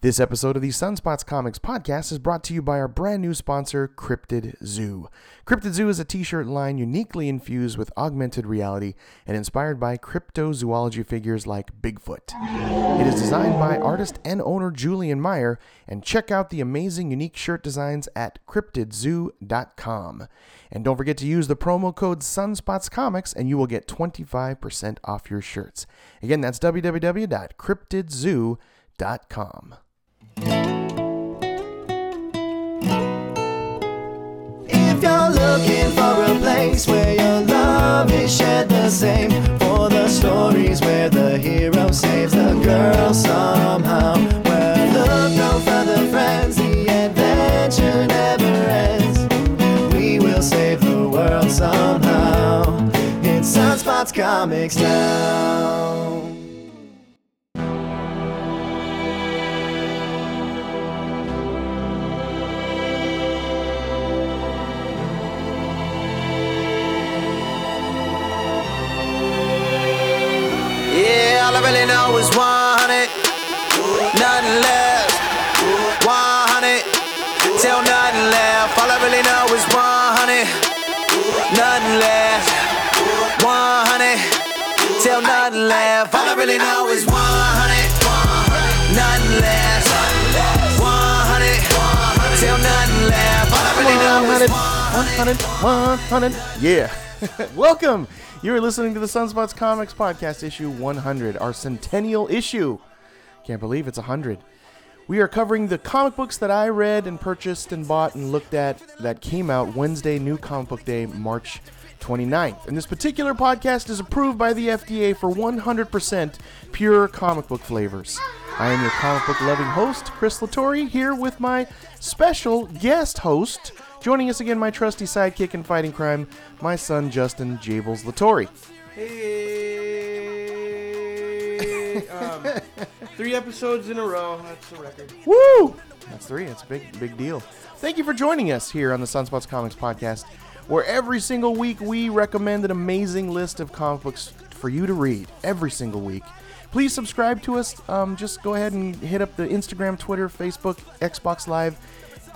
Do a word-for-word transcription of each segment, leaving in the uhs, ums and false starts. This episode of the Sunspots Comics podcast is brought to you by our brand new sponsor, Cryptid Zoo. Cryptid Zoo is a t-shirt line uniquely infused with augmented reality and inspired by cryptozoology figures like Bigfoot. It is designed by artist and owner Julian Meyer, and check out the amazing unique shirt designs at cryptid zoo dot com. And don't forget to use the promo code SunspotsComics and you will get twenty-five percent off your shirts. Again, that's w w w dot cryptid zoo dot com. If you're looking for a place where your love is shared the same, for the stories where the hero saves the girl somehow, well, look no further, friends, the adventure never ends. We will save the world somehow. It's Sunspots Comics now. All I really know is one hundred, nothing left, one hundred, till nothing left. All I really know is one hundred, nothing left, one hundred, till nothing left. All I really know is one hundred, nothing left, one hundred, till nothing left. All I really know is one hundred, one hundred, one hundred, yeah. Welcome! You are listening to the Sunspots Comics Podcast, issue one hundred, our centennial issue. Can't believe it's one hundred. We are covering the comic books that I read and purchased and bought and looked at that came out Wednesday, New Comic Book Day, March twenty-ninth. And this particular podcast is approved by the F D A for one hundred percent pure comic book flavors. I am your comic book loving host, Chris Latore, here with my special guest host. Joining us again, my trusty sidekick in fighting crime, my son, Justin Jables Latore. Hey! um, three episodes in a row. That's a record. Woo! That's three. That's a big, big deal. Thank you for joining us here on the Sunspots Comics Podcast, where every single week we recommend an amazing list of comic books for you to read every single week. Please subscribe to us. Um, just go ahead and hit up the Instagram, Twitter, Facebook, Xbox Live,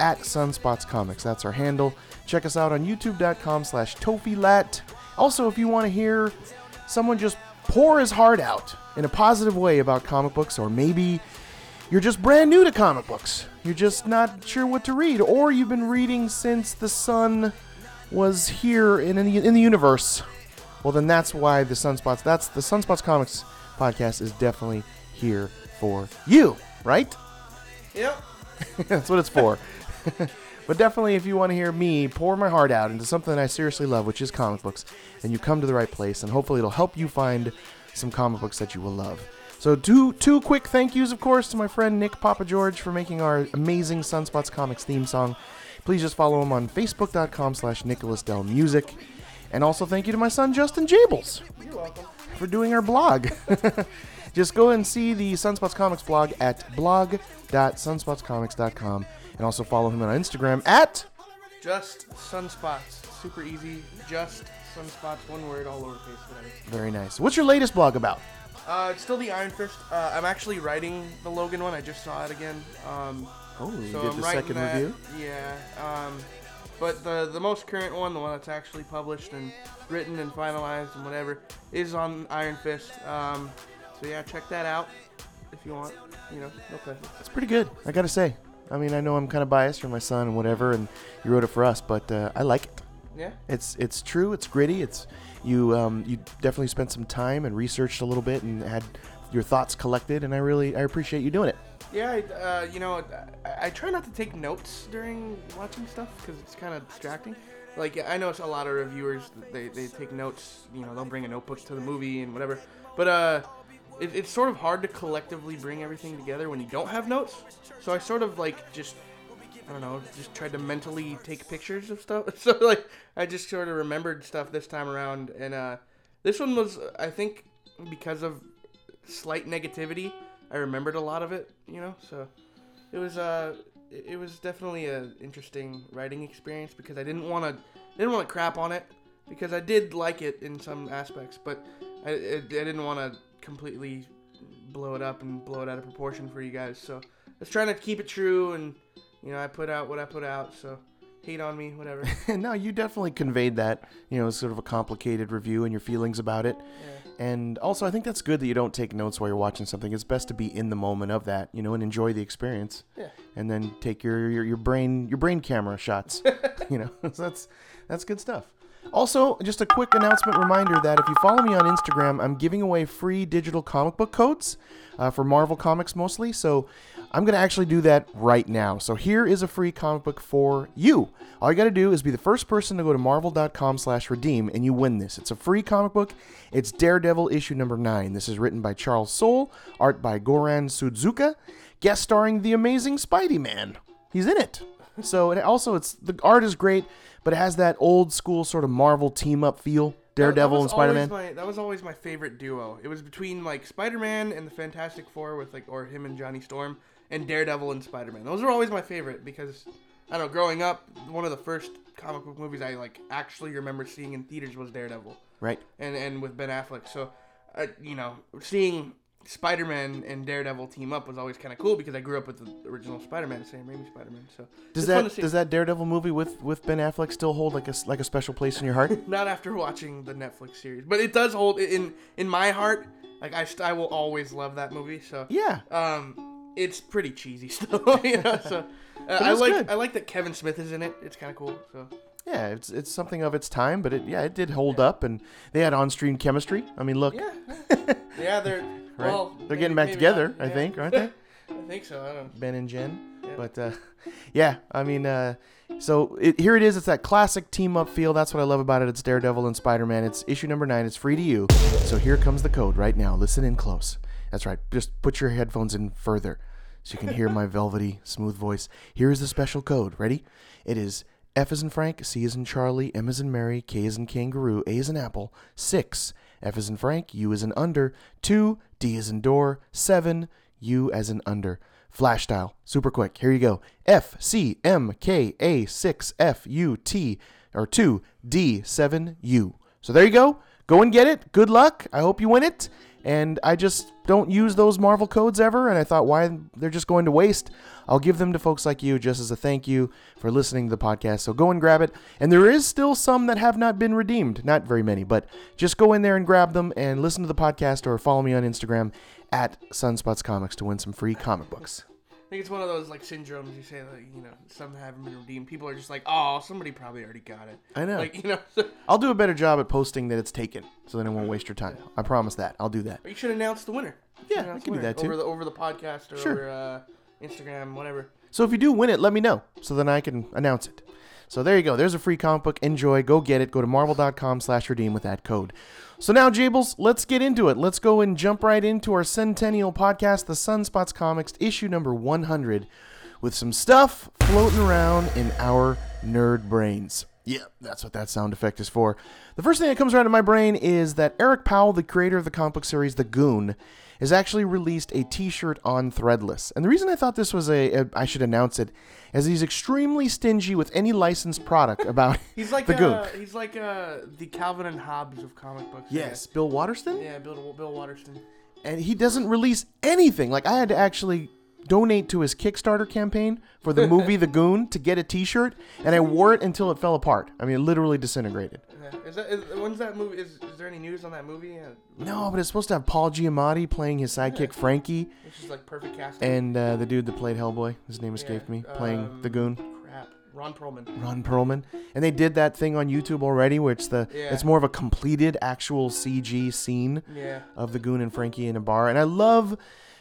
at Sunspots Comics. That's our handle. Check us out on youtube dot com slash tofilat. Also, if you want to hear someone just pour his heart out in a positive way about comic books, or maybe you're just brand new to comic books, you're just not sure what to read, or you've been reading since the sun was here in, in, the, in the universe, well then that's why the Sunspots, that's the Sunspots Comics podcast is definitely here for you, right? Yep. That's what it's for. But definitely, if you want to hear me pour my heart out into something I seriously love, which is comic books, then you come to the right place, and hopefully it'll help you find some comic books that you will love. So two two quick thank yous, of course, to my friend Nick Papa George for making our amazing Sunspots Comics theme song. Please just follow him on facebook dot com slash nicholas del music. And also thank you to my son Justin Jables. You're welcome. For doing our blog. Just go and see the Sunspots Comics blog at blog dot sunspots comics dot com. And also follow him on Instagram at Just Sunspots. Super easy. Just Sunspots. One word, all lowercase. Whatever. Very nice. What's your latest blog about? Uh, it's still the Iron Fist. Uh, I'm actually writing the Logan one. I just saw it again. Um, oh, you so did I'm the second that, review? Yeah. Um, but the, the most current one, the one that's actually published and written and finalized and whatever, is on Iron Fist. Um, so yeah, check that out if you want. You know, no pressure. It's pretty good, I gotta say. I mean, I know I'm kind of biased for my son and whatever, and you wrote it for us, but uh, I like it. Yeah. It's it's true. It's gritty. It's you. Um, you definitely spent some time and researched a little bit and had your thoughts collected, and I really I appreciate you doing it. Yeah. I, uh, you know, I, I try not to take notes during watching stuff because it's kind of distracting. Like I know a lot of reviewers they they take notes. You know, they'll bring a notebook to the movie and whatever. But uh. It, it's sort of hard to collectively bring everything together when you don't have notes. So I sort of like just, I don't know, just tried to mentally take pictures of stuff. So like I just sort of remembered stuff this time around. And uh, this one was, I think, because of slight negativity, I remembered a lot of it, you know. So it was uh, it was definitely an interesting writing experience because I didn't want to didn't want to crap on it because I did like it in some aspects, but I, I, I didn't want to completely blow it up and blow it out of proportion for you guys, so was trying to keep it true, and you know, I put out what I put out, so hate on me, whatever. No, you definitely conveyed that, you know, sort of a complicated review and your feelings about it. Yeah. And also, I think that's good that you don't take notes while you're watching something. It's best to be in the moment of that, you know, and enjoy the experience. Yeah. And then take your, your, your brain your brain camera shots, you know. So that's that's good stuff. Also, just a quick announcement reminder that if you follow me on Instagram, I'm giving away free digital comic book codes uh, for Marvel Comics mostly. So I'm going to actually do that right now. So here is a free comic book for you. All you got to do is be the first person to go to marvel.com slash redeem, and you win this. It's a free comic book. It's Daredevil issue number nine. This is written by Charles Soule, art by Goran Sudzuka, guest starring the amazing Spidey Man. He's in it. So it also, it's the art is great, but it has that old school sort of Marvel team up feel. Daredevil that, that and Spider-Man. My, that was always my favorite duo. It was between like Spider-Man and the Fantastic Four with like, or him and Johnny Storm, and Daredevil and Spider-Man. Those were always my favorite because, I don't know, growing up, one of the first comic book movies I like actually remember seeing in theaters was Daredevil. Right. And and with Ben Affleck. So, uh, you know, seeing Spider-Man and Daredevil team up was always kind of cool because I grew up with the original Spider-Man, Sam Raimi Spider-Man. So does that does that Daredevil movie with, with Ben Affleck still hold like a like a special place in your heart? Not after watching the Netflix series, but it does hold in in my heart. Like I, I will always love that movie. So yeah, um, it's pretty cheesy still. You know, so uh, I like good. I like that Kevin Smith is in it. It's kind of cool. So. Yeah, it's it's something of its time, but it yeah it did hold yeah. up, and they had on-screen chemistry. I mean, look. Yeah, yeah, they're. Right? Well, they're maybe, getting back together, not, yeah. I think, aren't they? I think so. I don't know. Ben and Jen, yeah. but uh, yeah, I mean, uh, so it, here it is. It's that classic team-up feel. That's what I love about it. It's Daredevil and Spider-Man. It's issue number nine. It's free to you. So here comes the code right now. Listen in close. That's right. Just put your headphones in further so you can hear my velvety, smooth voice. Here is the special code. Ready? It is F as in Frank, C as in Charlie, M as in Mary, K as in Kangaroo, A as in Apple, six. F as in Frank, U as in Under, two, D as in Door, seven, U as in Under. Flash style, super quick. Here you go. F, C, M, K, A, six, F, U, T, or two, D, seven, U. So there you go. Go and get it. Good luck. I hope you win it. And I just don't use those Marvel codes ever, and I thought, why? They're just going to waste. I'll give them to folks like you just as a thank you for listening to the podcast. So go and grab it. And there is still some that have not been redeemed. Not very many, but just go in there and grab them and listen to the podcast or follow me on Instagram at Sunspots Comics to win some free comic books. I think it's one of those like syndromes you say, like, you know, some haven't been redeemed. People are just like, oh, somebody probably already got it. I know. Like, you know. I'll do a better job at posting that it's taken, so then I won't waste your time. Yeah. I promise that. I'll do that. Or you should announce the winner. Yeah, I can do that too. Over the over the podcast or sure. over uh, Instagram, whatever. So if you do win it, let me know, so then I can announce it. So there you go. There's a free comic book. Enjoy. Go get it. Go to marvel.com slash redeem with that code. So now, Jables, let's get into it. Let's go and jump right into our centennial podcast, the Sunspots Comics, issue number one hundred, with some stuff floating around in our nerd brains. Yeah, that's what that sound effect is for. The first thing that comes around in my brain is that Eric Powell, the creator of the comic book series The Goon, has actually released a t-shirt on Threadless. And the reason I thought this was a, a I should announce it, is he's extremely stingy with any licensed product about he's like The Goon. Uh, he's like uh, the Calvin and Hobbes of comic books. Yes, right? Bill Watterson? Yeah, Bill, Bill Watterson. And he doesn't release anything. Like, I had to actually donate to his Kickstarter campaign for the movie The Goon to get a t-shirt, and I wore it until it fell apart. I mean, it literally disintegrated. Yeah. Is that, is, when's that movie? Is, is there any news on that movie? Yeah. No, but it's supposed to have Paul Giamatti playing his sidekick, yeah. Frankie. Which is like perfect casting. And uh, the dude that played Hellboy, his name escaped yeah. me, playing um, The Goon. Crap. Ron Perlman. Ron Perlman. And they did that thing on YouTube already, where it's, the, yeah. it's more of a completed actual C G scene yeah. of The Goon and Frankie in a bar. And I love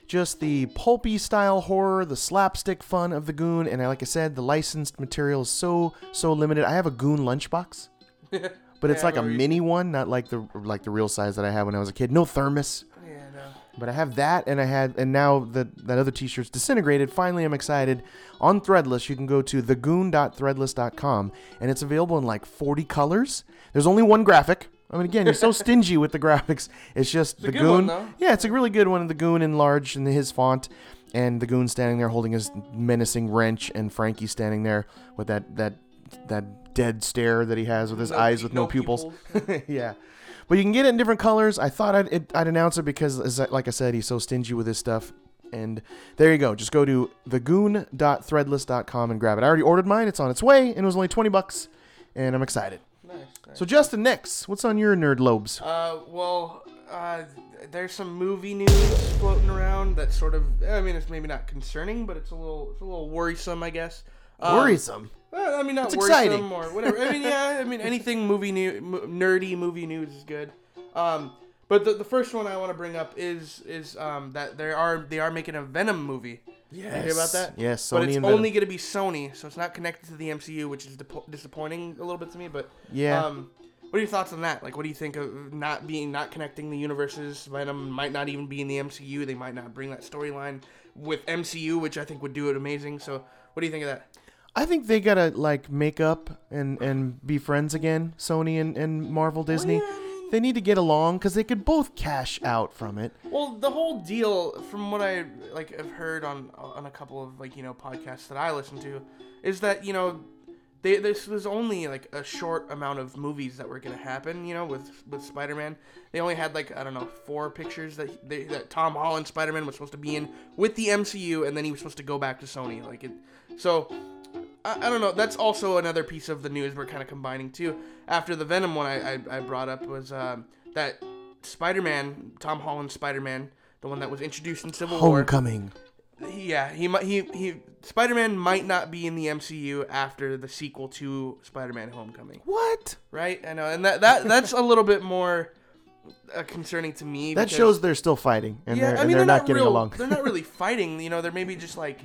just the pulpy style horror, the slapstick fun of The Goon, and like I said, the licensed material is so, so limited. I have a Goon lunchbox, but yeah, it's like a mini you... one, not like the like the real size that I had when I was a kid. No thermos. Yeah, no. But I have that, and I had, and now that that other t-shirt's disintegrated. Finally, I'm excited. On Threadless, you can go to the goon dot threadless dot com, and it's available in like forty colors. There's only one graphic. I mean, again, you're so stingy with the graphics. It's just it's The Goon. One, yeah, it's a really good one. The Goon enlarged in his font, and The Goon standing there holding his menacing wrench, and Frankie standing there with that that that dead stare that he has with his no, eyes with no, no pupils. pupils. Yeah. But you can get it in different colors. I thought I'd, it, I'd announce it because, as I, like I said, he's so stingy with his stuff. And there you go. Just go to the goon dot threadless dot com and grab it. I already ordered mine. It's on its way, and it was only twenty bucks, and I'm excited. Nice. nice. So, Justin, next, what's on your nerd lobes? Uh, well, uh, there's some movie news floating around that's sort of, I mean, it's maybe not concerning, but it's a little, it's a little worrisome, I guess. Um, worrisome? Well, I mean, not it's worrisome exciting. Or whatever. I mean, yeah, I mean, anything movie new, m- nerdy movie news is good. Um, but the, the first one I want to bring up is is um that there are they are making a Venom movie. Yes. Did you hear about that? Yes. Sony but it's and only going to be Sony, so it's not connected to the M C U, which is dip- disappointing a little bit to me. But yeah. Um, what are your thoughts on that? Like, what do you think of not being not connecting the universes? Venom might not even be in the M C U. They might not bring that storyline with M C U, which I think would do it amazing. So, what do you think of that? I think they gotta like make up and, and be friends again, Sony and, and Marvel, Disney. Well, yeah. They need to get along because they could both cash out from it. Well, the whole deal, from what I like, have heard on on a couple of like you know podcasts that I listen to, is that you know, they, this was only like a short amount of movies that were gonna happen. You know, with with Spider-Man, they only had like I don't know four pictures that they, that Tom Holland Spider-Man was supposed to be in with the M C U, and then he was supposed to go back to Sony. Like it, so. I don't know. That's also another piece of the news we're kind of combining, too. After the Venom one I, I, I brought up was um, that Spider-Man, Tom Holland's Spider-Man, the one that was introduced in Civil War. Homecoming. Yeah, he might. He, he Spider-Man might not be in the M C U after the sequel to Spider-Man: Homecoming. What? Right? I know, and that, that that's a little bit more uh, concerning to me. That because, shows they're still fighting, and yeah, they're, and I mean, they're, they're not, not getting real, along. They're not really fighting. You know, they're maybe just like.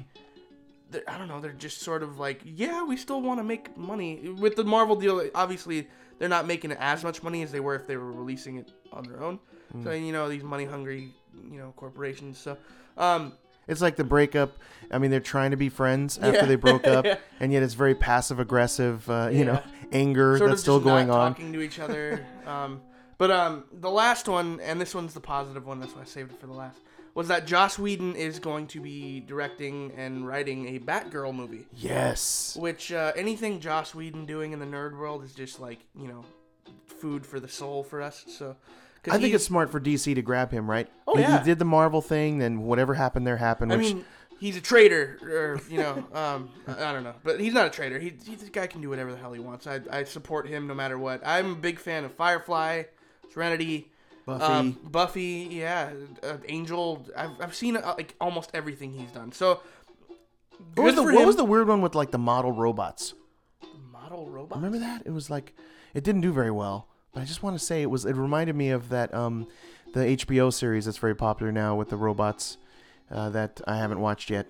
I don't know, they're just sort of like, yeah, we still want to make money. With the Marvel deal, obviously, they're not making as much money as they were if they were releasing it on their own. Mm. So, you know, these money-hungry, you know, corporations. So, um, it's like the breakup. I mean, they're trying to be friends after yeah. they broke up, yeah. and yet it's very passive-aggressive, uh, you yeah. know, anger sort that's still going on. Talking to each other. um, but um, the last one, and this one's the positive one, that's why I saved it for the last was that Joss Whedon is going to be directing and writing a Batgirl movie. Yes. Which, uh, anything Joss Whedon doing in the nerd world is just like, you know, food for the soul for us. So, I think it's smart for D C to grab him, right? Oh, he, yeah. He did the Marvel thing, then whatever happened there happened. I which... mean, he's a traitor, or, you know, um, I don't know. But he's not a traitor. He, he, this guy can do whatever the hell he wants. I, I support him no matter what. I'm a big fan of Firefly, Serenity, Buffy, um, Buffy, yeah, uh, Angel. I've I've seen uh, like almost everything he's done. So, what was, the, what was the weird one with like the model robots? The model robots. Remember that? It was like it didn't do very well. But I just want to say it was. It reminded me of that um, the H B O series that's very popular now with the robots uh, that I haven't watched yet.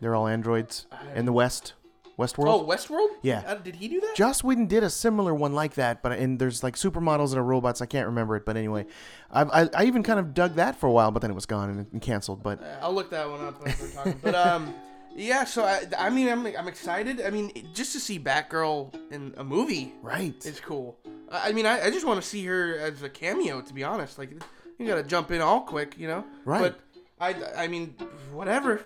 They're all androids in the West. Westworld? Oh, Westworld? Yeah. Uh, did he do that? Joss Whedon did a similar one like that, but and there's like supermodels and a robots. I can't remember it, but anyway. I I, I even kind of dug that for a while, but then it was gone and, and canceled. But uh, I'll look that one up when we're talking. But um, yeah, so I, I mean, I'm I'm excited. I mean, just to see Batgirl in a movie right. is cool. I mean, I, I just want to see her as a cameo, to be honest. Like, you got to jump in all quick, you know? Right. But I, I mean, whatever.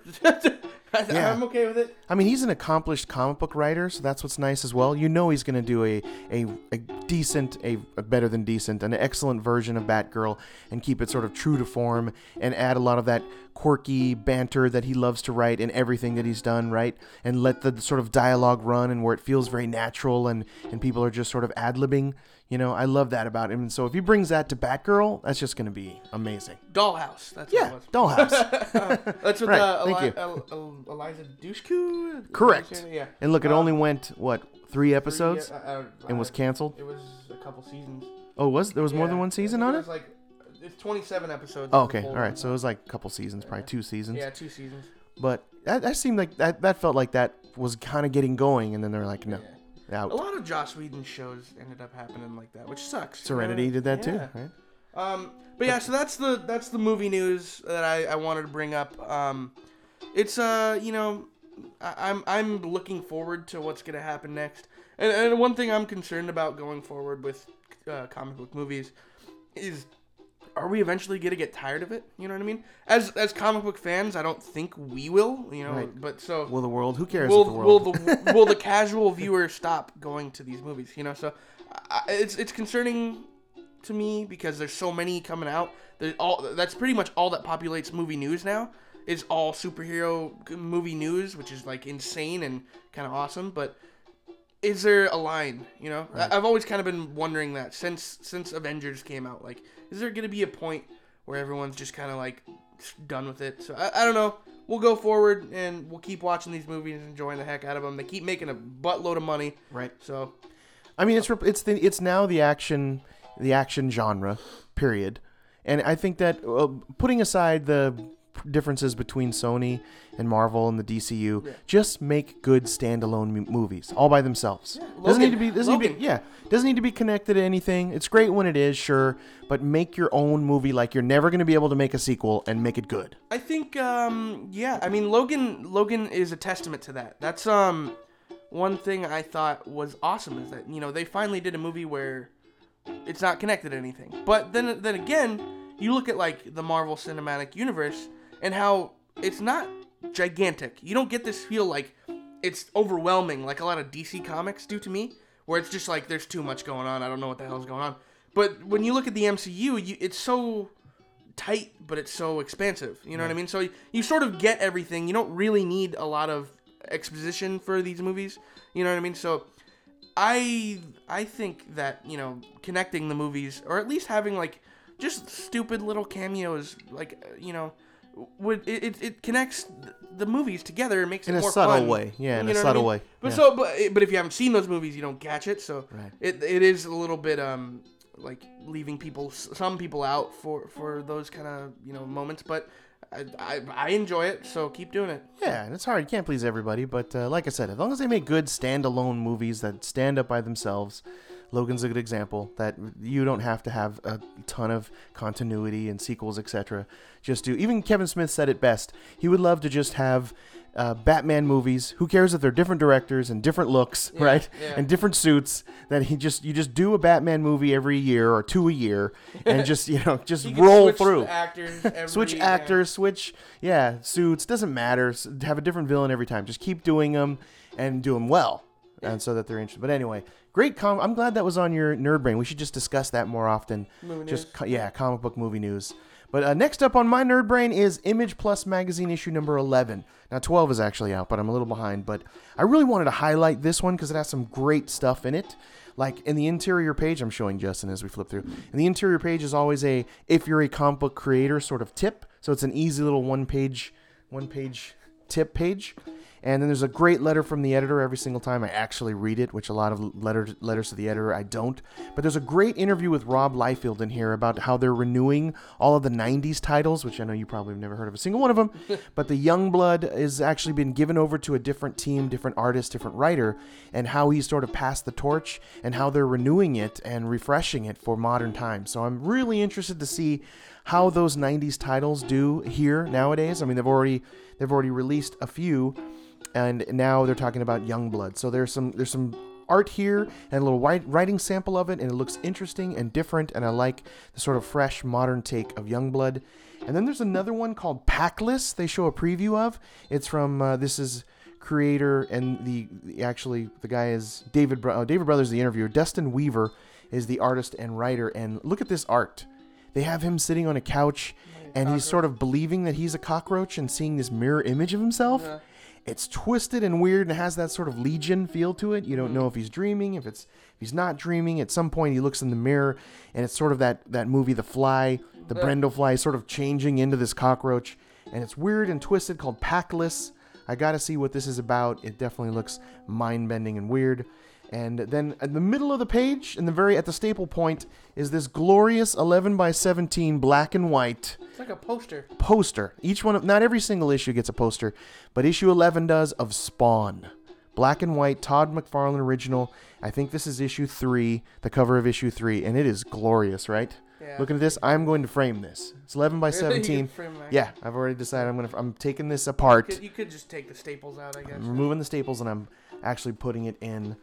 I, yeah. I'm okay with it. I mean, he's an accomplished comic book writer, so that's what's nice as well. You know he's going to do a, a, a decent, a, a better than decent, an excellent version of Batgirl and keep it sort of true to form and add a lot of that quirky banter that he loves to write in everything that he's done, right? And let the sort of dialogue run and where it feels very natural and, and people are just sort of ad-libbing. You know, I love that about him. And so if he brings that to Batgirl, that's just going to be amazing. Dollhouse. That's yeah, what it was. Dollhouse. um, that's what right, uh, Eli- thank you. El- El- Eliza Dushku? Correct. Yeah. And look, it um, only went, what, three episodes? Three, uh, uh, and was canceled? It was a couple seasons. Oh, it was? There was yeah, more than one season on it? It was like it's twenty-seven episodes. Oh, okay. All right. One. So it was like a couple seasons, probably yeah. two seasons. Yeah, two seasons. But that, that seemed like that, that felt like that was kind of getting going. And then they're like, no. Yeah. Out. A lot of Joss Whedon shows ended up happening like that, which sucks. Serenity you know? did that yeah. too, right? Um, but yeah, so that's the that's the movie news that I, I wanted to bring up. Um, it's uh, you know, I, I'm I'm looking forward to what's gonna happen next. And, and one thing I'm concerned about going forward with uh, comic book movies is, are we eventually gonna get tired of it? You know what I mean? As as comic book fans, I don't think we will. You know, right. but so will the world. Who cares? Will the world? Will the will the casual viewer stop going to these movies? You know, so I, it's it's concerning to me because there's so many coming out. All that's pretty much all that populates movie news now is all superhero movie news, which is like insane and kind of awesome, but is there a line, you know? Right. I've always kind of been wondering that since since Avengers came out, like, is there going to be a point where everyone's just kind of like done with it? So I, I don't know. We'll go forward and we'll keep watching these movies and enjoying the heck out of them. They keep making a buttload of money. Right. So I mean, it's it's the, it's now the action the action genre, period. And I think that uh, putting aside the differences between Sony and Marvel and the D C U, yeah. just make good standalone m- movies all by themselves. Yeah, Logan, doesn't need to be doesn't need to be, yeah, doesn't need to be connected to anything. It's great when it is, sure, but make your own movie like you're never going to be able to make a sequel and make it good. I think um yeah, I mean Logan Logan is a testament to that. That's um one thing I thought was awesome is that, you know, they finally did a movie where it's not connected to anything. But then then again, you look at like the Marvel Cinematic Universe and how it's not gigantic. You don't get this feel like it's overwhelming, like a lot of D C comics do to me, where it's just like there's too much going on. I don't know what the hell's going on. But when you look at the M C U, you, it's so tight, but it's so expansive. You know yeah. what I mean? So you, you sort of get everything. You don't really need a lot of exposition for these movies. You know what I mean? So I I think that, you know, connecting the movies, or at least having like just stupid little cameos, like, you know, would it, it it connects the movies together and makes it more fun. In a subtle fun. way. Yeah, in you know a subtle I mean? way. But yeah. so but, but if you haven't seen those movies, you don't catch it. So right. it it is a little bit um like leaving people some people out for, for those kind of, you know, moments, but I, I I enjoy it, so keep doing it. Yeah, and it's hard. You can't please everybody, but uh, like I said, as long as they make good standalone movies that stand up by themselves, Logan's a good example that you don't have to have a ton of continuity and sequels, et cetera. Just do. Even Kevin Smith said it best. He would love to just have uh, Batman movies. Who cares if they're different directors and different looks, yeah, right? Yeah. And different suits. That he just you just do a Batman movie every year or two a year, and just you know just you roll switch through. Actors every switch year. actors, switch yeah suits. Doesn't matter. Have a different villain every time. Just keep doing them and do them well. And so that they're interested. But anyway, great com. I'm glad that was on your nerd brain. We should just discuss that more often. Movie just news. Co- yeah, comic book movie news. But uh, next up on my nerd brain is Image Plus magazine issue number eleven. Now twelve is actually out, but I'm a little behind. But I really wanted to highlight this one because it has some great stuff in it. Like in the interior page, I'm showing Justin as we flip through. And the interior page is always a if you're a comic book creator sort of tip. So it's an easy little one page, one page tip page. And then there's a great letter from the editor every single time. I actually read it, which a lot of letters letters to the editor I don't. But there's a great interview with Rob Liefeld in here about how they're renewing all of the nineties titles, which I know you probably have never heard of a single one of them. But the Youngblood has actually been given over to a different team, different artist, different writer, and how he's sort of passed the torch and how they're renewing it and refreshing it for modern times. So I'm really interested to see how those nineties titles do here nowadays. I mean, they've already they've already released a few. And now they're talking about Youngblood. So there's some there's some art here and a little writing sample of it, and it looks interesting and different. And I like the sort of fresh, modern take of Youngblood. And then there's another one called Packless. They show a preview of. It's from uh, this is creator and the, the actually the guy is David Bro- oh, David Brothers, the interviewer. Dustin Weaver is the artist and writer. And look at this art. They have him sitting on a couch, and he's sort of believing that he's a cockroach and seeing this mirror image of himself. Yeah. It's twisted and weird and has that sort of Legion feel to it. You don't know if he's dreaming, if it's if he's not dreaming. At some point, he looks in the mirror, and it's sort of that, that movie, The Fly, the yeah. Brendel Fly, sort of changing into this cockroach. And it's weird and twisted, called Packless. I got to see what this is about. It definitely looks mind-bending and weird. And then in the middle of the page, in the very at the staple point, is this glorious eleven by seventeen black and white. It's like a poster. Poster. Each one of not every single issue gets a poster, but issue eleven does of Spawn, black and white, Todd McFarlane original. I think this is issue three, the cover of issue three, and it is glorious, right? Yeah. Looking at this, I'm going to frame this. It's eleven by seventeen. Yeah, I've already decided I'm gonna. I'm taking this apart. You could, you could just take the staples out, I guess. I'm removing the staples, and I'm actually putting it in.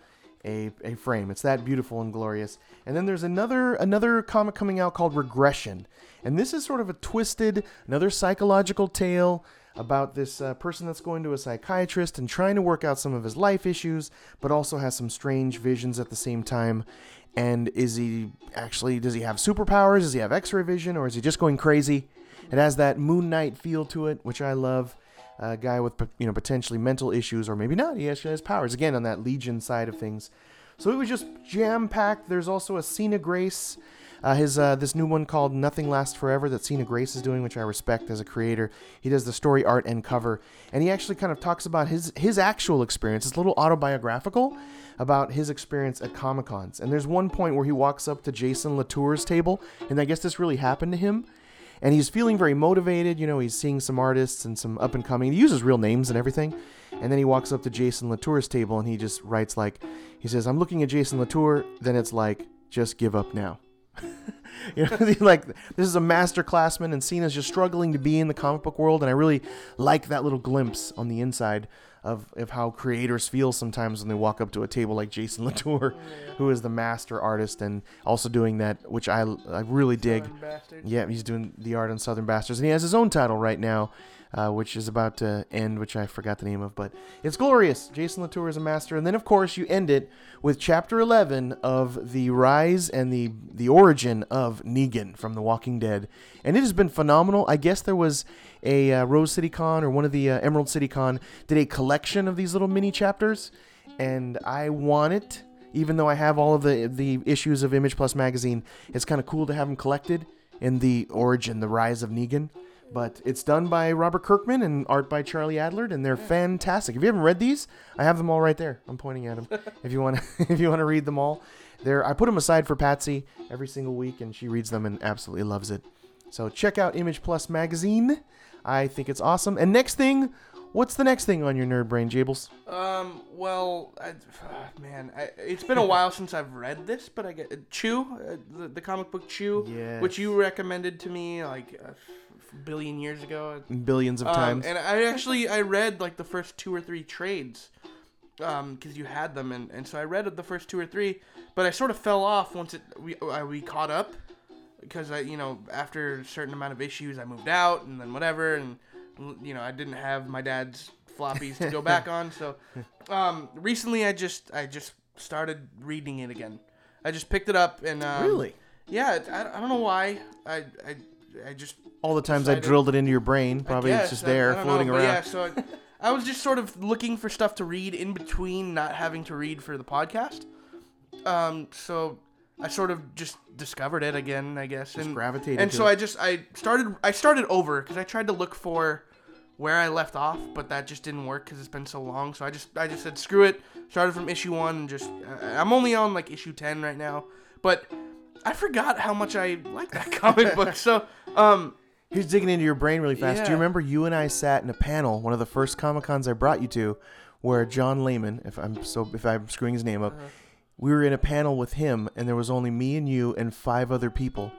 A, a frame. It's that beautiful and glorious. And then there's another another comic coming out called Regression. And this is sort of a twisted, another psychological tale about this uh, person that's going to a psychiatrist and trying to work out some of his life issues, but also has some strange visions at the same time. And is he actually, does he have superpowers? Does he have X-ray vision? Or is he just going crazy? It has that Moon Knight feel to it, which I love. A guy with, you know, potentially mental issues, or maybe not. He actually has powers. Again, on that Legion side of things. So it was just jam-packed. There's also a Cena Grace. Uh, his uh, this new one called Nothing Lasts Forever that Cena Grace is doing, which I respect as a creator. He does the story, art, and cover. And he actually kind of talks about his, his actual experience. It's a little autobiographical about his experience at Comic-Cons. And there's one point where he walks up to Jason Latour's table, and I guess this really happened to him. And he's feeling very motivated. You know, he's seeing some artists and some up-and-coming. He uses real names and everything. And then he walks up to Jason Latour's table, and he just writes like, he says, "I'm looking at Jason Latour." Then it's like, "Just give up now." You know, like, this is a master classman, and Cena's just struggling to be in the comic book world, and I really like that little glimpse on the inside of, of how creators feel sometimes when they walk up to a table like Jason Latour, who is the master artist and also doing that, which I, I really dig. Yeah, he's doing the art on Southern Bastards, and he has his own title right now, uh, which is about to end, which I forgot the name of, but it's glorious. Jason Latour is a master. And then, of course, you end it with Chapter eleven of the rise and the, the origin of Negan from The Walking Dead, and it has been phenomenal. I guess there was a uh, Rose City Con, or one of the uh, Emerald City Con did a collection of these little mini chapters, and I want it, even though I have all of the the issues of Image Plus magazine. It's kind of cool to have them collected in the origin, the rise of Negan. But it's done by Robert Kirkman and art by Charlie Adlard, and they're fantastic. If you haven't read these, I have them all right there. I'm pointing at them. If you want to, if you want to read them all, there I put them aside for Patsy every single week, and she reads them and absolutely loves it. So check out Image Plus magazine. I think it's awesome. And next thing, what's the next thing on your nerd brain, Jables? Um, well, I, oh, man, I, it's been a while since I've read this, but I get uh, Chew, uh, the, the comic book Chew, yes, which you recommended to me like a billion years ago. Billions of um, times. And I actually, I read like the first two or three trades, um, because you had them, and, and so I read the first two or three, but I sort of fell off once it we I, we caught up, because I, you know, after a certain amount of issues, I moved out, and then whatever, and you know, I didn't have my dad's floppies to go back on. So um, recently I just I just started reading it again. I just picked it up and um, really, yeah, I, I don't know why I I, I just all the times decided, I drilled it into your brain. Probably guess, it's just there I, I floating know, around. Yeah, so I, I was just sort of looking for stuff to read in between not having to read for the podcast. Um, so I sort of just discovered it again, I guess. Just and, gravitated and to so it. I just, I started, I started over because I tried to look for where I left off, but that just didn't work because it's been so long. So I just, I just said, screw it. Started from issue one and just, I'm only on like issue ten right now, but I forgot how much I like that comic book. So, um, here's digging into your brain really fast. Yeah. Do you remember you and I sat in a panel, one of the first Comic-Cons I brought you to, where John Layman, if I'm so, if I'm screwing his name up, uh-huh. We were in a panel with him, and there was only me and you and five other people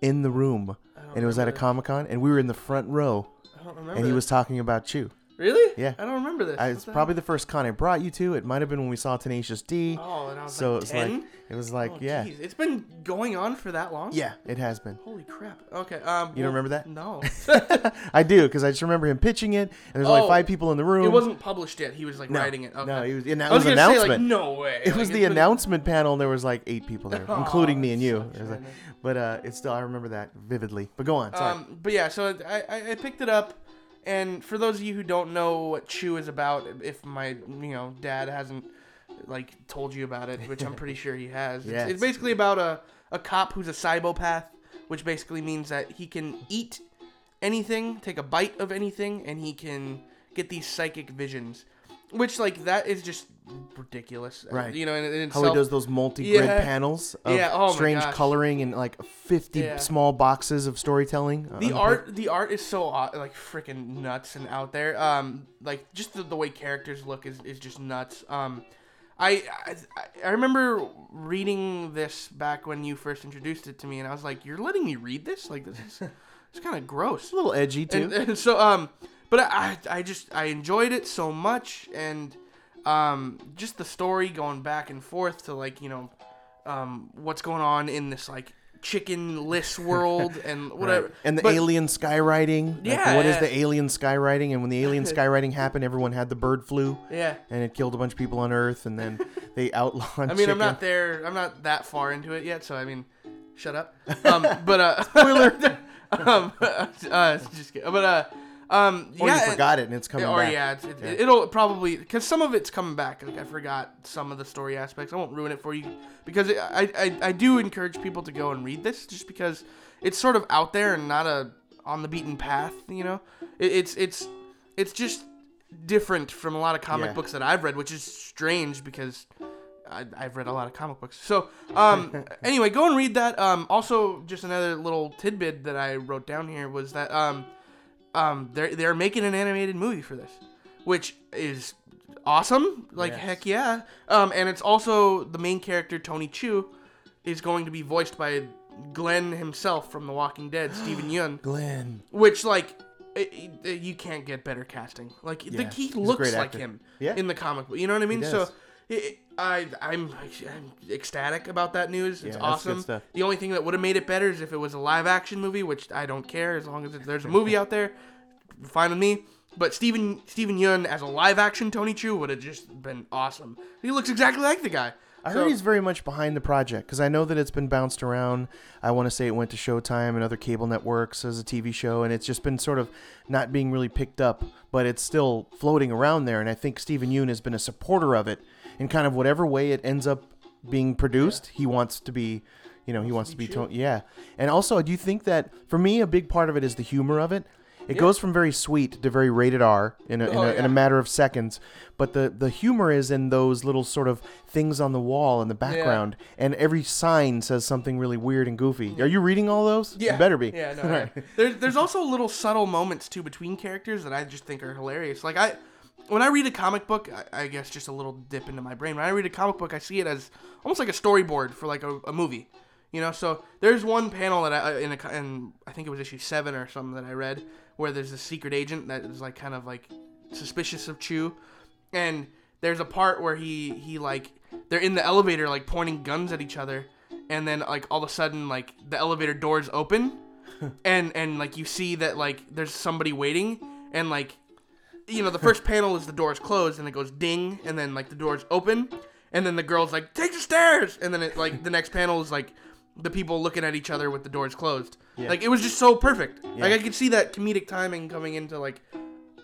in the room, and it was at a Comic-Con, and we were in the front row, I don't remember and he this. was talking about Chew. Really? Yeah. I don't remember this. I, it's the probably heck? the first con I brought you to. It might have been when we saw Tenacious D. Oh, and I was so like, ten? Like, it was like, oh, yeah. Geez. It's been going on for that long? Yeah, it has been. Holy crap. Okay. Um, you well, don't remember that? No. I do, because I just remember him pitching it, and there's oh, like five people in the room. It wasn't published yet. He was like no, writing it. Okay. No, it was, and that I was, was an announcement. Say, like, no way. It like, was the been... announcement panel, and there was like eight people there, oh, including me and you. So like, but uh, it's still, I remember that vividly. But go on. Sorry. Um, but yeah, so I, I, I picked it up. And for those of you who don't know what Chew is about, if my, you know, dad hasn't, like, told you about it, which I'm pretty sure he has. Yes. It's, it's basically about a, a cop who's a cybopath, which basically means that he can eat anything, take a bite of anything, and he can get these psychic visions. Which, like, that is just ridiculous. Right. You know, in, in itself. How he does those multi-grid yeah. panels of yeah. oh strange coloring and, like, fifty yeah. small boxes of storytelling. The art know. the art is so, like, freaking nuts and out there. Um, Like, just the, the way characters look is, is just nuts. Um, I, I I remember reading this back when you first introduced it to me, and I was like, you're letting me read this? Like, this is it's kind of gross. It's a little edgy, too. And, and so, um... But I, I just, I enjoyed it so much, and um, just the story going back and forth to, like, you know, um, what's going on in this, like, chickenless world and whatever. Right. And the but, alien skywriting. Yeah. Like, what yeah. is the alien skywriting? And when the alien skywriting happened, everyone had the bird flu. Yeah. And it killed a bunch of people on Earth, and then they outlawed I mean, chicken. I'm not there, I'm not that far into it yet, so, I mean, shut up. Um, but, uh... Spoiler! um, uh, just kidding. But uh, um, or yeah, you forgot it, it and it's coming or, back. Or yeah, it's, it, yeah, it'll probably, because some of it's coming back. Like I forgot some of the story aspects. I won't ruin it for you because it, I, I I do encourage people to go and read this just because it's sort of out there and not a on the beaten path. You know, it, it's it's it's just different from a lot of comic yeah. books that I've read, which is strange because I, I've read a lot of comic books. So, um, anyway, go and read that. Um, also, just another little tidbit that I wrote down here was that um, um, they're they're making an animated movie for this, which is awesome. Like, yes. heck yeah. Um, and it's also the main character, Tony Chew, is going to be voiced by Glenn himself from The Walking Dead, Steven Yeun. Glenn. Which, like... It, it, you can't get better casting. Like yeah. the, he looks like him yeah. in the comic book. You know what I mean? So it, I, I'm, I'm ecstatic about that news. It's yeah, awesome. The only thing that would have made it better is if it was a live action movie, which I don't care as long as it, there's a movie out there. Fine with me. But Steven Steven Yeun as a live action Tony Chew would have just been awesome. He looks exactly like the guy. I heard so, he's very much behind the project because I know that it's been bounced around. I want to say it went to Showtime and other cable networks as a T V show, and it's just been sort of not being really picked up, but it's still floating around there. And I think Steven Yeun has been a supporter of it in kind of whatever way it ends up being produced. Yeah. He wants to be, you know, he wants to be, to- yeah. And also, do you think that for me, a big part of it is the humor of it? It yeah. goes from very sweet to very rated R in a, in, oh, a, yeah. in a matter of seconds. But the, the humor is in those little sort of things on the wall in the background. Yeah. And every sign says something really weird and goofy. Are you reading all those? Yeah. You better be. Yeah, no, right. yeah. There's, there's also little subtle moments, too, between characters that I just think are hilarious. Like, I when I read a comic book, I, I guess just a little dip into my brain. When I read a comic book, I see it as almost like a storyboard for, like, a, a movie. You know, so there's one panel that I, in, a, in I think it was issue seven or something that I read, where there's a secret agent that is like kind of like suspicious of Chew, and there's a part where he he like they're in the elevator like pointing guns at each other, and then like all of a sudden like the elevator doors open, and and like you see that like there's somebody waiting, and like you know the first panel is the doors closed and it goes ding, and then like the doors open, and then the girl's like take the stairs, and then it like the next panel is like the people looking at each other with the doors closed. Yeah. Like, it was just so perfect. Yeah. Like, I could see that comedic timing coming into, like,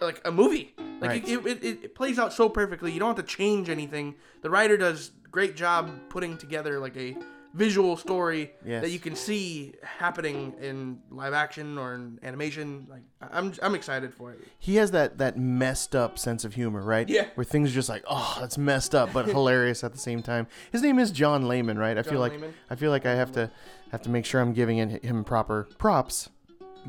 like a movie. Like, right. it, it, it, it plays out so perfectly. You don't have to change anything. The writer does a great job putting together, like, a visual story yes. that you can see happening in live action or in animation. Like, I'm I'm excited for it. He has that, that messed up sense of humor, right? Yeah. Where things are just like, oh, that's messed up, but hilarious at the same time. His name is John Layman, right? I John feel like Layman. I feel like I have to have to make sure I'm giving him proper props,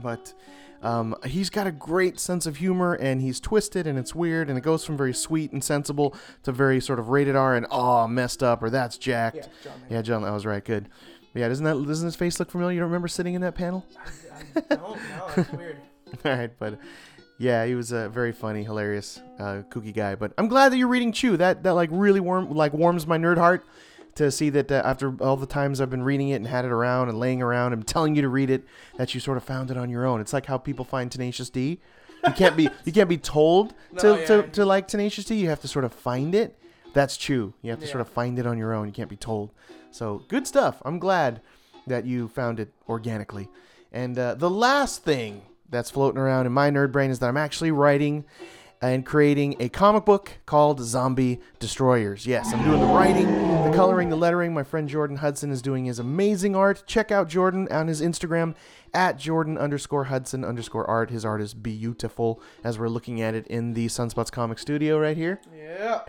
but um, he's got a great sense of humor and he's twisted and it's weird and it goes from very sweet and sensible to very sort of rated R and oh messed up or that's jacked. Yeah, John. Yeah, John I was right. Good. But yeah, doesn't that doesn't his face look familiar? You don't remember sitting in that panel? I, I don't know. That's weird. All right, but yeah, he was a very funny, hilarious, uh, kooky guy. But I'm glad that you're reading Chew. That that like really warm like warms my nerd heart. To see that uh, after all the times I've been reading it and had it around and laying around and telling you to read it, that you sort of found it on your own. It's like how people find Tenacious D. You can't be you can't be told to, no, yeah. to, to like Tenacious D. You have to sort of find it. That's Chew. You have to yeah. sort of find it on your own. You can't be told. So good stuff. I'm glad that you found it organically. And uh, the last thing that's floating around in my nerd brain is that I'm actually writing and creating a comic book called Zombie Destroyers. Yes, I'm doing the writing, the coloring, the lettering. My friend Jordan Hudson is doing his amazing art. Check out Jordan on his Instagram at Jordan underscore Hudson underscore art. His art is beautiful as we're looking at it in the Sunspots Comic Studio right here. Yeah.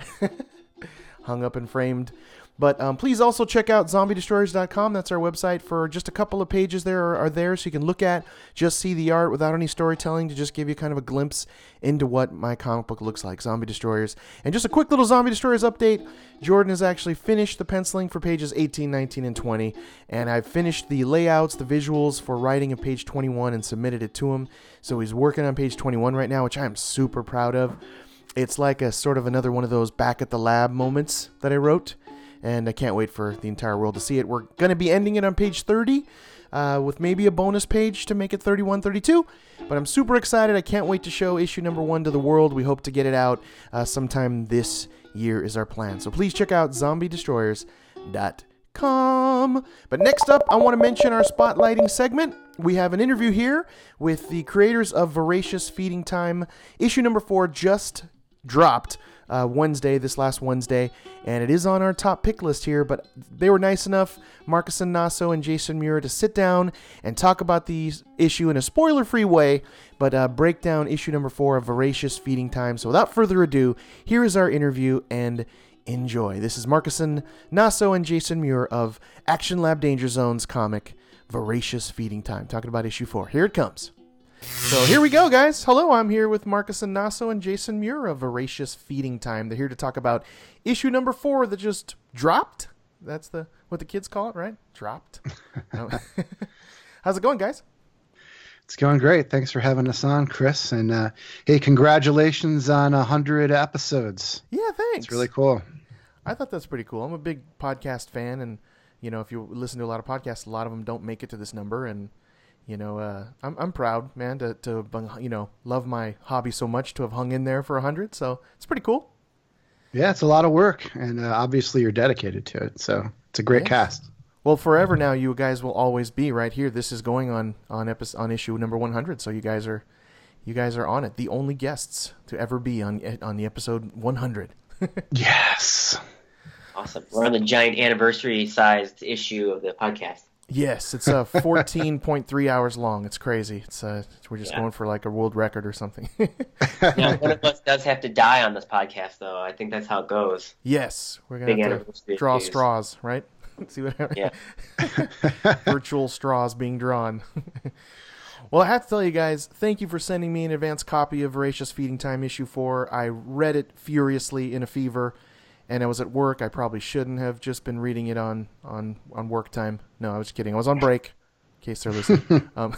Hung up and framed. But um, please also check out zombie destroyers dot com. That's our website for just a couple of pages there are, are there so you can look at, just see the art without any storytelling to just give you kind of a glimpse into what my comic book looks like, Zombie Destroyers. And just a quick little Zombie Destroyers update. Jordan has actually finished the penciling for pages eighteen, nineteen, and twenty. And I've finished the layouts, the visuals for writing of page twenty-one and submitted it to him. So he's working on page twenty-one right now, which I am super proud of. It's like a sort of another one of those back at the lab moments that I wrote. And I can't wait for the entire world to see it. We're going to be ending it on page thirty uh, with maybe a bonus page to make it thirty-one, thirty-two. But I'm super excited. I can't wait to show issue number one to the world. We hope to get it out uh, sometime this year is our plan. So please check out zombie destroyers dot com. thegoon dot com. But next up, I want to mention our spotlighting segment. We have an interview here with the creators of Voracious Feeding Time. Issue number four just dropped uh, Wednesday, this last Wednesday, and it is on our top pick list here, but they were nice enough, Marcus Anasso and Jason Muir, to sit down and talk about the issue in a spoiler-free way, but uh, break down issue number four of Voracious Feeding Time. So without further ado, here is our interview, and enjoy. This is Marcus Anasso and Jason Muir of Action Lab Danger Zone's comic, Voracious Feeding Time, talking about issue four. Here it comes. So here we go, guys. Hello, I'm here with Marcus Anasso and Jason Muir of Voracious Feeding Time. They're here to talk about issue number four that just dropped. That's the what the kids call it, right? Dropped. How's it going, guys? It's going great. Thanks for having us on, Chris. And uh, hey, congratulations on one hundred episodes. Yeah, thanks. It's really cool. I thought that's pretty cool. I'm a big podcast fan, and you know, if you listen to a lot of podcasts, a lot of them don't make it to this number, and you know, uh, I'm I'm proud, man, to to you know love my hobby so much to have hung in there for a hundred. So it's pretty cool. Yeah, it's a lot of work, and uh, obviously you're dedicated to it. So it's a great yes. cast. Well, forever now, you guys will always be right here. This is going on on episode on issue number one hundred. So you guys are you guys are on it. The only guests to ever be on on the episode one hundred. Yes. Awesome. We're on the giant anniversary-sized issue of the podcast. Yes, it's uh, fourteen point three hours long. It's crazy. It's uh, we're just yeah. going for like a world record or something. Now, one of us does have to die on this podcast, though. I think that's how it goes. Yes, we're going to have to draw issues. straws, right? See what happens. Yeah. Virtual straws being drawn. Well, I have to tell you guys, thank you for sending me an advance copy of Voracious Feeding Time issue four. I read it furiously in a fever. And I was at work. I probably shouldn't have just been reading it on, on, on work time. No, I was kidding. I was on break, in case they're listening. um,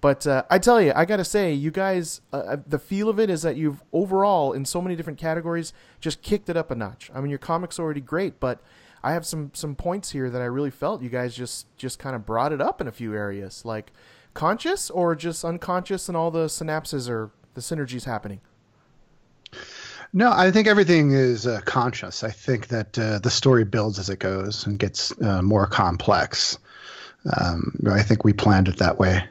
but uh, I tell you, I got to say, you guys, uh, the feel of it is that you've overall, in so many different categories, just kicked it up a notch. I mean, your comic's already great, but I have some, some points here that I really felt you guys just, just kind of brought it up in a few areas, like conscious or just unconscious and all the synapses or the synergies happening. No, I think everything is uh, conscious. I think that uh, the story builds as it goes and gets uh, more complex. Um, I think we planned it that way.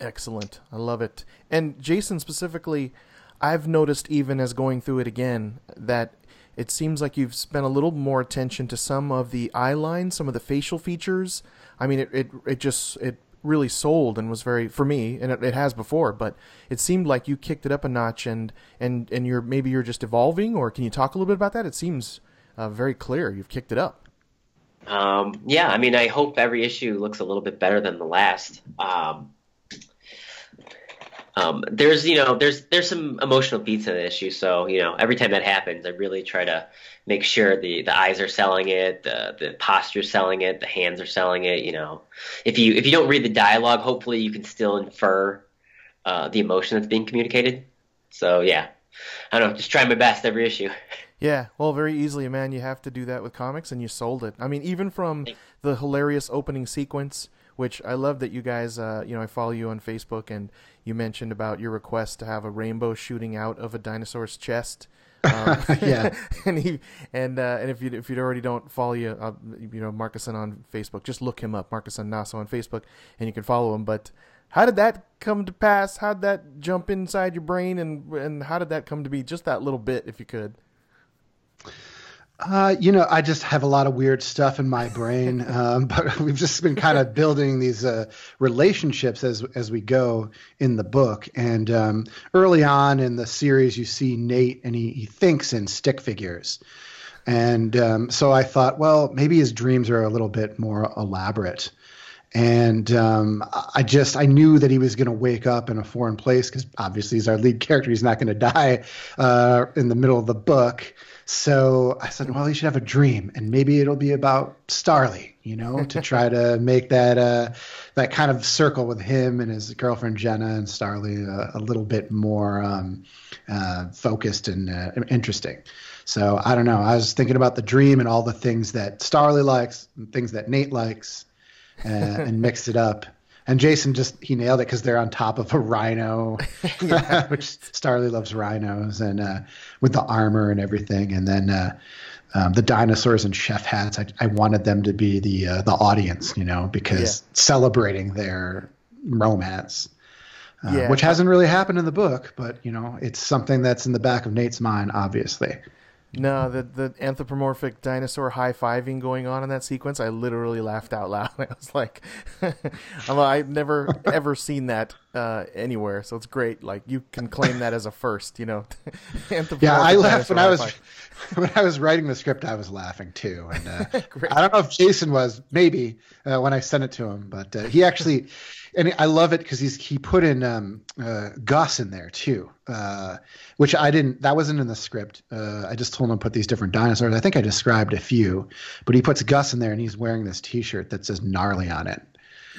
Excellent. I love it. And Jason specifically, I've noticed even as going through it again that it seems like you've spent a little more attention to some of the eye lines, some of the facial features. I mean, it it, it just it really sold and was very for me, and it, it has before, but it seemed like you kicked it up a notch, and and and you're maybe you're just evolving, or can you talk a little bit about that? It seems uh, very clear you've kicked it up. Um, yeah, I mean, I hope every issue looks a little bit better than the last. Um, um, there's you know there's there's some emotional beats in the issue, so you know every time that happens, I really try to make sure the, the eyes are selling it, the the posture's selling it, the hands are selling it. You know, if you if you don't read the dialogue, hopefully you can still infer uh, the emotion that's being communicated. So yeah, I don't know, just try my best every issue. Yeah, well, very easily, man. You have to do that with comics, and you sold it. I mean, even from the hilarious opening sequence, which I love that you guys, uh, you know, I follow you on Facebook, and you mentioned about your request to have a rainbow shooting out of a dinosaur's chest. Um, yeah, and he, and uh, and if you if you already don't follow you, uh, you know Marcuson on Facebook, just look him up, Marcus Anasso on Facebook, and you can follow him. But how did that come to pass? How did that jump inside your brain, and and how did that come to be? Just that little bit, if you could. Uh, you know, I just have a lot of weird stuff in my brain, um, but we've just been kind of building these uh, relationships as as we go in the book. And um, early on in the series, you see Nate, and he, he thinks in stick figures. And um, so I thought, well, maybe his dreams are a little bit more elaborate. And um, I just I knew that he was going to wake up in a foreign place because obviously he's our lead character. He's not going to die uh, in the middle of the book. So I said, well, he should have a dream, and maybe it'll be about Starley, you know, to try to make that uh, that kind of circle with him and his girlfriend Jenna and Starley a, a little bit more um, uh, focused and uh, interesting. So I don't know. I was thinking about the dream and all the things that Starley likes and things that Nate likes uh, and mixed it up. And Jason just, he nailed it because they're on top of a rhino, which Starley loves rhinos, and uh, with the armor and everything. And then uh, Um, the dinosaurs in chef hats, I, I wanted them to be the uh, the audience, you know, because yeah. celebrating their romance, uh, yeah. which hasn't really happened in the book, but, you know, it's something that's in the back of Nate's mind, obviously. No, the the anthropomorphic dinosaur high-fiving going on in that sequence, I literally laughed out loud. I was like, I've never, ever seen that uh, anywhere, so it's great. Like, you can claim that as a first, you know. Yeah, I laughed when I was when I was writing the script, I was laughing, too. And uh, I don't know if Jason was, maybe, uh, when I sent it to him, but uh, he actually... And I love it because he's he put in um, uh, Gus in there too, uh, which I didn't. That wasn't in the script. Uh, I just told him to put these different dinosaurs. I think I described a few, but he puts Gus in there, and he's wearing this T-shirt that says "gnarly" on it.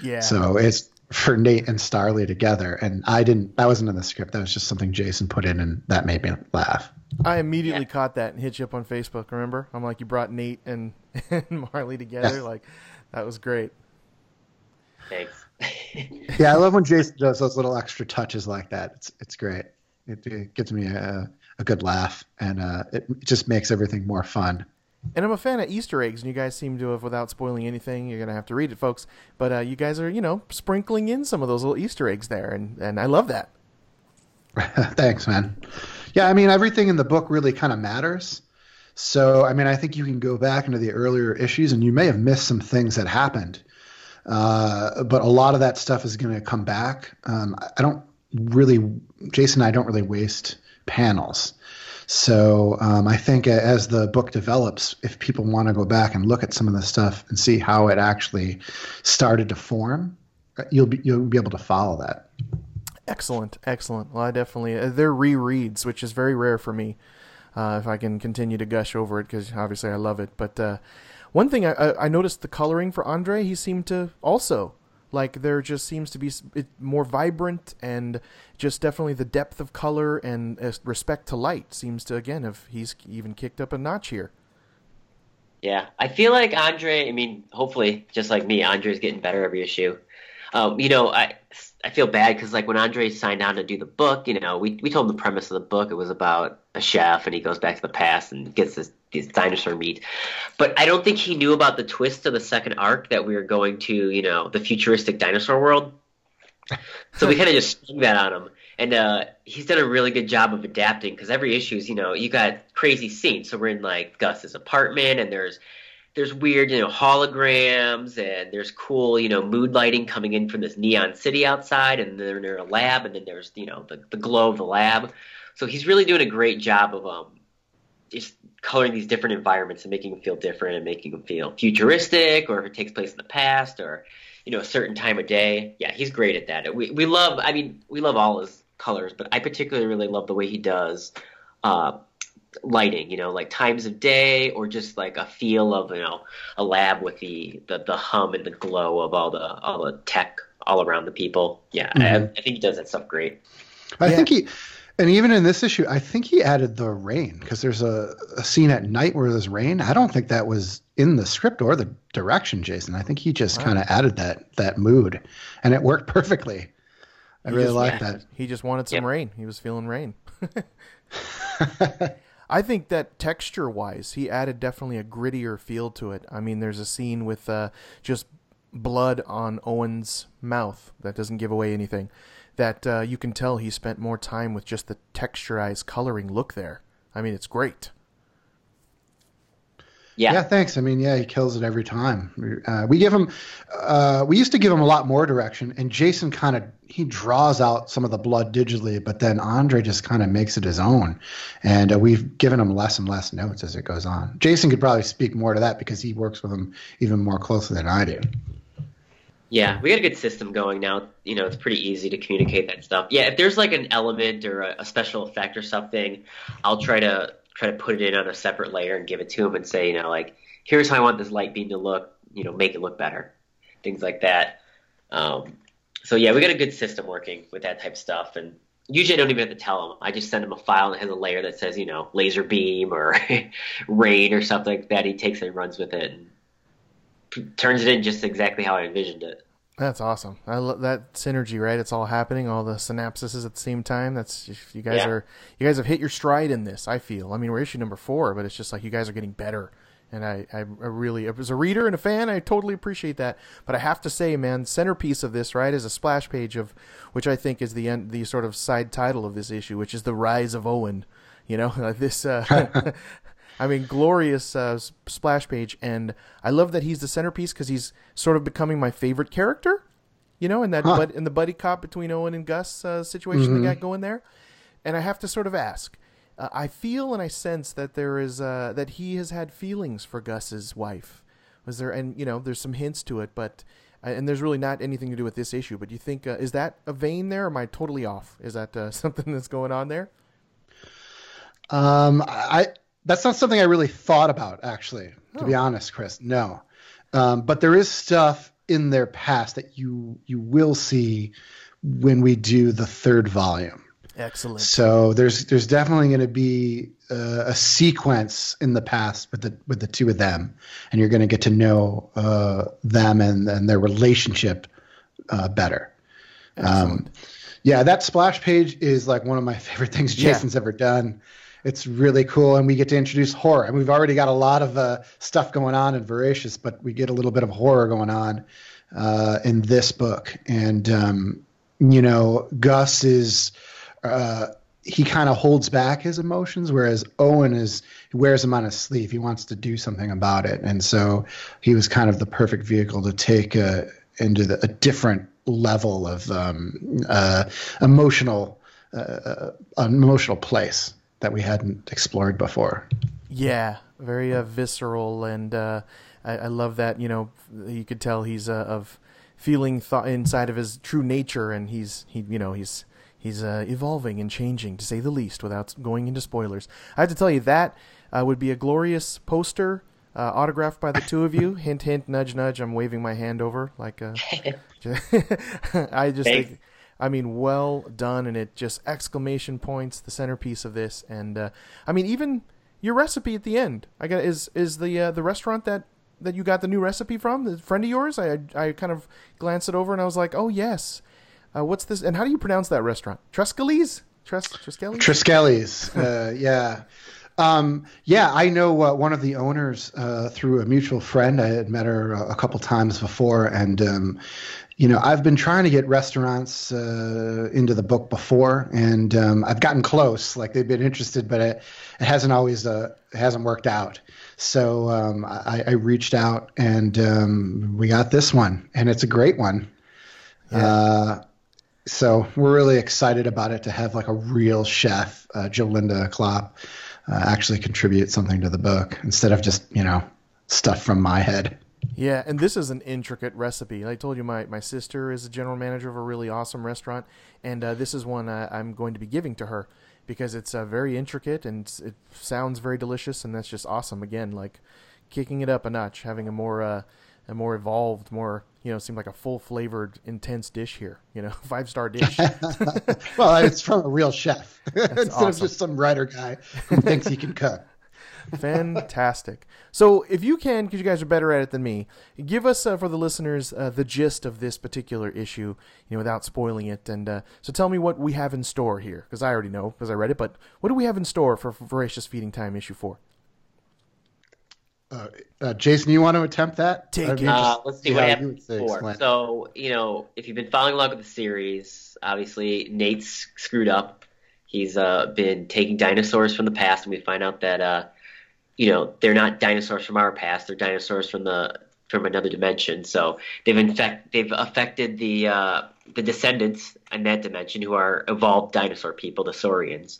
Yeah. So it's for Nate and Starley together, and I didn't. That wasn't in the script. That was just something Jason put in, and that made me laugh. I immediately yeah. caught that and hit you up on Facebook. Remember, I'm like, you brought Nate and, and Marley together. Yeah. Like, that was great. Thanks. Yeah, I love when Jason does those little extra touches like that. It's it's great. It, it gives me a, a good laugh, and uh, it just makes everything more fun. And I'm a fan of Easter eggs, and you guys seem to have, without spoiling anything, you're going to have to read it, folks. But uh, you guys are, you know, sprinkling in some of those little Easter eggs there, and, and I love that. Thanks, man. Yeah, I mean, everything in the book really kind of matters. So, I mean, I think you can go back into the earlier issues, and you may have missed some things that happened. Uh, but a lot of that stuff is going to come back. Um, I don't really, Jason and I don't really waste panels. So um, I think as the book develops, if people want to go back and look at some of the stuff and see how it actually started to form, you'll be, you'll be able to follow that. Excellent. Excellent. Well, I definitely, uh, they're rereads, which is very rare for me. Uh, if I can continue to gush over it, because obviously I love it, but, uh, one thing I, I noticed the coloring for Andre, he seemed to also, like, there just seems to be more vibrant, and just definitely the depth of color and respect to light seems to, again, if he's even kicked up a notch here. Yeah, I feel like Andre, I mean, hopefully, just like me, Andre's getting better every issue. Um, you know, I I feel bad because, like, when Andre signed on to do the book, you know, we, we told him the premise of the book. It was about a chef, and he goes back to the past and gets this, this dinosaur meat. But I don't think he knew about the twist of the second arc that we were going to, you know, the futuristic dinosaur world. So we kind of just swung that on him. And uh, he's done a really good job of adapting because every issue is, you know, you got crazy scenes. So we're in, like, Gus's apartment, and there's... There's weird, you know, holograms, and there's cool, you know, mood lighting coming in from this neon city outside, and they're near a lab, and then there's, you know, the, the glow of the lab. So he's really doing a great job of um, just coloring these different environments and making them feel different and making them feel futuristic, or if it takes place in the past, or, you know, a certain time of day. Yeah, he's great at that. We we love, I mean, we love all his colors, but I particularly really love the way he does uh lighting, you know, like times of day, or just like a feel of, you know, a lab with the the, the hum and the glow of all the all the tech all around the people. Yeah, mm-hmm. I, I think he does that stuff great. I yeah. think he, and even in this issue, I think he added the rain, because there's a, a scene at night where there's rain. I don't think that was in the script or the direction, Jason. I think he just wow. kind of added that that mood, and it worked perfectly. I he really like yeah. that. He just wanted some yeah. rain. He was feeling rain. I think that texture-wise, he added definitely a grittier feel to it. I mean, there's a scene with uh, just blood on Owen's mouth that doesn't give away anything, that uh, you can tell he spent more time with just the texturized coloring look there. I mean, it's great. Yeah. Yeah, thanks. I mean, yeah, he kills it every time. Uh, we give him, uh, we used to give him a lot more direction, and Jason kind of, he draws out some of the blood digitally, but then Andre just kind of makes it his own. And uh, we've given him less and less notes as it goes on. Jason could probably speak more to that because he works with him even more closely than I do. Yeah, we got a good system going now. You know, it's pretty easy to communicate that stuff. Yeah, if there's like an element or a, a special effect or something, I'll try to, try to put it in on a separate layer and give it to him and say, you know, like, here's how I want this light beam to look, you know, make it look better, things like that. Um, so, yeah, we got a good system working with that type of stuff. And usually I don't even have to tell him. I just send him a file that has a layer that says, you know, laser beam or rain or something like that. He takes it and runs with it and p- turns it in just exactly how I envisioned it. That's awesome. I love that synergy, right? It's all happening, all the synapses at the same time. That's if you guys yeah. are, you guys have hit your stride in this, I feel. I mean, we're issue number four, but it's just like you guys are getting better. And I, I really, as a reader and a fan, I totally appreciate that. But I have to say, man, centerpiece of this, right, is a splash page of, which I think is the end, the sort of side title of this issue, which is The Rise of Owen. You know, this, uh, I mean, glorious uh, splash page. And I love that he's the centerpiece because he's sort of becoming my favorite character, you know, in that, huh. bud, in the buddy cop between Owen and Gus uh, situation mm-hmm. they got going there. And I have to sort of ask. Uh, I feel and I sense that there is uh, that he has had feelings for Gus's wife. Was there, and you know, there's some hints to it, but uh, and there's really not anything to do with this issue. But you think uh, is that a vein there? Or am I totally off? Is that uh, something that's going on there? Um, I that's not something I really thought about, actually, to oh. be honest, Chris. No, um, but there is stuff in their past that you you will see when we do the third volume. Excellent. So there's there's definitely going to be uh, a sequence in the past with the with the two of them, and you're going to get to know uh, them and, and their relationship uh, better. Um, yeah, that splash page is like one of my favorite things Jason's yeah. ever done. It's really cool, and we get to introduce horror. And we've already got a lot of uh, stuff going on in Voracious, but we get a little bit of horror going on uh, in this book. And um, you know, Gus is. Uh, he kind of holds back his emotions, whereas Owen is he wears them on his sleeve. He wants to do something about it, and so he was kind of the perfect vehicle to take uh, into the, a different level of um, uh, emotional, uh, emotional place that we hadn't explored before. Yeah, very uh, visceral, and uh, I, I love that. You know, you could tell he's uh, of feeling thought inside of his true nature, and he's he, you know, he's. He's uh, evolving and changing, to say the least, without going into spoilers. I have to tell you, that uh, would be a glorious poster uh, autographed by the two of you. Hint, hint, nudge, nudge. I'm waving my hand over. like. Uh, I just Thanks. think, I mean, well done. And it just exclamation points, the centerpiece of this. And, uh, I mean, even your recipe at the end. I got is is the uh, the restaurant that, that you got the new recipe from, the friend of yours? I, I kind of glanced it over and I was like, oh, yes. Uh, what's this? And how do you pronounce that restaurant? Truskelly's? Trus- Truskelly's? Truskelly's. uh, yeah. Um, yeah, I know uh, one of the owners uh, through a mutual friend. I had met her a couple times before. And, um, you know, I've been trying to get restaurants uh, into the book before. And um, I've gotten close. Like, they've been interested, but it, it hasn't always uh, it hasn't worked out. So um, I, I reached out, and um, we got this one. And it's a great one. Yeah. Uh, So we're really excited about it to have like a real chef, uh, Jolinda Klopp, uh, actually contribute something to the book instead of just, you know, stuff from my head. Yeah, and this is an intricate recipe. I told you my, my sister is a general manager of a really awesome restaurant, and uh, this is one uh, I'm going to be giving to her because it's uh, very intricate and it sounds very delicious, and that's just awesome. Again, like kicking it up a notch, having a more uh, a more evolved, more... You know, seemed like a full-flavored, intense dish here. You know, five-star dish. Well, it's from a real chef instead awesome. of just some writer guy who thinks he can cook. Fantastic. So, if you can, because you guys are better at it than me, give us uh, for the listeners uh, the gist of this particular issue. You know, without spoiling it, and uh, so tell me what we have in store here, because I already know because I read it. But what do we have in store for Voracious Feeding Time issue four? Uh, uh, Jason, you want to attempt that? Take it. Uh, let's see yeah, what happens before. So, you know, if you've been following along with the series, obviously Nate's screwed up. He's uh, been taking dinosaurs from the past, and we find out that, uh, you know, they're not dinosaurs from our past. They're dinosaurs from the from another dimension. So they've infect they've affected the uh, the descendants in that dimension, who are evolved dinosaur people, the Saurians.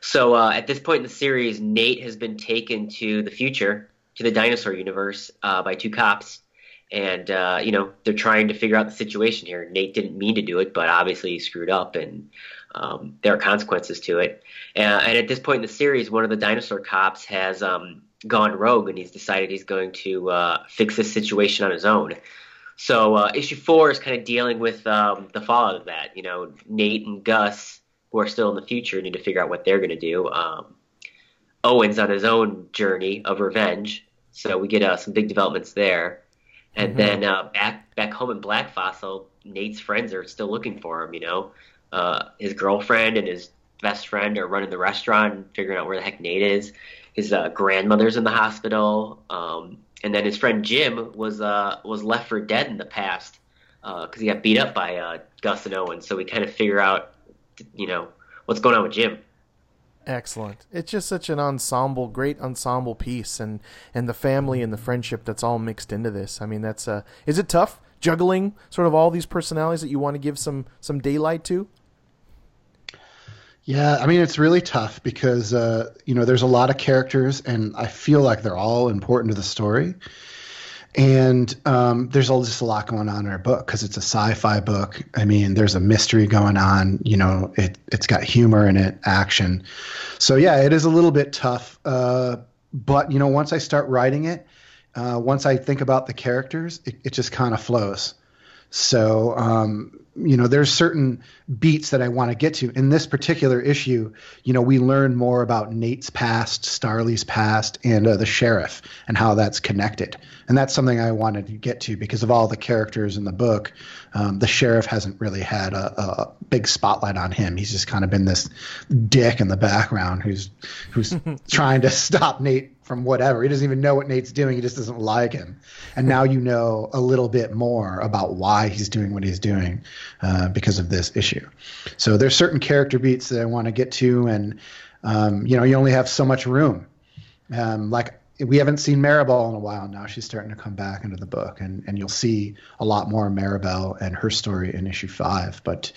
So uh, at this point in the series, Nate has been taken to the future. To the dinosaur universe uh, by two cops, and uh, you know they're trying to figure out the situation here. Nate didn't mean to do it, but obviously he screwed up, and um, there are consequences to it. Uh, and at this point in the series, one of the dinosaur cops has um, gone rogue, and he's decided he's going to uh, fix this situation on his own. So uh, issue four is kind of dealing with um, the fallout of that. You know, Nate and Gus, who are still in the future, need to figure out what they're going to do. Um, Owen's on his own journey of revenge, so we get uh, some big developments there. And mm-hmm. then uh, back back home in Black Fossil, Nate's friends are still looking for him, you know. Uh, his girlfriend and his best friend are running the restaurant and figuring out where the heck Nate is. His uh, grandmother's in the hospital. Um, and then his friend Jim was uh, was left for dead in the past because uh, he got beat up by uh, Gus and Owen. So we kind of figure out, you know, what's going on with Jim. Excellent. It's just such an ensemble, great ensemble piece, and, and the family and the friendship that's all mixed into this. I mean, that's uh, is it tough juggling sort of all these personalities that you want to give some some daylight to? Yeah, I mean, it's really tough because uh, you know, there's a lot of characters, and I feel like they're all important to the story. And um, there's all just a lot going on in our book because it's a sci-fi book. I mean, there's a mystery going on. You know, it it's got humor in it, action. So yeah, it is a little bit tough. Uh, but you know, once I start writing it, uh, once I think about the characters, it, it just kind of flows. So um, you know, there's certain beats that I want to get to. In this particular issue, you know, we learn more about Nate's past, Starley's past, and uh, the sheriff and how that's connected. And that's something I wanted to get to because of all the characters in the book. Um, the sheriff hasn't really had a, a big spotlight on him. He's just kind of been this dick in the background who's who's trying to stop Nate from whatever. He doesn't even know what Nate's doing. He just doesn't like him. And now you know a little bit more about why he's doing what he's doing uh, because of this issue. So there's certain character beats that I want to get to, and um, you know, you only have so much room. Um, like. We haven't seen Maribel in a while now. She's starting to come back into the book, and, and you'll see a lot more Maribel and her story in issue five. But,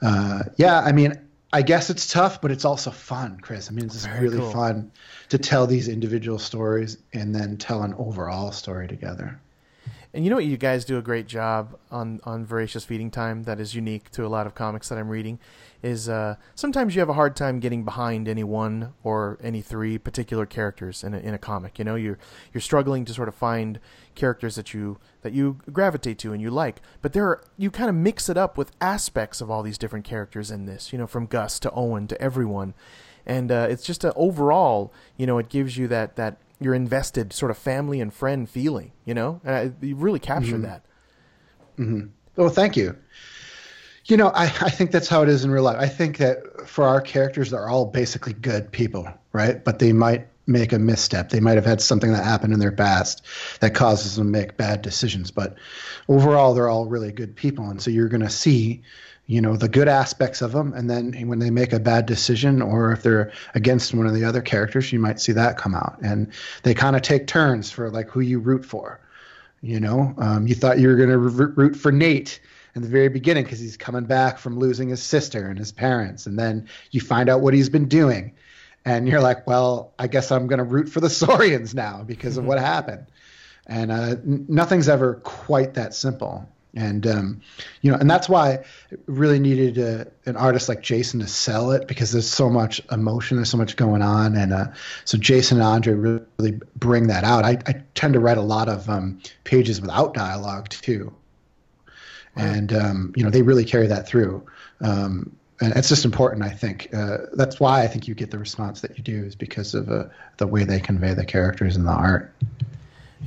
uh, yeah, I mean, I guess it's tough, but it's also fun, Chris. I mean, it's Very really cool. fun to tell these individual stories and then tell an overall story together. And you know what, you guys do a great job on, on Voracious Feeding Time that is unique to a lot of comics that I'm reading is uh, sometimes you have a hard time getting behind any one or any three particular characters in a, in a comic. You know, you're, you're struggling to sort of find characters that you that you gravitate to and you like. But there are, you kind of mix it up with aspects of all these different characters in this, you know, from Gus to Owen to everyone. And uh, it's just a, overall, you know, it gives you that that. Your invested sort of family and friend feeling, you know, and I, you really capture mm-hmm. that. Mm-hmm. Oh, thank you. You know, I, I think that's how it is in real life. I think that for our characters, they're all basically good people, right? But they might make a misstep. They might have had something that happened in their past that causes them to make bad decisions. But overall, they're all really good people. And so you're going to see, you know, the good aspects of them. And then when they make a bad decision or if they're against one of the other characters, you might see that come out. And they kind of take turns for like who you root for. You know, um, you thought you were going to root for Nate in the very beginning because he's coming back from losing his sister and his parents. And then you find out what he's been doing. And you're like, well, I guess I'm going to root for the Saurians now because of what happened. And uh, n- nothing's ever quite that simple. And, um, you know, and that's why it really needed a, an artist like Jason to sell it because there's so much emotion, there's so much going on. And uh, so Jason and Andre really, really bring that out. I, I tend to write a lot of um, pages without dialogue, too. Wow. And, um, you know, they really carry that through. Um, and it's just important, I think. Uh, that's why I think you get the response that you do is because of uh, the way they convey the characters and the art.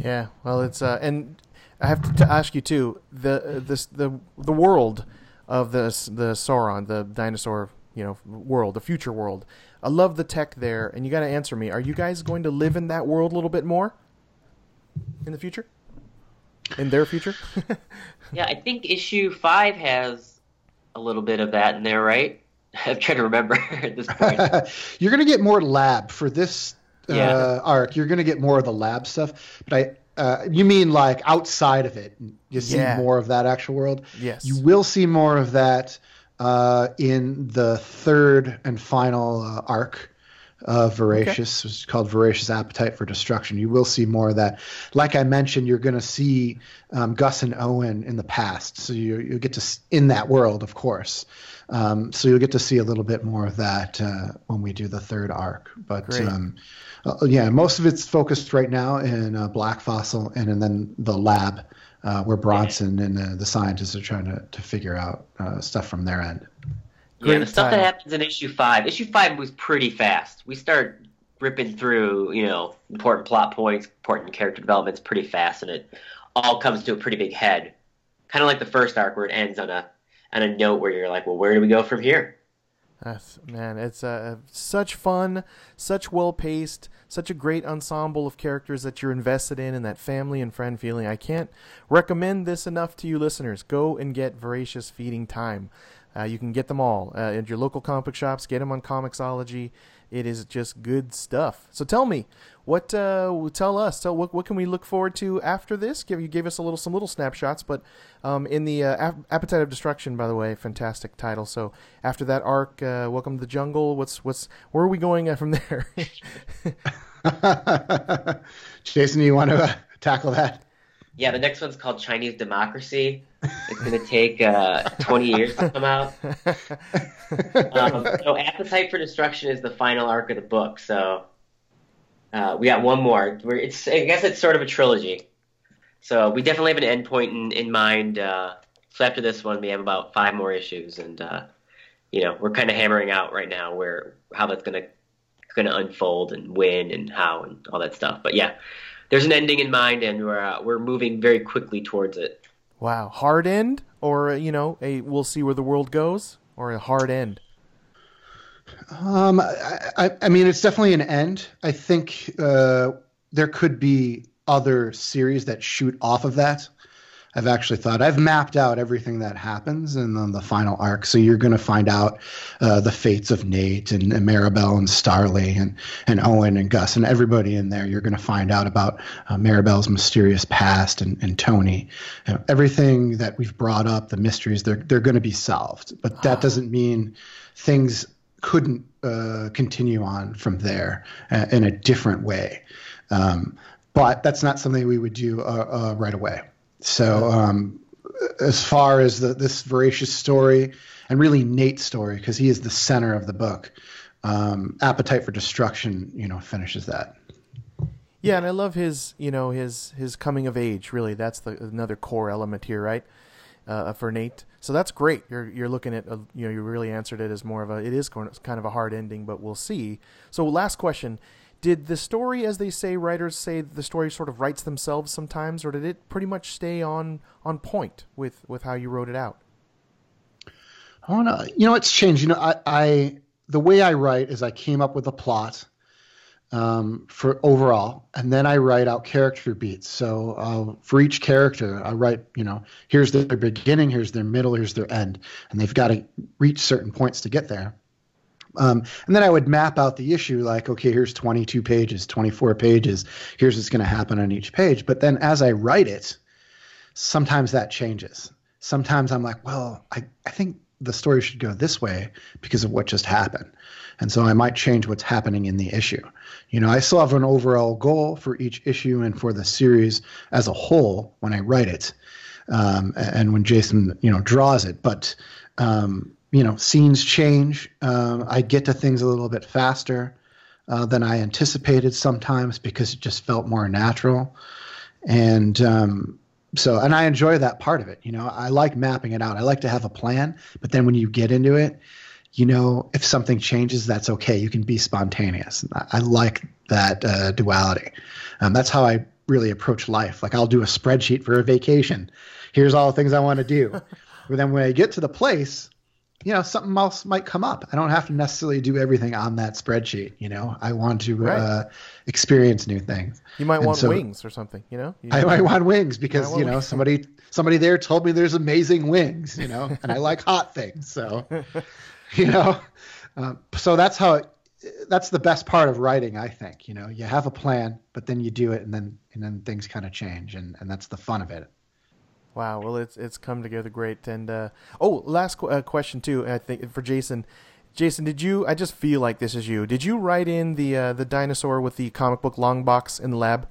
Yeah, well, it's uh, – and – I have to, to ask you too. The this the the world of the the Sauron, the dinosaur, you know, world, the future world. I love the tech there, and you got to answer me. Are you guys going to live in that world a little bit more in the future? In their future? Yeah, I think issue five has a little bit of that in there, right? I'm trying to remember at this point. You're going to get more lab for this uh, yeah. arc. You're going to get more of the lab stuff, but I. Uh, you mean like outside of it, you see yeah. more of that actual world? Yes. You will see more of that uh, in the third and final uh, arc of Voracious, okay. which is called Voracious Appetite for Destruction. You will see more of that. Like I mentioned, you're going to see um, Gus and Owen in the past. So you, you'll get to, in that world, of course. Um, so you'll get to see a little bit more of that uh, when we do the third arc. But um, uh, yeah, most of it's focused right now in uh, Black Fossil and, and then the lab uh, where Bronson and uh, the scientists are trying to, to figure out uh, stuff from their end. Yeah, Great the time. Stuff that happens in issue five. Issue five moves pretty fast. We start ripping through, you know, important plot points, important character developments pretty fast, and it all comes to a pretty big head. Kind of like the first arc where it ends on a on a note where you're like, well, where do we go from here? That's, man, it's uh, such fun, such well-paced, such a great ensemble of characters that you're invested in, and that family and friend feeling. I can't recommend this enough to you listeners. Go and get Voracious Feeding Time. Uh, you can get them all uh, at your local comic book shops. Get them on Comixology. It is just good stuff. So tell me, what? Uh, tell us. Tell what? What can we look forward to after this? Give you gave us a little, some little snapshots, but um, in the uh, App- Appetite of Destruction, by the way, fantastic title. So after that arc, uh, Welcome to the Jungle. What's what's? Where are we going from there? Jason, you want to uh, tackle that? Yeah, the next one's called Chinese Democracy. It's going to take uh, twenty years to come out. Um, so Appetite for Destruction is the final arc of the book. So uh, we got one more. We're, it's, I guess it's sort of a trilogy. So we definitely have an end point in, in mind. Uh, so after this one, we have about five more issues. And, uh, you know, we're kind of hammering out right now where how that's going to going to unfold and when and how and all that stuff. But, yeah. There's an ending in mind, and we're uh, we're moving very quickly towards it. Wow, hard end, or you know, a we'll see where the world goes, or a hard end. Um, I, I mean, it's definitely an end. I think uh, there could be other series that shoot off of that. I've actually thought I've mapped out everything that happens, and then the final arc. So you're going to find out uh, the fates of Nate and, and Maribel and Starley and, and Owen and Gus and everybody in there. You're going to find out about uh, Maribel's mysterious past and, and Tony. You know, everything that we've brought up, the mysteries, they're they're going to be solved. But that doesn't mean things couldn't uh, continue on from there uh, in a different way. Um, but that's not something we would do uh, uh, right away. So um, as far as the, this Voracious story, and really Nate's story, because he is the center of the book, um, Appetite for Destruction, you know, finishes that. Yeah, and I love his, you know, his his coming of age, really. That's the, another core element here, right, uh, for Nate. So that's great. You're you're looking at, a, you know, you really answered it as more of a, it is kind of a hard ending, but we'll see. So last question. Did the story, as they say, writers say the story sort of writes themselves sometimes, or did it pretty much stay on, on point with, with how you wrote it out? I don't know. You know, it's changed. You know, I, I the way I write is I came up with a plot um, for overall, and then I write out character beats. So I'll, for each character, I write, you know, here's their beginning, here's their middle, here's their end, and they've got to reach certain points to get there. Um, and then I would map out the issue like, okay, here's twenty-two pages, twenty-four pages. Here's what's going to happen on each page. But then as I write it, sometimes that changes. Sometimes I'm like, well, I, I think the story should go this way because of what just happened. And so I might change what's happening in the issue. You know, I still have an overall goal for each issue and for the series as a whole when I write it. Um, and when Jason, you know, draws it, but, um, you know, scenes change. Um, I get to things a little bit faster uh, than I anticipated sometimes because it just felt more natural. And um, so, and I enjoy that part of it. You know, I like mapping it out. I like to have a plan, but then when you get into it, you know, if something changes, that's okay. You can be spontaneous. I, I like that uh, duality. Um, that's how I really approach life. Like I'll do a spreadsheet for a vacation. Here's all the things I want to do. But then when I get to the place, you know, something else might come up. I don't have to necessarily do everything on that spreadsheet. You know, I want to right. uh, experience new things. You might and want so, wings or something, you know, you I might want wings because, you, you know, wings. somebody, somebody there told me there's amazing wings, you know, and I like hot things. So, you know, um, so that's how, it, that's the best part of writing. I think, you know, you have a plan, but then you do it and then, and then things kind of change and, and that's the fun of it. Wow, well, it's it's come together great, and uh, oh, last qu- uh, question too. I think for Jason, Jason, did you? I just feel like this is you. Did you write in the uh, the dinosaur with the comic book long box in the lab?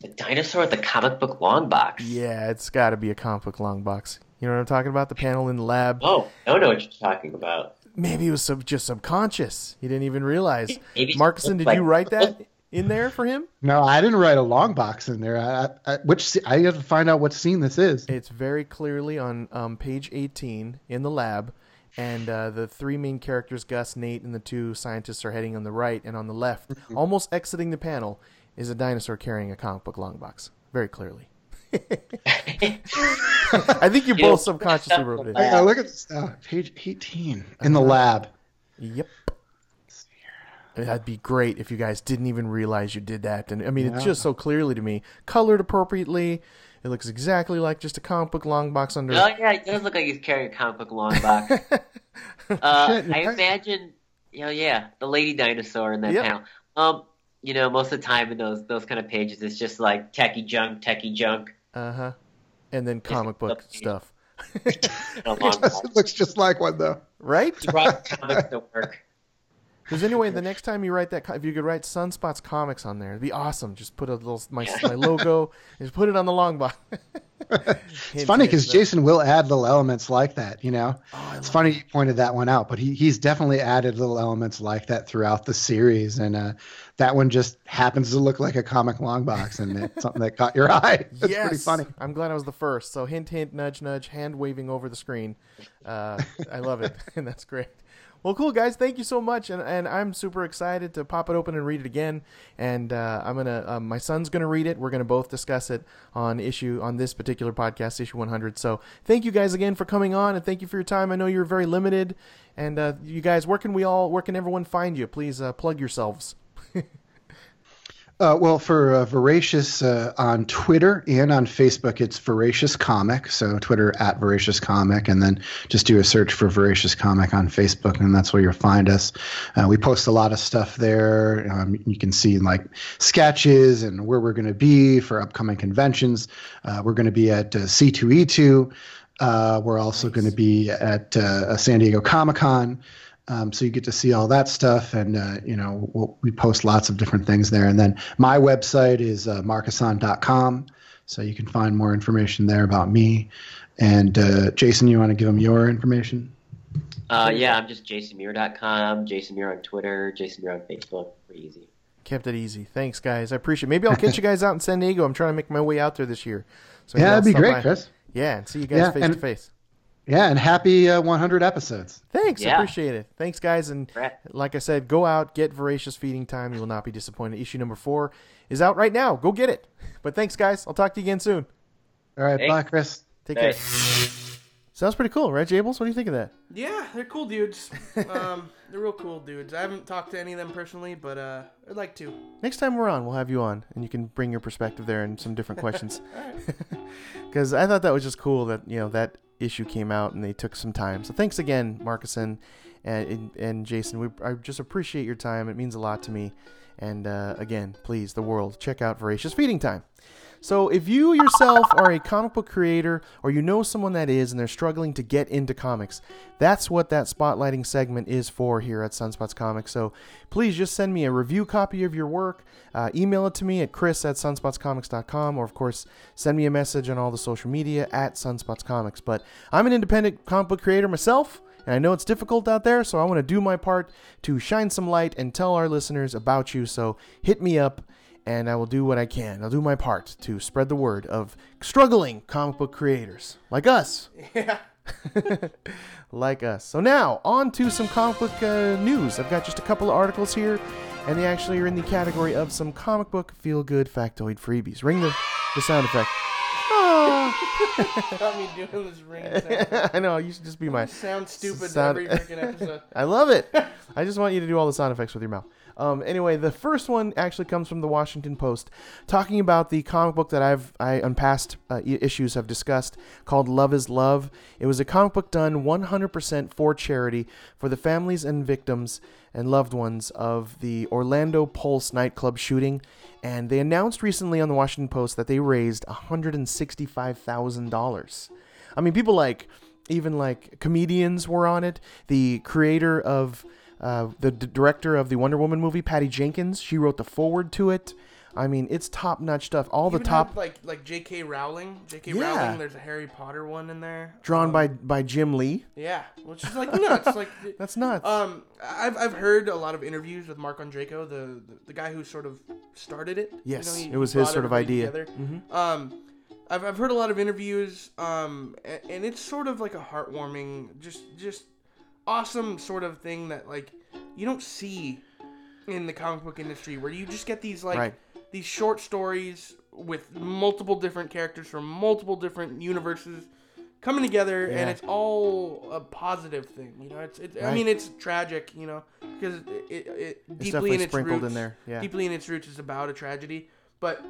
The dinosaur with the comic book long box. Yeah, it's got to be a comic book long box. You know what I'm talking about? The panel in the lab. Oh, I don't know what you're talking about. Maybe it was sub- just subconscious. He didn't even realize. Marcuson, did like- you write that? In there for him? No, I didn't write a long box in there. I, I, which I have to find out what scene this is. It's very clearly on um, page eighteen in the lab, And uh, the three main characters, Gus, Nate, and the two scientists are heading on the right, and on the left, mm-hmm. almost exiting the panel, is a dinosaur carrying a comic book long box. Very clearly. I think you, you both subconsciously wrote it. I, I look at this, uh, page eighteen in the lab. Yep. That'd be great if you guys didn't even realize you did that. And I mean, yeah. It's just so clearly to me. Colored appropriately. It looks exactly like just a comic book long box under... Oh, yeah, it does look like he's carrying a comic book long box. uh, Shit, I imagine, you know, yeah, the lady dinosaur in that yep. panel. Um, you know, most of the time in those those kind of pages, it's just like techie junk, techie junk. Uh-huh. And then comic book stuff. It looks just like one, though. Right? He brought comics to work. Because anyway, the next time you write that, if you could write Sunspots Comics on there, it'd be awesome. Just put a little my my logo, and just put it on the long box. It's funny because Jason will add little elements like that. You know, oh, it's funny that you pointed that one out, but he he's definitely added little elements like that throughout the series, and uh, that one just happens to look like a comic long box, and it's something that caught your eye. It's yes. pretty funny. I'm glad I was the first. So hint, hint, nudge, nudge, hand waving over the screen. Uh, I love it, and that's great. Well, cool, guys. Thank you so much, and, and I'm super excited to pop it open and read it again. And uh, I'm gonna, uh, my son's gonna read it. We're gonna both discuss it on issue on this particular podcast, issue one hundred. So, thank you guys again for coming on, and thank you for your time. I know you're very limited, and uh, you guys, where can we all, where can everyone find you? Please uh, plug yourselves. Uh, well, for uh, Voracious uh, on Twitter and on Facebook, it's Voracious Comic. So Twitter at Voracious Comic, and then just do a search for Voracious Comic on Facebook, and that's where you'll find us. Uh, we post a lot of stuff there. Um, you can see like sketches and where we're going to be for upcoming conventions. Uh, we're going to be at uh, C two E two. Uh, we're also nice. going to be at uh, San Diego Comic-Con. Um, so you get to see all that stuff, and uh, you know we'll, we post lots of different things there. And then my website is uh, marcus on dot com, so you can find more information there about me. And uh, Jason, you want to give them your information? Uh, yeah, I'm just jason muir dot com, Jason Muir on Twitter, Jason Muir on Facebook. Pretty easy. Kept it easy. Thanks, guys. I appreciate it. Maybe I'll catch you guys out in San Diego. I'm trying to make my way out there this year. So yeah, that'd be great, by. Chris. Yeah, and see you guys yeah, face and- to face. Yeah, and happy uh, one hundred episodes. Thanks, yeah. I appreciate it. Thanks, guys, and like I said, go out, get Voracious Feeding Time. You will not be disappointed. Issue number four is out right now. Go get it. But thanks, guys. I'll talk to you again soon. All right, thanks. Bye, Chris. Take thanks. Care. Sounds pretty cool, right, Jables? What do you think of that? Yeah, they're cool dudes. um, they're real cool dudes. I haven't talked to any of them personally, but uh, I'd like to. Next time we're on, we'll have you on, and you can bring your perspective there and some different questions. Because I thought that was just cool that, you know, that issue came out and they took some time. So thanks again, Marcuson and and Jason. We I just appreciate your time. It means a lot to me. And uh, again, please, the world, check out Voracious Feeding Time. So if you yourself are a comic book creator, or you know someone that is and they're struggling to get into comics, that's what that spotlighting segment is for here at Sunspots Comics. So please just send me a review copy of your work. Uh, email it to me at chris at sunspots comics dot com, or of course send me a message on all the social media at Sunspots Comics. But I'm an independent comic book creator myself, and I know it's difficult out there, so I want to do my part to shine some light and tell our listeners about you. So hit me up, and I will do what I can. I'll do my part to spread the word of struggling comic book creators like us. Yeah. Like us. So now, on to some comic book uh, news. I've got just a couple of articles here, and they actually are in the category of some comic book feel-good factoid freebies. Ring the, the sound effect. Got me doing this ring sound. I know, you should just be my... You sound stupid sound... every freaking episode. I love it. I just want you to do all the sound effects with your mouth. Um, anyway, the first one actually comes from the Washington Post, talking about the comic book that I've I on past uh, issues have discussed, called Love is Love. It was a comic book done one hundred percent for charity for the families and victims and loved ones of the Orlando Pulse nightclub shooting. And they announced recently on the Washington Post that they raised one hundred sixty-five thousand dollars. I mean, people like, even like comedians were on it. The creator of... Uh, the d- director of the Wonder Woman movie, Patty Jenkins, she wrote the foreword to it. I mean, it's top-notch stuff. All the even top... Have, like, like J K. Rowling. J K. Yeah. Rowling, there's a Harry Potter one in there. Drawn um, by, by Jim Lee. Yeah, which is like nuts. Like that's nuts. Um, I've I've heard a lot of interviews with Mark Andreyko, the, the, the guy who sort of started it. Yes, you know, it was his sort of idea. Mm-hmm. Um, I've I've heard a lot of interviews, um, and, and it's sort of like a heartwarming, just just... awesome sort of thing that, like, you don't see in the comic book industry, where you just get these, like, right. these short stories with multiple different characters from multiple different universes coming together, yeah. and it's all a positive thing, you know. It's, it's right. I mean, it's tragic, you know, because it, it, it deeply in its sprinkled roots, in there. Yeah. deeply in its roots is about a tragedy, but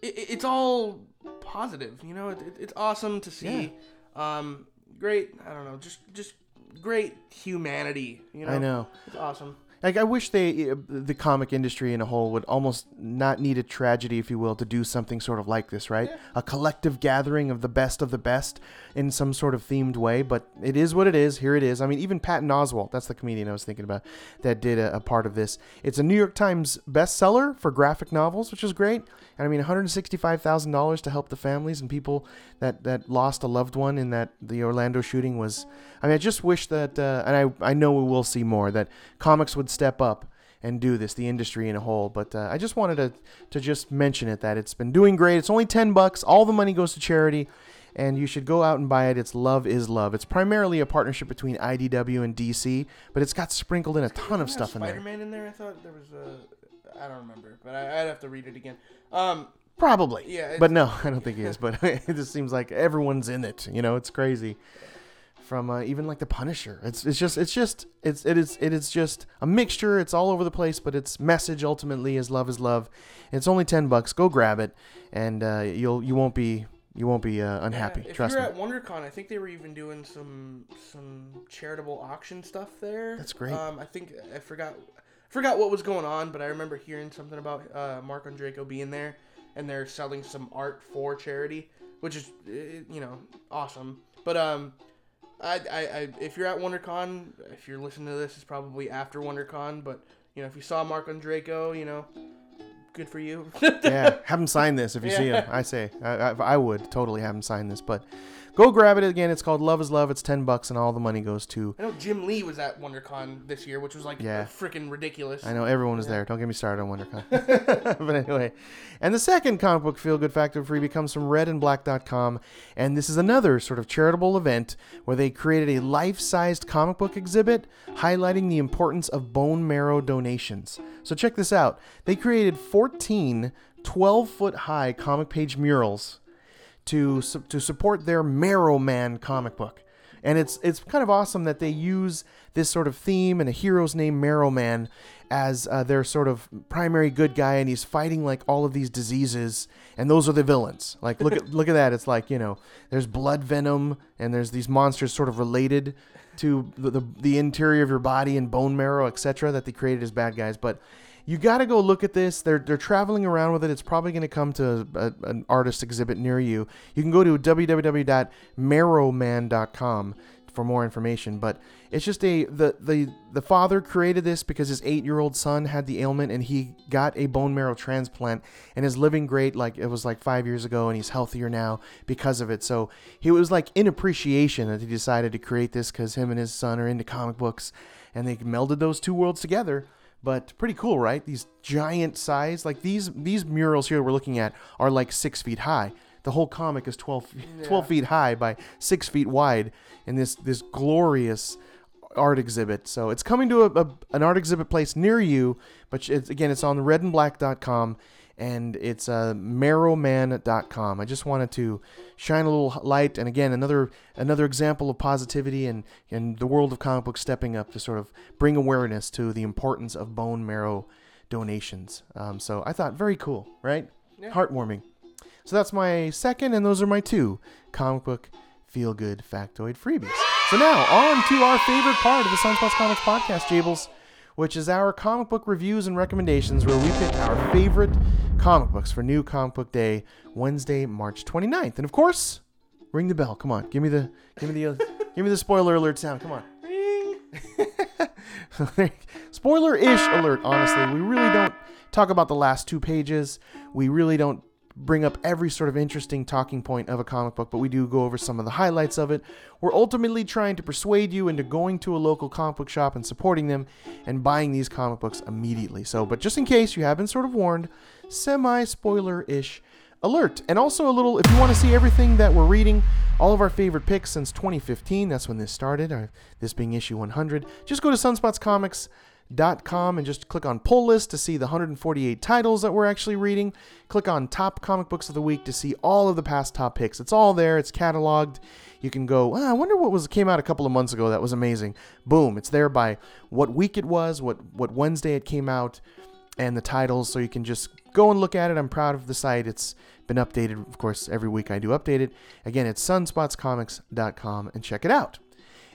it, it's all positive, you know. It, it, it's awesome to see. Yeah. Um, great, I don't know, just just great humanity, you know. I know, it's awesome. Like, I wish they, the comic industry in a whole would almost not need a tragedy, if you will, to do something sort of like this, right? Yeah. A collective gathering of the best of the best in some sort of themed way, but it is what it is. Here it is. I mean, even Patton Oswalt, that's the comedian I was thinking about, that did a, a part of this. It's a New York Times bestseller for graphic novels, which is great. And I mean, one hundred sixty-five thousand dollars to help the families and people that, that lost a loved one in that the Orlando shooting was... I mean, I just wish that, uh, and I, I know we will see more, that comics would step up and do this, the industry in a whole. But uh, I just wanted to to just mention it, that it's been doing great. It's only ten bucks. All the money goes to charity, and you should go out and buy it. It's Love is Love. It's primarily a partnership between I D W and D C, but it's got sprinkled in a ton of stuff in there. Spider-Man in there? I thought there was a... I don't remember, but I, I'd have to read it again. Um, Probably. Yeah. But no, I don't think he is, but it just seems like everyone's in it. You know, it's crazy. From uh, even like the Punisher, it's it's just it's just it's it is it is just a mixture. It's all over the place, but its message ultimately is love is love. It's only ten bucks. Go grab it, and uh, you'll you won't be you won't be uh, unhappy. Yeah, if trust you're me. At WonderCon, I think they were even doing some some charitable auction stuff there. That's great. Um, I think I forgot forgot what was going on, but I remember hearing something about uh, Mark Andreyko being there, and they're selling some art for charity, which is you know awesome. But um. I, I, I, if you're at WonderCon, if you're listening to this, it's probably after WonderCon, but, you know, if you saw Mark Andreyko, you know, good for you. Yeah, have him sign this if you yeah. see him, I say. I, I, I would totally have him sign this, but go grab it again. It's called Love is Love. It's ten bucks, and all the money goes to... I know Jim Lee was at WonderCon this year, which was, like, yeah. freaking ridiculous. I know, everyone was yeah. there. Don't get me started on WonderCon. But anyway, and the second comic book feel-good factor freebie comes from red and black dot com, and this is another sort of charitable event where they created a life-sized comic book exhibit highlighting the importance of bone marrow donations. So check this out. They created fourteen twelve-foot-high comic page murals to su- to support their Marrow Man comic book. And it's it's kind of awesome that they use this sort of theme and a hero's name, Marrow Man, as uh, their sort of primary good guy, and he's fighting, like, all of these diseases, and those are the villains. Like, look at look at that. It's like, you know, there's blood venom, and there's these monsters sort of related to the the, the interior of your body and bone marrow, et cetera, that they created as bad guys. But you got to go look at this. They're they're traveling around with it. It's probably going to come to a, an artist exhibit near you. You can go to w w w dot marrow man dot com for more information. But it's just a the the the father created this because his eight-year-old son had the ailment, and he got a bone marrow transplant and is living great. Like, it was like five years ago, and he's healthier now because of it. So he was like in appreciation that he decided to create this, because him and his son are into comic books, and they melded those two worlds together. But pretty cool, right? These giant size, like these these murals here we're looking at are like six feet high. The whole comic is twelve, twelve yeah. feet high by six feet wide in this this glorious art exhibit. So it's coming to a, a, an art exhibit place near you, but it's, again, it's on red and black dot com, and it's uh, marrow man dot com. I just wanted to shine a little light, and again, another another example of positivity and, and the world of comic books stepping up to sort of bring awareness to the importance of bone marrow donations. Um, so I thought, very cool, right? Yeah. Heartwarming. So that's my second, and those are my two comic book feel-good factoid freebies. So now, on to our favorite part of the Sunspots Comics podcast, Jables, which is our comic book reviews and recommendations, where we pick our favorite comic books for New Comic Book Day, Wednesday, March twenty-ninth. And of course, ring the bell. Come on, give me the, give me the, give me the spoiler alert sound. Come on. Ring. Spoiler-ish alert. Honestly, we really don't talk about the last two pages. We really don't bring up every sort of interesting talking point of a comic book, but we do go over some of the highlights of it. We're ultimately trying to persuade you into going to a local comic book shop and supporting them and buying these comic books immediately. So, but just in case you have been sort of warned, semi-spoiler-ish alert. And also a little, if you want to see everything that we're reading, all of our favorite picks since twenty fifteen. That's when this started, our, this being issue one hundred. Just go to sunspots comics dot com and just click on pull list to see the one hundred forty-eight titles that we're actually reading. Click on top comic books of the week to see all of the past top picks. It's all there. It's cataloged. You can go, ah, I wonder what was came out a couple of months ago that was amazing. Boom. It's there by what week it was, what, what Wednesday it came out, and the titles. So you can just go and look at it. I'm proud of the site. It's been updated. Of course, every week I do update it. Again, it's sunspots comics dot com and check it out.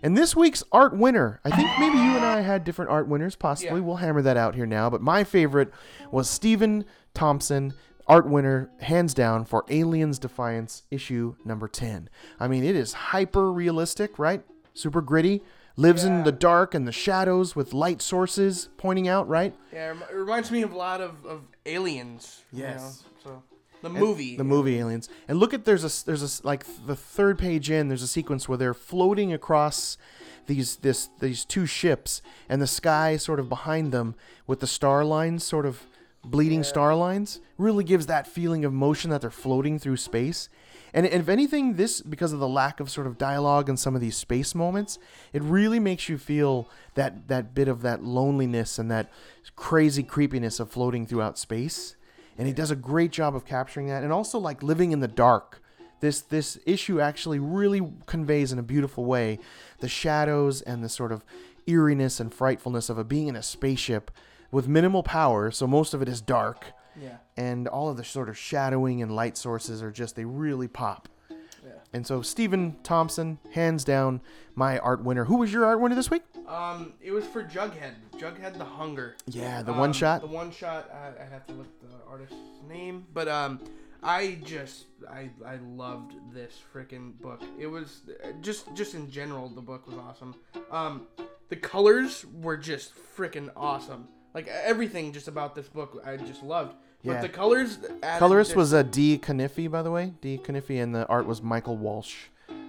And this week's art winner, I think maybe you and I had different art winners, possibly. Yeah. We'll hammer that out here now. But my favorite was Stephen Thompson, art winner, hands down, for Aliens Defiance, issue number ten. I mean, it is hyper-realistic, right? Super gritty. Lives yeah. in the dark and the shadows with light sources pointing out, right? Yeah, it reminds me of a lot of, of Aliens. Yes. You know, so. The movie. And the movie Aliens. And look at, there's a, there's a, like the third page in, there's a sequence where they're floating across these, this, these two ships and the sky sort of behind them with the star lines, sort of bleeding yeah. star lines, really gives that feeling of motion that they're floating through space. And if anything, this, because of the lack of sort of dialogue in some of these space moments, it really makes you feel that, that bit of that loneliness and that crazy creepiness of floating throughout space. And he does a great job of capturing that. And also, like, living in the dark. This this issue actually really conveys in a beautiful way the shadows and the sort of eeriness and frightfulness of a being in a spaceship with minimal power. So most of it is dark. Yeah. And all of the sort of shadowing and light sources are just, they really pop. Yeah. And so Stephen Thompson, hands down, my art winner. Who was your art winner this week? Um, it was for Jughead. Jughead the Hunger. Yeah, the um, one shot. The one shot. I, I have to look at the artist's name, but um, I just I I loved this freaking book. It was just just in general, the book was awesome. Um, the colors were just freaking awesome. Like everything just about this book, I just loved. But yeah. the colors. Colorist was a D. Caniffy, by the way. D. Caniffy, and the art was Michael Walsh.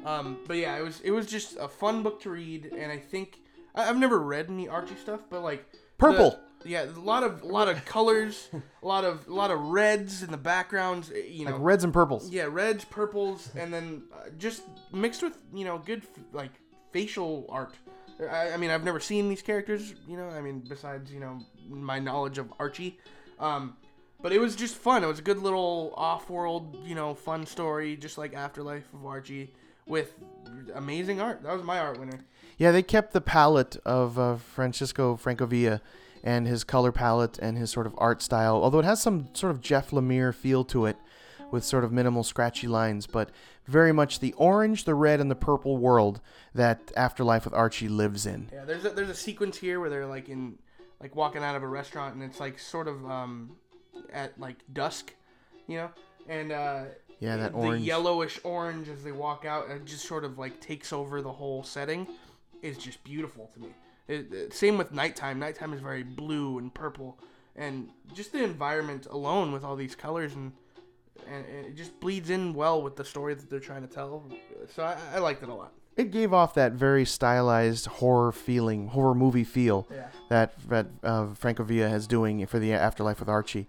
Um, but yeah, it was it was just a fun book to read, and I think I, I've never read any Archie stuff, but like purple. The, yeah, a lot of a lot of colors, a lot of a lot of reds in the backgrounds. You know, like reds and purples. Yeah, reds, purples, and then uh, just mixed with you know good like facial art. I, I mean, I've never seen these characters. You know, I mean, besides you know my knowledge of Archie. Um, But it was just fun. It was a good little off-world, you know, fun story, just like Afterlife of Archie, with amazing art. That was my art winner. Yeah, they kept the palette of uh, Francisco Francovilla and his color palette and his sort of art style, although it has some sort of Jeff Lemire feel to it with sort of minimal scratchy lines, but very much the orange, the red, and the purple world that Afterlife with Archie lives in. Yeah, there's a, there's a sequence here where they're, like, in like walking out of a restaurant, and it's, like, sort of... um. at like dusk, you know, and uh yeah that the orange. Yellowish orange as they walk out and just sort of like takes over the whole setting is just beautiful to me. It, it, same with nighttime. Nighttime is very blue and purple, and just the environment alone with all these colors and and, and it just bleeds in well with the story that they're trying to tell. So I, I liked it a lot. It gave off that very stylized horror feeling, horror movie feel yeah. that, that uh, Francovilla is doing for the Afterlife with Archie.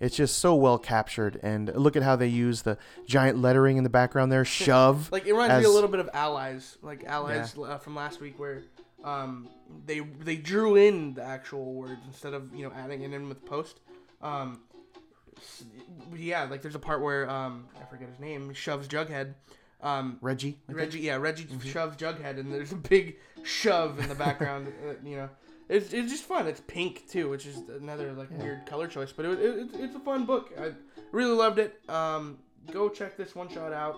It's just so well captured, and look at how they use the giant lettering in the background there. Shove. Like it reminds as, me a little bit of Allies, like Allies yeah. uh, from last week, where um, they they drew in the actual words instead of you know adding it in with post. Um, yeah, like there's a part where um, I forget his name, shoves Jughead. Um, Reggie, Reggie, yeah, Reggie mm-hmm. shoves Jughead, and there's a big shove in the background. uh, you know, it's it's just fun. It's pink too, which is another like yeah. weird color choice, but it, it it's a fun book. I really loved it. Um, go check this one shot out.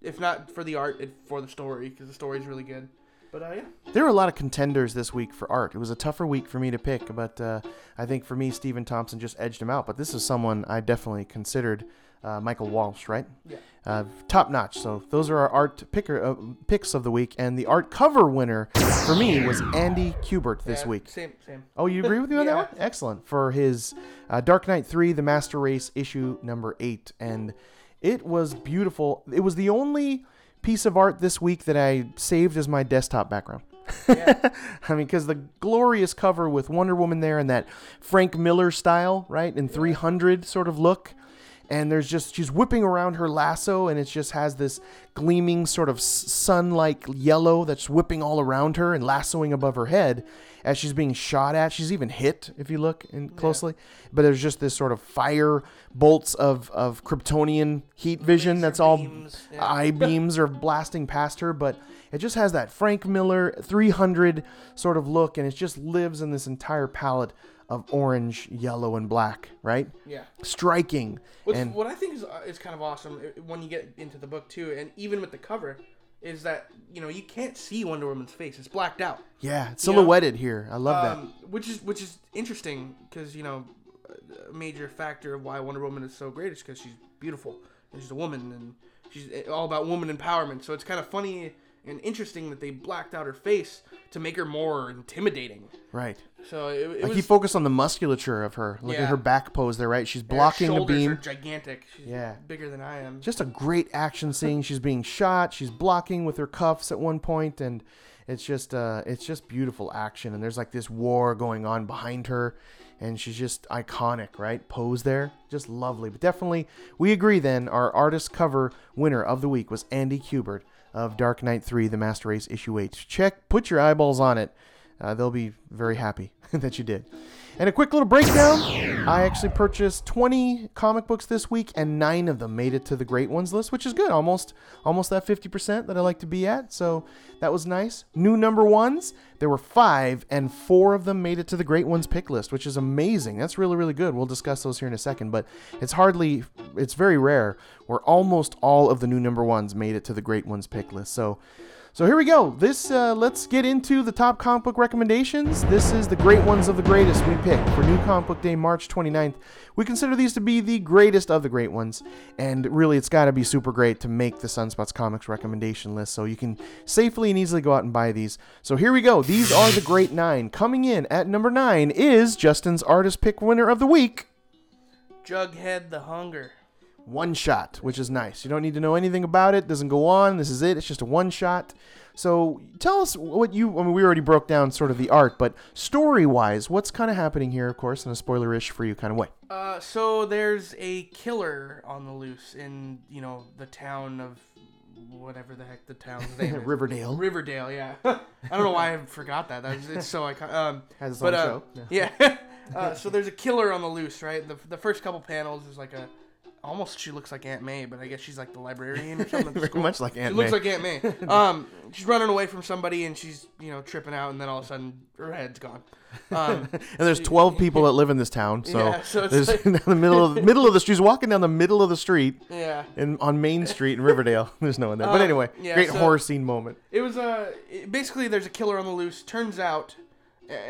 If not for the art, it, for the story, because the story is really good. But uh, yeah, there were a lot of contenders this week for art. It was a tougher week for me to pick, but uh, I think for me, Stephen Thompson just edged him out. But this is someone I definitely considered. Uh, Michael Walsh, right? Yeah. Uh, top notch. So those are our art picker uh, picks of the week, and the art cover winner for me was Andy Kubert this yeah, week. Same, same. Oh, you agree with me on yeah. that one? Excellent. For his uh, Dark Knight three, The Master Race, issue number eight, and it was beautiful. It was the only piece of art this week that I saved as my desktop background. Yeah. I mean, because the glorious cover with Wonder Woman there and that Frank Miller style, right, and yeah. three hundred sort of look. and there's just, she's whipping around her lasso, and it just has this gleaming sort of sun-like yellow that's whipping all around her and lassoing above her head as she's being shot at. She's even hit, if you look in closely. Yeah. But there's just this sort of fire bolts of, of Kryptonian heat vision. Laser that's all beams, yeah. Eye beams are blasting past her, but it just has that Frank Miller three hundred sort of look, and it just lives in this entire palette of orange, yellow, and black, right? Yeah. Striking. What's, and what I think is, is kind of awesome when you get into the book, too, and even with the cover, is that, you know, you can't see Wonder Woman's face. It's blacked out. Yeah, it's silhouetted, you know? Here. I love um, that. Which is which is interesting because, you know, a major factor of why Wonder Woman is so great is because she's beautiful and she's a woman and she's all about woman empowerment. So it's kind of funny and interesting that they blacked out her face to make her more intimidating. Right. So it, it like was... he focused on the musculature of her. Look yeah. at her back pose there, right? She's blocking the beam. Her shoulders are gigantic. She's yeah. bigger than I am. Just a great action scene. She's being shot. She's blocking with her cuffs at one point, and it's just uh, it's just beautiful action. And there's like this war going on behind her, and she's just iconic, right? Pose there. Just lovely. But definitely, we agree then, our artist cover winner of the week was Andy Kubert of Dark Knight three, The Master Race, Issue eight. Check, put your eyeballs on it. Uh, they'll be very happy that you did. And a quick little breakdown. I actually purchased twenty comic books this week, and nine of them made it to the Great Ones list, which is good. Almost almost that fifty percent that I like to be at, so that was nice. New number ones, there were five, and four of them made it to the Great Ones pick list, which is amazing. That's really, really good. We'll discuss those here in a second, but it's hardly, it's very rare where almost all of the new number ones made it to the Great Ones pick list, so... So here we go. This uh, let's get into the top comic book recommendations. This is the Great Ones of the Greatest we picked for New Comic Book Day, March twenty-ninth. We consider these to be the greatest of the great ones, and really it's got to be super great to make the Sunspots Comics recommendation list, so you can safely and easily go out and buy these. So here we go. These are the Great Nine. Coming in at number nine is Justin's artist pick winner of the week, Jughead the Hunger. One shot, which is nice. You don't need to know anything about it. Doesn't go on. This is it. It's just a one shot. So tell us what you, I mean, we already broke down sort of the art, but story-wise, what's kind of happening here, of course, in a spoiler-ish for you kind of way? Uh, so there's a killer on the loose in, you know, the town of whatever the heck the town's name is. Riverdale. Riverdale, yeah. I don't know why I forgot that. That's, it's so iconic. Um, Has its but, own uh, show. Yeah. yeah. Uh, so there's a killer on the loose, right? The, the first couple panels is like a... Almost, she looks like Aunt May, but I guess she's like the librarian or something. Very much like Aunt she May. She looks like Aunt May. Um, she's running away from somebody, and she's, you know, tripping out, and then all of a sudden her head's gone. Um, and there's twelve people that live in this town, so, yeah, so there's like... down the middle of middle of the street. She's walking down the middle of the street, yeah, in, on Main Street in Riverdale. There's no one there, but anyway, um, yeah, great so horror scene moment. It was a uh, basically there's a killer on the loose. Turns out,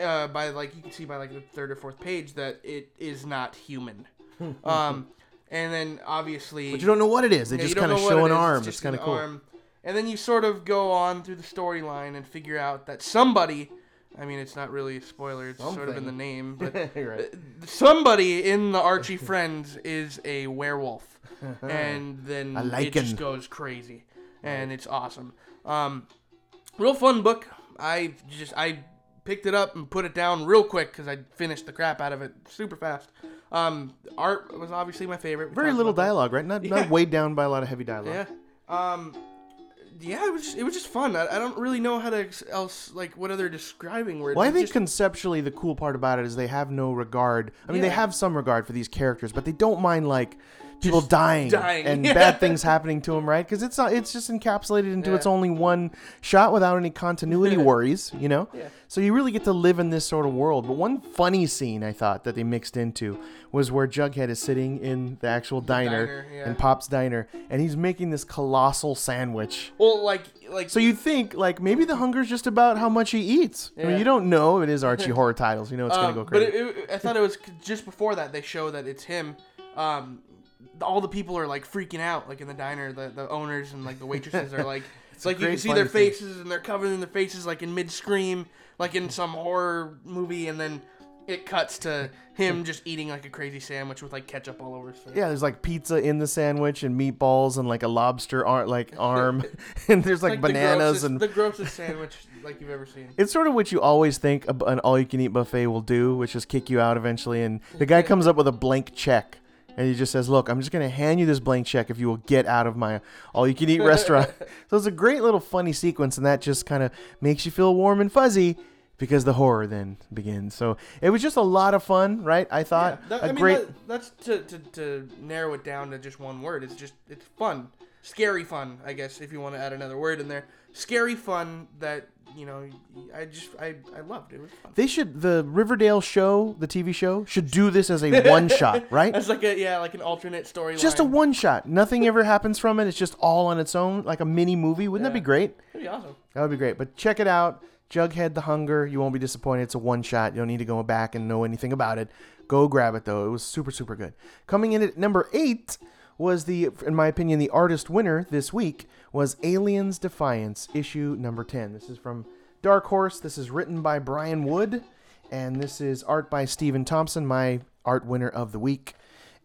uh, by like you can see by like the third or fourth page that it is not human. Um. And then, obviously... But you don't know what it is. They yeah, just kind of show an it arm. It's, it's kind of cool. Arm. And then you sort of go on through the storyline and figure out that somebody... I mean, it's not really a spoiler. It's Something. sort of in the name. But right. Somebody in the Archie Friends is a werewolf. And then like it him. just goes crazy. And it's awesome. Um, real fun book. I just... I. Picked it up and put it down real quick because I finished the crap out of it super fast. Um, art was obviously my favorite. We Very little dialogue, that. right? Not, yeah. not weighed down by a lot of heavy dialogue. Yeah, um, yeah, it was just, it was just fun. I, I don't really know how to else like what other describing words. Well, I think just... conceptually the cool part about it is they have no regard. I mean, yeah. they have some regard for these characters, but they don't mind like. People dying, dying and yeah. bad things happening to him, right? Because it's not, it's just encapsulated into yeah. its only one shot without any continuity worries, you know? Yeah. So you really get to live in this sort of world. But one funny scene I thought that they mixed into was where Jughead is sitting in the actual diner, diner yeah. in Pop's diner, and he's making this colossal sandwich. Well, like... like So you think, like, maybe the hunger's just about how much he eats. Yeah. I mean, you don't know. It is Archie Horror Titles. You know it's um, going to go crazy. But it, it, I thought it was just before that they show that it's him... Um, all the people are like freaking out, like in the diner. The, the owners and like the waitresses are like, it's like you can see their faces thing. and they're covered in their faces, like in mid scream, like in some horror movie. And then it cuts to him just eating like a crazy sandwich with like ketchup all over his face. Yeah, there's like pizza in the sandwich and meatballs and like a lobster ar- like arm, and there's like, like bananas the grossest, and the grossest sandwich like you've ever seen. It's sort of what you always think an all-you-can-eat buffet will do, which is kick you out eventually. And the guy comes up with a blank check. And he just says, look, I'm just going to hand you this blank check if you will get out of my all-you-can-eat restaurant. So it's a great little funny sequence, and that just kind of makes you feel warm and fuzzy because the horror then begins. So it was just a lot of fun, right? I thought yeah, that, a I mean, great. That, that's to, to, to narrow it down to just one word. It's just it's fun, scary fun, I guess, if you want to add another word in there. Scary fun that, you know, I just I, I loved it. It was fun. They should the Riverdale show, the T V show, should do this as a one shot, right? As like a yeah, like an alternate storyline. Just a one shot. Nothing ever happens from it. It's just all on its own, like a mini movie. Wouldn't yeah. that be great? That'd be awesome. That would be great. But check it out, Jughead the Hunger. You won't be disappointed. It's a one shot. You don't need to go back and know anything about it. Go grab it though. It was super super good. Coming in at number eight was the, in my opinion, the artist winner this week was Aliens Defiance, issue number ten. This is from Dark Horse. This is written by Brian Wood, and this is art by Stephen Thompson, my art winner of the week.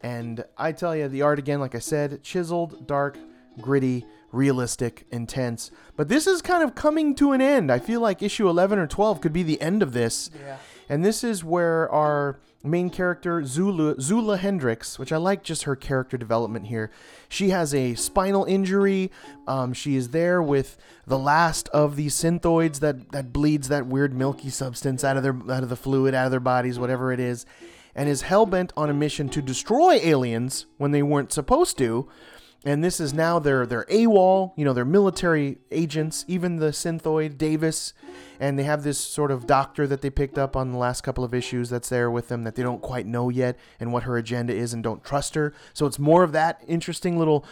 And I tell you, the art, again, like I said, chiseled, dark, gritty, realistic, intense. But this is kind of coming to an end. I feel like issue eleven or twelve could be the end of this. Yeah. And this is where our main character, Zula, Zula Hendricks, which I like just her character development here. She has a spinal injury. Um, she is there with the last of the synthoids that, that bleeds that weird milky substance out of their out of the fluid, out of their bodies, whatever it is, and is hellbent on a mission to destroy aliens when they weren't supposed to. And this is now their, their AWOL, you know, their military agents, even the synthoid, Davis. And they have this sort of doctor that they picked up on the last couple of issues that's there with them that they don't quite know yet and what her agenda is and don't trust her. So it's more of that interesting little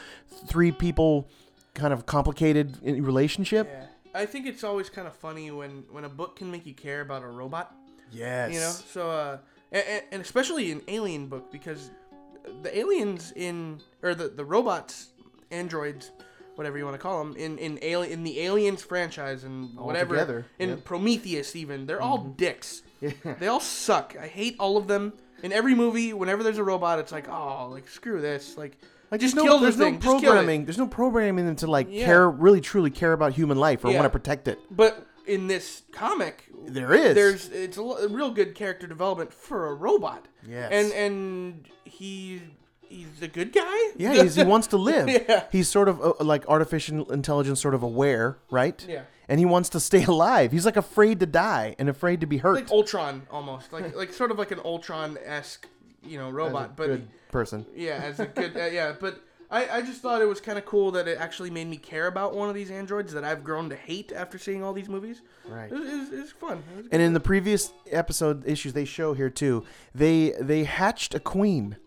three people kind of complicated relationship. Yeah. I think it's always kind of funny when, when a book can make you care about a robot. Yes. You know, so, uh, and, and especially an alien book because the aliens in, or the, the robots, androids, whatever you want to call them, in in, ali- in the Aliens franchise and whatever, Altogether. in yep. Prometheus even, they're mm-hmm. all dicks. Yeah. They all suck. I hate all of them. In every movie, whenever there's a robot, it's like, oh, like, screw this. Like, like just no, kill this no thing. There's no programming. There's no programming to, like, yeah. care, really truly care about human life or yeah. want to protect it. But in this comic, there is. There's it's a, l- a real good character development for a robot. Yes. And and he he's a good guy. Yeah, he's, he wants to live. Yeah. He's sort of a, like artificial intelligence, sort of aware, right? Yeah. And he wants to stay alive. He's like afraid to die and afraid to be hurt. Like Ultron, almost like like sort of like an Ultron-esque, you know, robot, as a but good person. Yeah, as a good uh, yeah, but. I, I just thought it was kind of cool that it actually made me care about one of these androids that I've grown to hate after seeing all these movies. Right. It was, it was, it was fun. It was and in the previous episode issues they show here too, they they hatched a queen.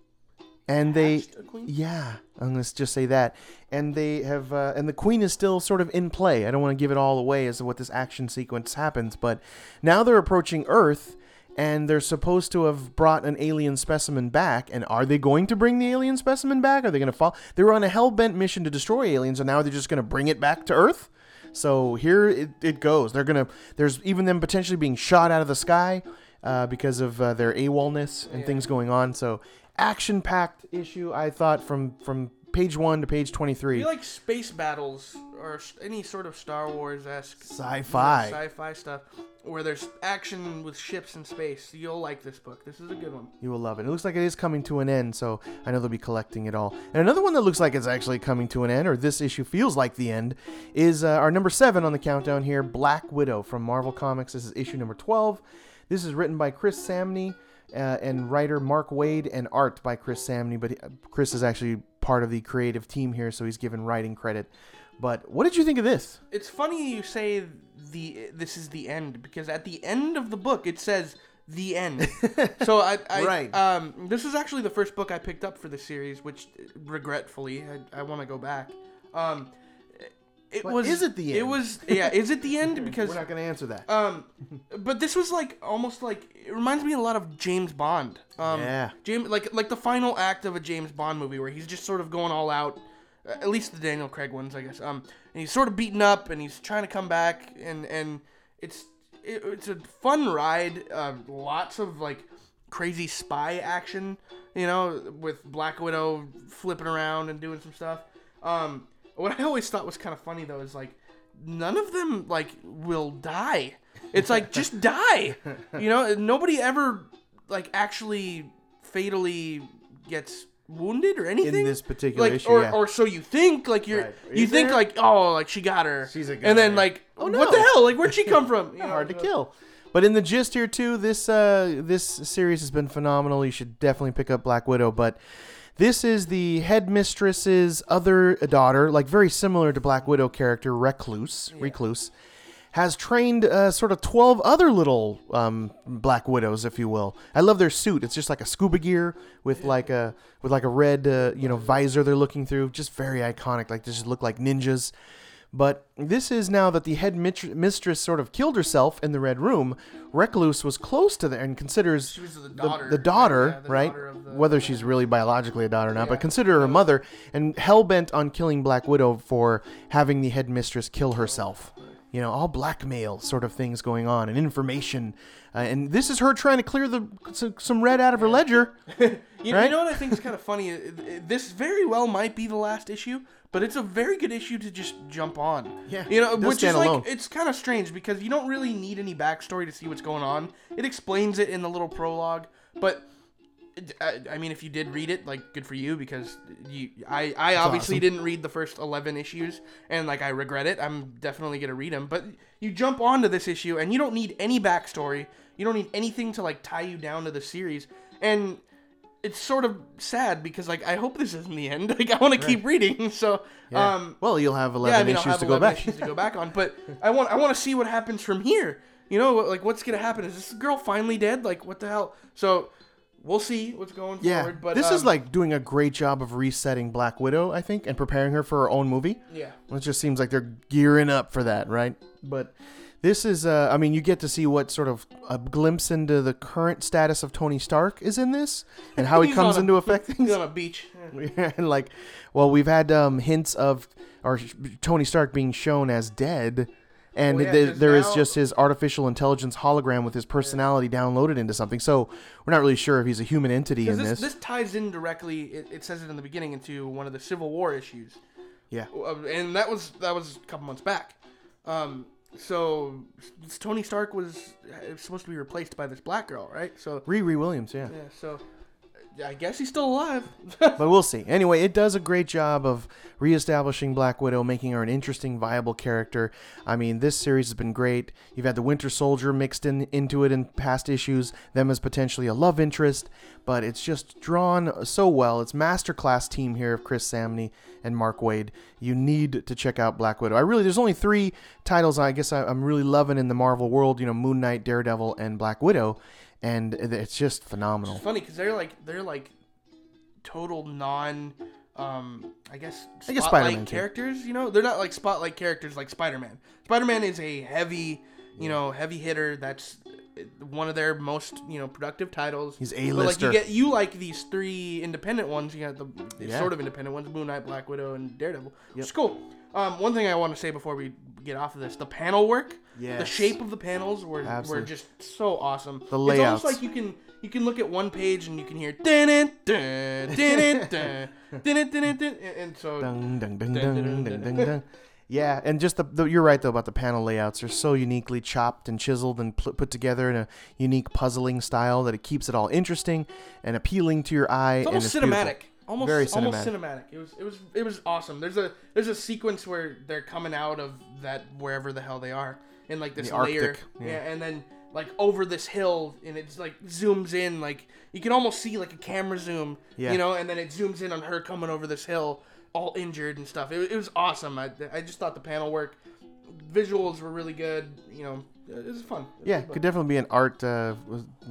And they hatched a queen? Yeah, I'm going to just say that. And they have uh, and the queen is still sort of in play. I don't want to give it all away as to what this action sequence happens, but now they're approaching Earth. And they're supposed to have brought an alien specimen back. And are they going to bring the alien specimen back? Are they going to follow? They were on a hell-bent mission to destroy aliens, and now they're just going to bring it back to Earth? So here it, it goes. They're going to. There's even them potentially being shot out of the sky uh, because of uh, their AWOLness and yeah. things going on. So action-packed issue, I thought, from from page one to page twenty-three. You like space battles or any sort of Star Wars-esque sci-fi, you know, sci-fi stuff. Where there's action with ships in space. You'll like this book. This is a good one. You will love it. It looks like it is coming to an end, so I know they'll be collecting it all. And another one that looks like it's actually coming to an end, or this issue feels like the end, is uh, our number seven on the countdown here, Black Widow from Marvel Comics. This is issue number twelve. This is written by Chris Samney uh, and writer Mark Wade and art by Chris Samney, but Chris is actually part of the creative team here, so he's given writing credit. But what did you think of this? It's funny you say the this is the end because at the end of the book it says the end. so I, I right. um this is actually the first book I picked up for the series, which regretfully I, I want to go back. Um it but was is it the end? It was yeah, is it the end because we're not going to answer that. Um but this was like almost like it reminds me a lot of James Bond. Um yeah. James like like the final act of a James Bond movie where he's just sort of going all out. At least the Daniel Craig ones, I guess. Um, and he's sort of beaten up, and he's trying to come back, and and it's it, it's a fun ride. Uh, lots of like crazy spy action, you know, with Black Widow flipping around and doing some stuff. Um, what I always thought was kind of funny though is like none of them like will die. It's like just die, you know. Nobody ever like actually fatally gets wounded or anything in this particular like, issue, or, yeah. or so you think. Like you're, right. you think there? like, oh, like she got her, she's a gun, and then like, oh no, what the hell? Like where'd she come from? You know, hard to kill. But in the gist here too, this uh, this series has been phenomenal. You should definitely pick up Black Widow, but. This is the headmistress's other daughter, like very similar to Black Widow character, Recluse, yeah. Recluse, has trained uh, sort of twelve other little um, Black Widows, if you will. I love their suit. It's just like a scuba gear with like a with like a red uh, you know visor they're looking through. Just very iconic. Like they just look like ninjas. But this is now that the head mit- mistress sort of killed herself in the Red Room. Recluse was close to there and considers she was the daughter, the, the daughter yeah, the right? Daughter of the, Whether she's really biologically a daughter or not, yeah. but consider her a mother and hellbent on killing Black Widow for having the head mistress kill herself. You know, all blackmail sort of things going on and information. Uh, and this is her trying to clear the some, some red out of her ledger. you, right? you know what I think is kind of funny? This very well might be the last issue, but it's a very good issue to just jump on. Yeah, you know, which is like alone. It's kind of strange because you don't really need any backstory to see what's going on. It explains it in the little prologue, but. I mean, if you did read it, like, good for you, because you, I, I obviously awesome. didn't read the first eleven issues, and, like, I regret it. I'm definitely going to read them. But you jump onto this issue, and you don't need any backstory. You don't need anything to, like, tie you down to the series. And it's sort of sad, because, like, I hope this isn't the end. Like, I want right. to keep reading, so... Yeah. Um, well, you'll have eleven yeah, I mean, issues have to eleven go back. Issues to go back on, but I want I want to see what happens from here. You know, like, what's going to happen? Is this girl finally dead? Like, what the hell? So... We'll see what's going yeah. forward. But, this um, is like doing a great job of resetting Black Widow, I think, and preparing her for her own movie. Yeah. It just seems like they're gearing up for that, right? But this is, uh, I mean, you get to see what sort of a glimpse into the current status of Tony Stark is in this and how he comes into a, effect. He's on a beach. Yeah. And like, well, we've had um, hints of or Tony Stark being shown as dead. And well, yeah, the, there now, is just his artificial intelligence hologram with his personality yeah. downloaded into something. So we're not really sure if he's a human entity in this, this. This ties in directly, it, it says it in the beginning, into one of the Civil War issues. Yeah. And that was that was a couple months back. Um, so Tony Stark was supposed to be replaced by this black girl, right? So Riri Williams, yeah. Yeah, so... I guess he's still alive. But we'll see. Anyway, it does a great job of reestablishing Black Widow, making her an interesting, viable character. I mean, this series has been great. You've had the Winter Soldier mixed in into it in past issues, them as potentially a love interest, but it's just drawn so well. It's masterclass team here of Chris Samney and Mark Waid. You need to check out Black Widow. I really, there's only three titles I guess I, I'm really loving in the Marvel world, you know, Moon Knight, Daredevil, and Black Widow. And it's just phenomenal. It's funny because they're like they're like total non, um, I guess spotlight I guess Spider-Man characters. Too. You know, they're not like spotlight characters like Spider-Man. Spider-Man is a heavy, you know, heavy hitter. That's one of their most you know productive titles. He's A-lister. But like you get you like these three independent ones. You got the yeah. sort of independent ones: Moon Knight, Black Widow, and Daredevil. Yep. Which is cool. Um, one thing I want to say before we get off of this: the panel work. Yes. The shape of the panels were Absolutely. were just so awesome. The layouts. It's almost like you can you can look at one page and you can hear dun dun dun dun dun dun dun and so dun dun dun dun dun dun. Yeah, and just the, the you're right though about the panel layouts. They're so uniquely chopped and chiseled and pl- put together in a unique puzzling style that it keeps it all interesting and appealing to your eye. It's almost and it's cinematic. Beautiful. Almost, Very cinematic. almost cinematic. It was, it was, it was awesome. There's a, there's a sequence where they're coming out of that wherever the hell they are, in like this the layer, Arctic, yeah. yeah, and then like over this hill, and it's like zooms in, like you can almost see like a camera zoom, yeah. you know, and then it zooms in on her coming over this hill, all injured and stuff. It, it was awesome. I, I just thought the panel work, visuals were really good, you know. It was fun. It yeah, was could fun. definitely be an art, uh,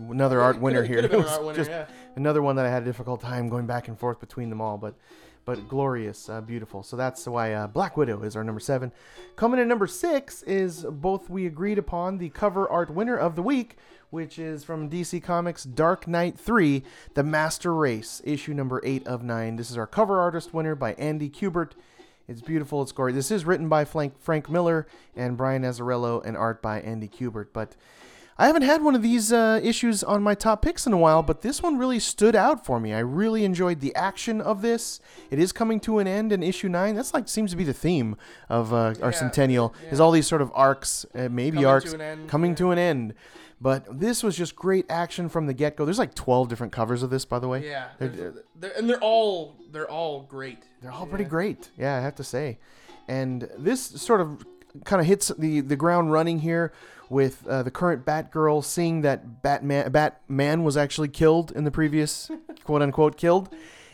another art winner here. It was an art winner, just yeah. another one that I had a difficult time going back and forth between them all, but but glorious, uh, beautiful. So that's why uh, Black Widow is our number seven. Coming in number six is both we agreed upon the cover art winner of the week, which is from D C Comics Dark Knight three, The Master Race, issue number eight of nine. This is our cover artist winner by Andy Kubert. It's beautiful. It's gory. This is written by Frank Miller and Brian Azzarello and art by Andy Kubert. But I haven't had one of these uh, issues on my top picks in a while, but this one really stood out for me. I really enjoyed the action of this. It is coming to an end in issue nine. That's like seems to be the theme of uh, our yeah, centennial yeah. is all these sort of arcs, uh, maybe coming arcs to an end, coming yeah. to an end. But this was just great action from the get go. There's like twelve different covers of this, by the way. Yeah, they're, they're, and they're all they're all great. They're all yeah. pretty great. Yeah, I have to say. And this sort of kind of hits the the ground running here. With uh, the current Batgirl seeing that Batman Batman was actually killed in the previous quote unquote killed,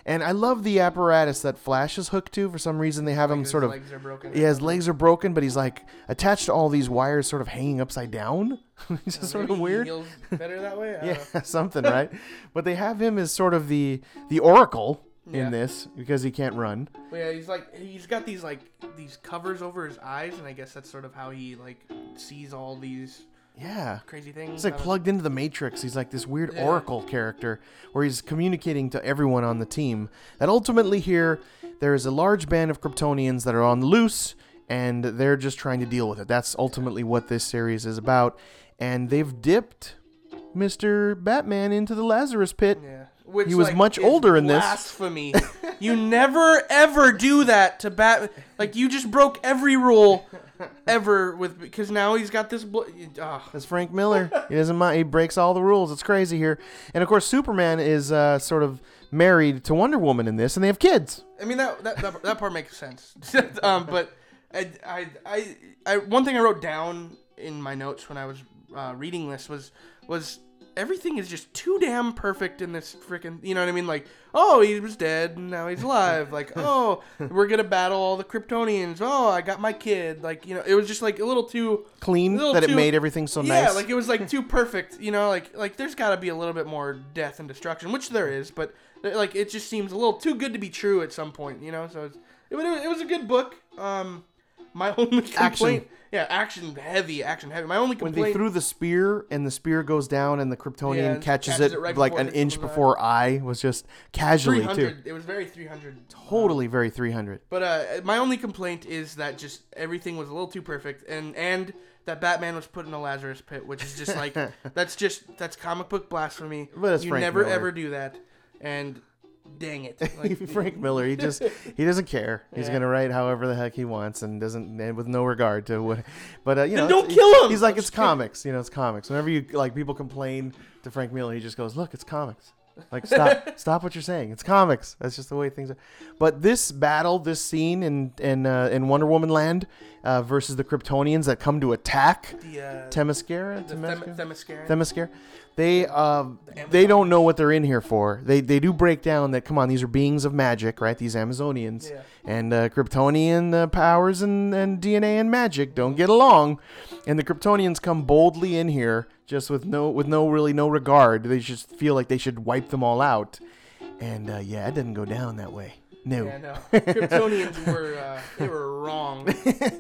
and I love the apparatus that Flash is hooked to. For some reason, they have like him sort of legs are broken. Yeah, his legs are broken, but he's like attached to all these wires, sort of hanging upside down. He's just sort of weird. He heals better that way. I yeah, something right. But they have him as sort of the the Oracle. Yeah. In this, because he can't run. Well, yeah, he's like he's got these like these covers over his eyes, and I guess that's sort of how he like sees all these yeah crazy things. He's like plugged into the Matrix. He's like this weird yeah. Oracle character where he's communicating to everyone on the team. And ultimately, here there is a large band of Kryptonians that are on the loose, and they're just trying to deal with it. That's ultimately what this series is about. And they've dipped Mister Batman into the Lazarus Pit. Yeah. Which, he was like, much older in this. Blasphemy! You never ever do that to Batman. Like you just broke every rule ever with because now he's got this. Bl- oh. That's Frank Miller. He doesn't mind. He breaks all the rules. It's crazy here. And of course, Superman is uh, sort of married to Wonder Woman in this, and they have kids. I mean that that that, that part makes sense. um, but I, I I I one thing I wrote down in my notes when I was uh, reading this was was. Everything is just too damn perfect in this freaking, you know what I mean? Like, oh, he was dead and now he's alive. Like, oh, we're going to battle all the Kryptonians. Oh, I got my kid. Like, you know, it was just like a little too clean little that too, it made everything so yeah, nice. Yeah, like it was like too perfect, you know, like, like there's got to be a little bit more death and destruction, which there is, but like, it just seems a little too good to be true at some point, you know? So it's, it, it was a good book. Um, My only complaint, action. yeah, action heavy, action heavy. My only complaint when they threw the spear and the spear goes down and the Kryptonian yeah, and catches, catches it, it right like an inch before eye was just casually too. It was very three hundred. Totally um, very three hundred. But uh, my only complaint is that just everything was a little too perfect, and and that Batman was put in a Lazarus pit, which is just like that's just that's comic book blasphemy. But it's you Frank never Miller. Ever do that, and. Dang it. Like, Frank Miller, he just, he doesn't care. He's yeah. going to write however the heck he wants and doesn't, and with no regard to what, but, uh, you know, don't kill him. He's like, it's comics, you know, it's comics. Whenever you, like, people complain to Frank Miller, he just goes, look, it's comics. Like, stop, stop what you're saying. It's comics. That's just the way things are. But this battle, this scene in, in, uh, in Wonder Woman land uh, versus the Kryptonians that come to attack the, uh, Themyscira, the Themyscira? Themyscira. Themyscira. They uh, they don't know what they're in here for. They they do break down that, come on, these are beings of magic, right? These Amazonians. Yeah. And uh, Kryptonian uh, powers and, and D N A and magic don't get along. And the Kryptonians come boldly in here just with no with no really no regard. They just feel like they should wipe them all out. And uh, yeah, it didn't go down that way. No. Yeah, no. Kryptonians were uh, they were wrong.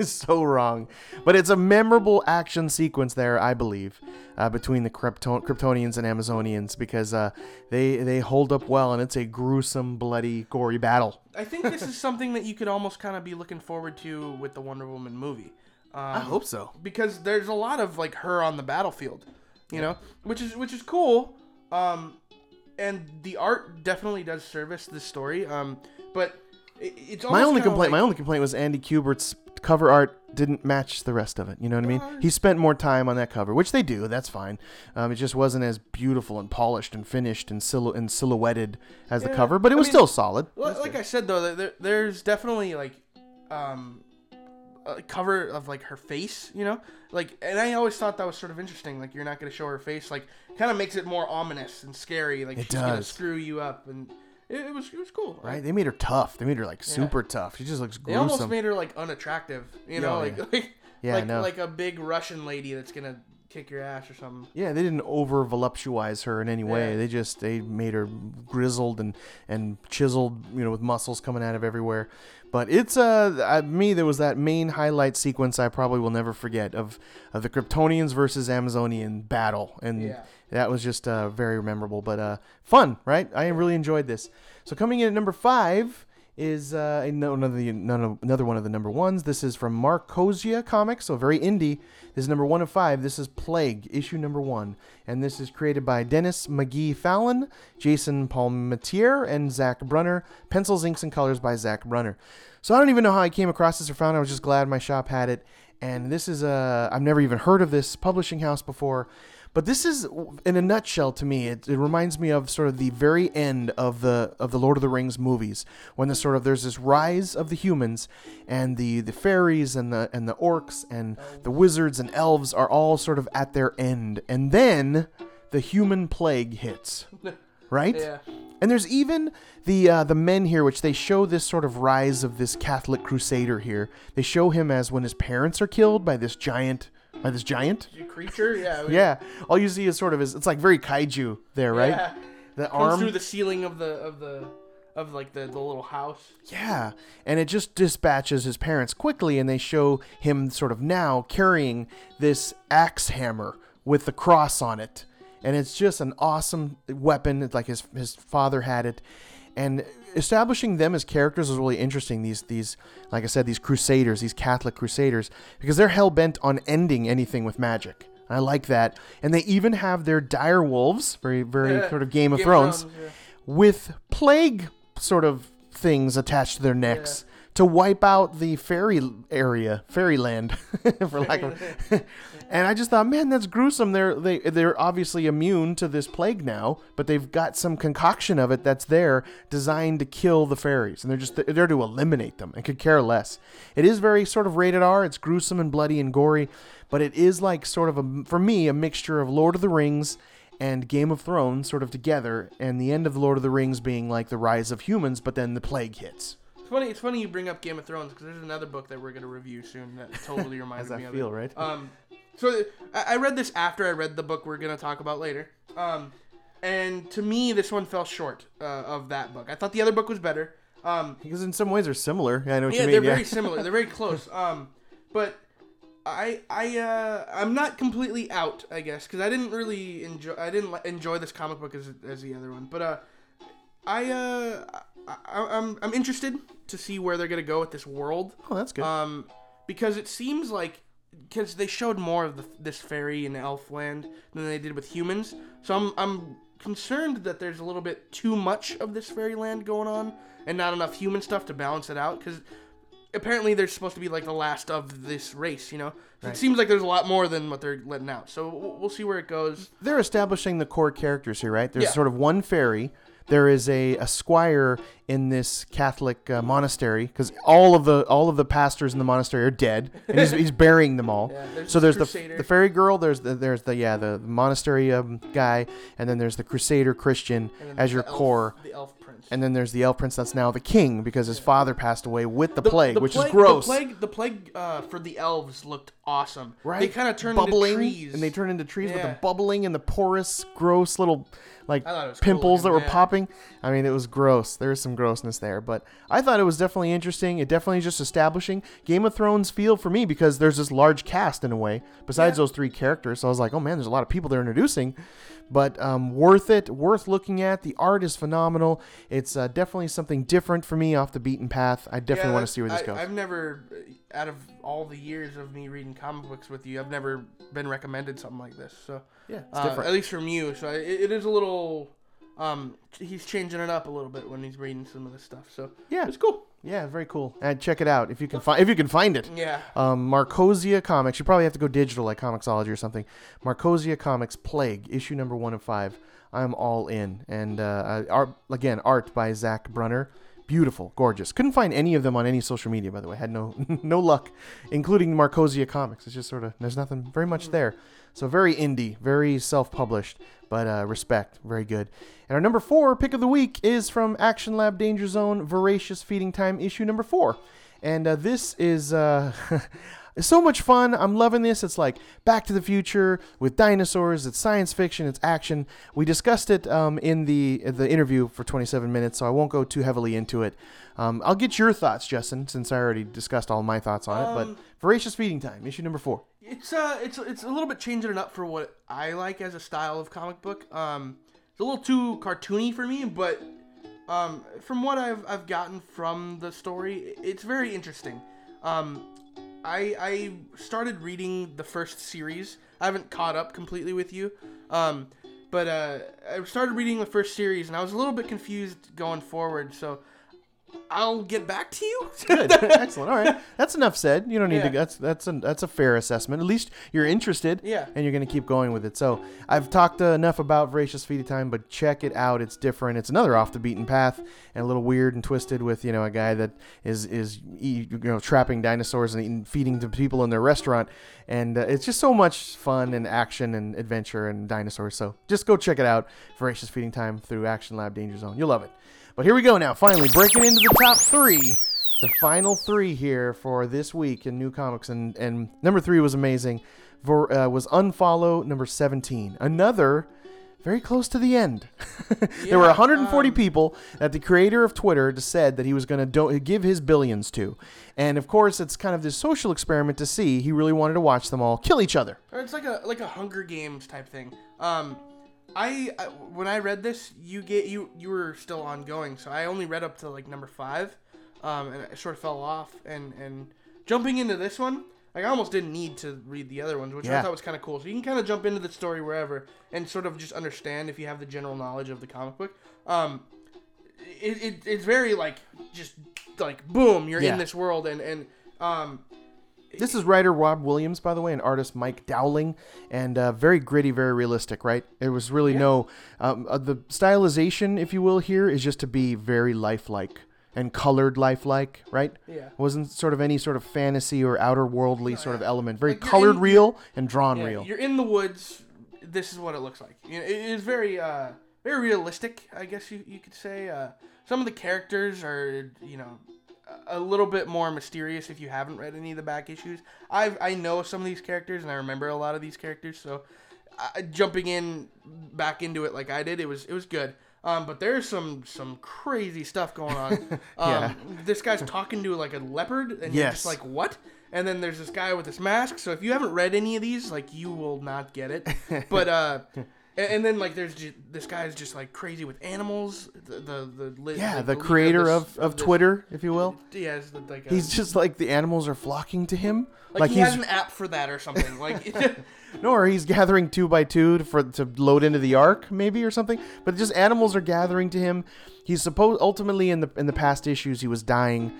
So wrong. But it's a memorable action sequence there, I believe, uh, between the Krypton- Kryptonians and Amazonians because uh, they they hold up well, and it's a gruesome, bloody, gory battle. I think this is something that you could almost kind of be looking forward to with the Wonder Woman movie. Um, I hope so. Because there's a lot of like her on the battlefield, you yeah. know, which is which is cool. Um, and the art definitely does service this story. Um. But it's my only complaint. Like, my only complaint was Andy Kubert's cover art didn't match the rest of it. You know what I mean? He spent more time on that cover, which they do. That's fine. Um, it just wasn't as beautiful and polished and finished and, silhou- and silhouetted as yeah, the cover, but it I was mean, still solid. Like, like I said, though, there, there's definitely like um, a cover of like her face. You know, like, and I always thought that was sort of interesting. Like, you're not going to show her face. Like, kind of makes it more ominous and scary. Like, it she's going to screw you up and. It was it was cool, right? They made her tough. They made her like super yeah. tough. She just looks gruesome. They almost made her like unattractive, you know, yeah, like yeah. like yeah, like, no. like a big Russian lady that's gonna kick your ass or something. Yeah, they didn't over voluptuize her in any way. Yeah. They just they made her grizzled and, and chiseled, you know, with muscles coming out of everywhere. But it's uh me there was that main highlight sequence I probably will never forget of, of the Kryptonians versus Amazonian battle and. Yeah. That was just uh, very memorable, but uh, fun, right? I really enjoyed this. So coming in at number five is uh, another, another one of the number ones. This is from Marcosia Comics, so very indie. This is number one of five. This is Plague, issue number one. And this is created by Dennis McGee Fallon, Jason Palmetier, and Zach Brunner. Pencils, inks, and colors by Zach Brunner. So I don't even know how I came across this or found it. I was just glad my shop had it. And this is a, I've never even heard of this publishing house before. But this is, in a nutshell to me, it, it reminds me of sort of the very end of the of the Lord of the Rings movies, when the sort of there's this rise of the humans, and the, the fairies and the and the orcs and the wizards and elves are all sort of at their end, and then the human plague hits, right? Yeah. And there's even the uh, the men here, which they show this sort of rise of this Catholic crusader here. They show him as when his parents are killed by this giant. By this giant creature, yeah, we, yeah. All you see is sort of is it's like very kaiju there, right? Yeah. The arm comes through the ceiling of the of the of like the, the little house. Yeah, and it just dispatches his parents quickly, and they show him sort of now carrying this axe hammer with the cross on it, and it's just an awesome weapon. It's like his his father had it, and establishing them as characters is really interesting. These, these, like I said, these crusaders, these Catholic crusaders, because they're hell bent on ending anything with magic. I like that. And they even have their dire wolves, very, very yeah. sort of Game of Game Thrones, of Thrones yeah. with plague sort of things attached to their necks yeah. to wipe out the fairy area, fairyland, for lack of. And I just thought, man, that's gruesome. They're they they're obviously immune to this plague now, but they've got some concoction of it that's there designed to kill the fairies, and they're just there to eliminate them and could care less. It is very sort of rated R. It's gruesome and bloody and gory, but it is like sort of a, for me, a mixture of Lord of the Rings and Game of Thrones sort of together, and the end of Lord of the Rings being like the rise of humans, but then the plague hits. It's funny, it's funny you bring up Game of Thrones, because there's another book that we're going to review soon that totally reminds me of it. As I feel, right? Um, so I read this after I read the book we're going to talk about later. Um, and to me, this one fell short uh, of that book. I thought the other book was better. Um, because in some ways they're similar. Yeah, I know what yeah, you mean. They're yeah, they're very similar. They're very close. Um, but I, I, uh, I'm not completely out, I guess, because I didn't really enjoy. I didn't enjoy this comic book as as the other one. But uh, I, uh, I, I'm, I'm interested to see where they're going to go with this world. Oh, that's good. Um, because it seems like, because they showed more of the, this fairy and elf land than they did with humans. So I'm, I'm concerned that there's a little bit too much of this fairy land going on and not enough human stuff to balance it out. Because apparently they're supposed to be like the last of this race, you know? So right. It seems like there's a lot more than what they're letting out. So we'll see where it goes. They're establishing the core characters here, right? There's yeah. sort of one fairy. There is a, a squire in this Catholic uh, monastery, because all of the all of the pastors in the monastery are dead, and he's, he's burying them all. Yeah, there's so there's crusader. the the fairy girl, there's the, there's the yeah the, the monastery um, guy, and then there's the crusader Christian as your elf, core. The elf prince. And then there's the elf prince that's now the king because his yeah. father passed away with the, the plague, the which plague, is gross. The plague, the plague uh, for the elves looked awesome. Right, they kind of turned bubbling, into trees, and they turned into trees yeah. with the bubbling and the porous, gross little. Like pimples cool that were popping. I mean, it was gross. There was some grossness there, but I thought it was definitely interesting. It definitely just establishing Game of Thrones feel for me because there's this large cast in a way besides yeah. those three characters. So I was like, oh man, there's a lot of people they're introducing, but um, worth it, worth looking at. The art is phenomenal. It's uh, definitely something different for me off the beaten path. I definitely yeah, want to see where this I, goes. I've never, out of all the years of me reading comic books with you, I've never been recommended something like this. So yeah, it's uh, different. At least from you. So it, it is a little. Um, he's changing it up a little bit when he's reading some of this stuff. So yeah, it's cool. Yeah, very cool. And check it out if you can find if you can find it. Yeah. Um, Marcosia Comics. You probably have to go digital like Comixology or something. Marcosia Comics Plague issue number one of five. I'm all in. And uh, art again, art by Zach Brunner. Beautiful, gorgeous. Couldn't find any of them on any social media, by the way. Had no no luck, including Marcosia Comics. It's just sort of there's nothing very much there. So very indie, very self-published, but uh, respect, very good. And our number four pick of the week is from Action Lab Danger Zone, Voracious Feeding Time, issue number four. And uh, this is uh, so much fun. I'm loving this. It's like Back to the Future with dinosaurs. It's science fiction. It's action. We discussed it um, in the the interview for twenty-seven minutes, so I won't go too heavily into it. Um, I'll get your thoughts, Justin, since I already discussed all my thoughts on um, it. But Voracious Feeding Time, issue number four. It's uh, it's it's a little bit changing it up for what I like as a style of comic book. Um, it's a little too cartoony for me, but Um, from what I've I've gotten from the story, it's very interesting. Um, I I started reading the first series. I haven't caught up completely with you, um, but uh, I started reading the first series, and I was a little bit confused going forward. So I'll get back to you. Good, excellent. All right, that's enough said. You don't need yeah. to. That's that's a, that's a fair assessment. At least you're interested. Yeah. And you're going to keep going with it. So I've talked uh, enough about Voracious Feeding Time, but check it out. It's different. It's another off the beaten path and a little weird and twisted with you know a guy that is is you know trapping dinosaurs and feeding to people in their restaurant, and uh, it's just so much fun and action and adventure and dinosaurs. So just go check it out. Voracious Feeding Time through Action Lab Danger Zone. You'll love it. But here we go now, finally, breaking into the top three. The final three here for this week in New Comics. And, and number three was amazing. For, uh, was Unfollow number seventeen. Another very close to the end. yeah, there were one hundred forty um, people that the creator of Twitter just said that he was going to do- give his billions to. And, of course, it's kind of this social experiment to see. He really wanted to watch them all kill each other. It's like a like a Hunger Games type thing. Um I, I when I read this, you get you you were still ongoing, so I only read up to like number five, um, and I sort of fell off. And, and jumping into this one, like I almost didn't need to read the other ones, which yeah. I thought was kind of cool. So you can kind of jump into the story wherever and sort of just understand if you have the general knowledge of the comic book. Um, it, it it's very like just like boom, you're yeah. in this world, and and um. This is writer Rob Williams, by the way, and artist Mike Dowling, and uh, very gritty, very realistic, right? It was really yeah. no... Um, uh, the stylization, if you will, here is just to be very lifelike and colored lifelike, right? Yeah. Wasn't sort of any sort of fantasy or outer worldly oh, sort yeah. of element. Very like colored in, real and drawn yeah, real. You're in the woods. This is what it looks like. You know, it is very uh, very realistic, I guess you, you could say. Uh, some of the characters are, you know... a little bit more mysterious if you haven't read any of the back issues. I I know some of these characters, and I remember a lot of these characters, so uh, jumping in back into it like I did, it was it was good. Um, but there's some some crazy stuff going on. Um, yeah. This guy's talking to like a leopard, and yes. you're just like, what? And then there's this guy with this mask, so if you haven't read any of these, like, you will not get it. But, uh... And then, like, there's just, this guy's just, like, crazy with animals. The the, the Yeah, the, the creator of, this, of, of this, Twitter, if you will. Yeah. It's like a, he's just, like, the animals are flocking to him. Like, like he he's... has an app for that or something. Like, no, or he's gathering two by two to, for, to load into the ark, maybe, or something. But just animals are gathering to him. He's supposed, ultimately, in the in the past issues, he was dying.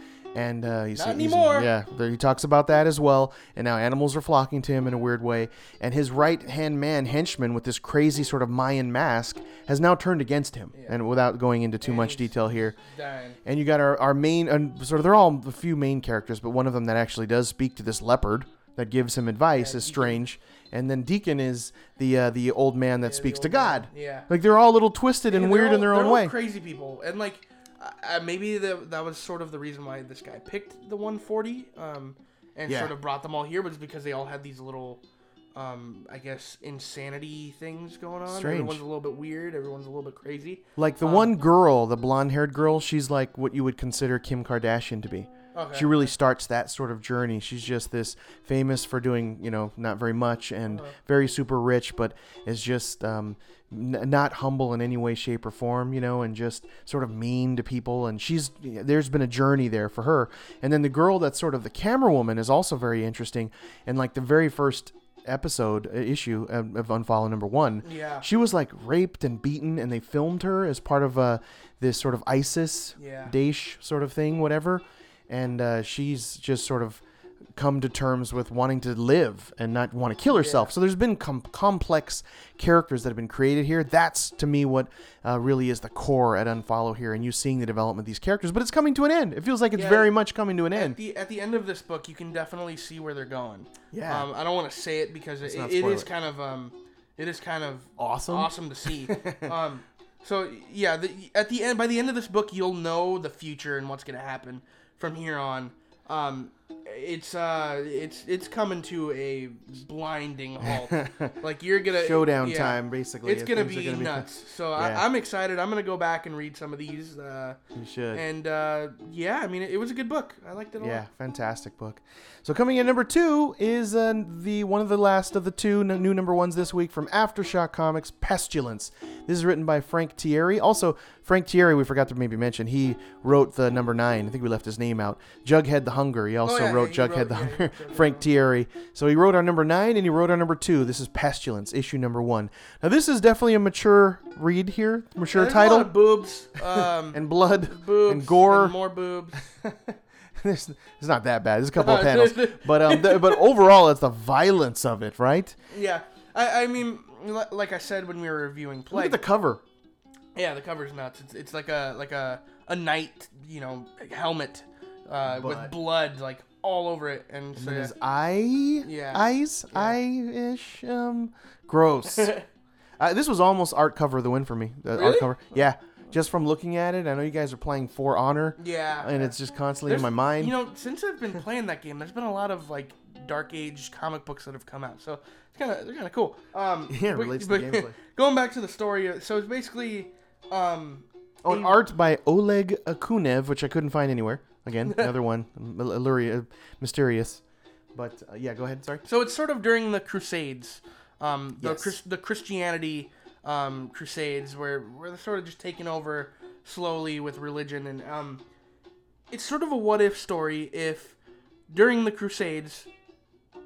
And uh, he's, Not he's, anymore. Yeah, he talks about that as well. And now animals are flocking to him in a weird way. And his right-hand man, henchman, with this crazy sort of Mayan mask, has now turned against him. Yeah. And without going into too and much detail here. Dying. And you got our, our main, uh, sort of, they're all a few main characters, but one of them that actually does speak to this leopard that gives him advice yeah, is strange. And then Deacon is the uh, the old man that yeah, speaks to God. Man. Yeah. Like, they're all a little twisted and, and weird all, in their own way. They're all crazy people. And, like... Uh, maybe the, that was sort of the reason why this guy picked the one forty um, and yeah. sort of brought them all here, was because they all had these little, um, I guess, insanity things going on. Strange. Everyone's a little bit weird. Everyone's a little bit crazy. Like the um, one girl, the blonde-haired girl, she's like what you would consider Kim Kardashian to be. Okay. She really starts that sort of journey. She's just this famous for doing, you know, not very much and uh-huh. very super rich, but is just um, n- not humble in any way, shape, or form, you know, and just sort of mean to people. And she's there's been a journey there for her. And then the girl that's sort of the camera woman is also very interesting. And like the very first episode uh, issue of, of Unfollow number one, yeah. she was like raped and beaten, and they filmed her as part of uh, this sort of ISIS, yeah. Daesh sort of thing, whatever. And uh, she's just sort of come to terms with wanting to live and not want to kill herself. Yeah. So there's been com- complex characters that have been created here. That's, to me, what uh, really is the core at Unfollow here. And you seeing the development of these characters. But it's coming to an end. It feels like it's yeah, very much coming to an at end. The, at the end of this book, you can definitely see where they're going. Yeah. Um, I don't want to say it because it, it is kind of um, it is kind of awesome, awesome to see. um, so, yeah, the, at the end, by the end of this book, you'll know the future and what's going to happen. From here on, um, it's uh, it's it's coming to a blinding halt. Like you're gonna showdown yeah, time, basically. It's gonna be, gonna be nuts. Fun. So yeah. I, I'm excited. I'm gonna go back and read some of these. Uh, you should. And uh, yeah, I mean, it, it was a good book. I liked it a yeah, lot. Yeah, fantastic book. So coming in number two is uh, the one of the last of the two new number ones this week from Aftershock Comics, Pestilence. This is written by Frank Tieri. Also, Frank Thierry, we forgot to maybe mention, he wrote the number nine. I think we left his name out. Jughead the Hunger. He also oh, yeah, wrote he Jughead wrote, the Hunger. Yeah, Frank Thierry. So he wrote our number nine and he wrote our number two. This is Pestilence, issue number one. Now, this is definitely a mature read here. Mature yeah, title. A lot of boobs. Um, and blood. Boobs. And gore. And more boobs. It's not that bad. There's a couple of panels. But um, th- but overall, it's the violence of it, right? Yeah. I, I mean, like I said when we were reviewing Plague. Look at the cover. Yeah, the cover's nuts. It's it's like a like a, a knight, you know, helmet uh, with blood, like, all over it. And, so, and his yeah. eye? Yeah. Eyes? Yeah. Eye-ish? Um, gross. uh, this was almost art cover of the win for me. The really? Art cover. Yeah. Just from looking at it, I know you guys are playing For Honor. Yeah. And it's just constantly there's, in my mind. You know, since I've been playing that game, there's been a lot of, like, Dark Age comic books that have come out. So it's kind of they're kind of cool. Um, yeah, it relates but, to but, gameplay. Going back to the story, so it's basically... Um, oh, an a- art by Oleg Akunev, which I couldn't find anywhere. Again, another one. Illuria, mysterious. But, uh, yeah, go ahead. Sorry. So it's sort of during the Crusades. Um, the yes. Chris, the Christianity... Um, crusades where, where they're sort of just taking over slowly with religion, and um, it's sort of a what if story if during the Crusades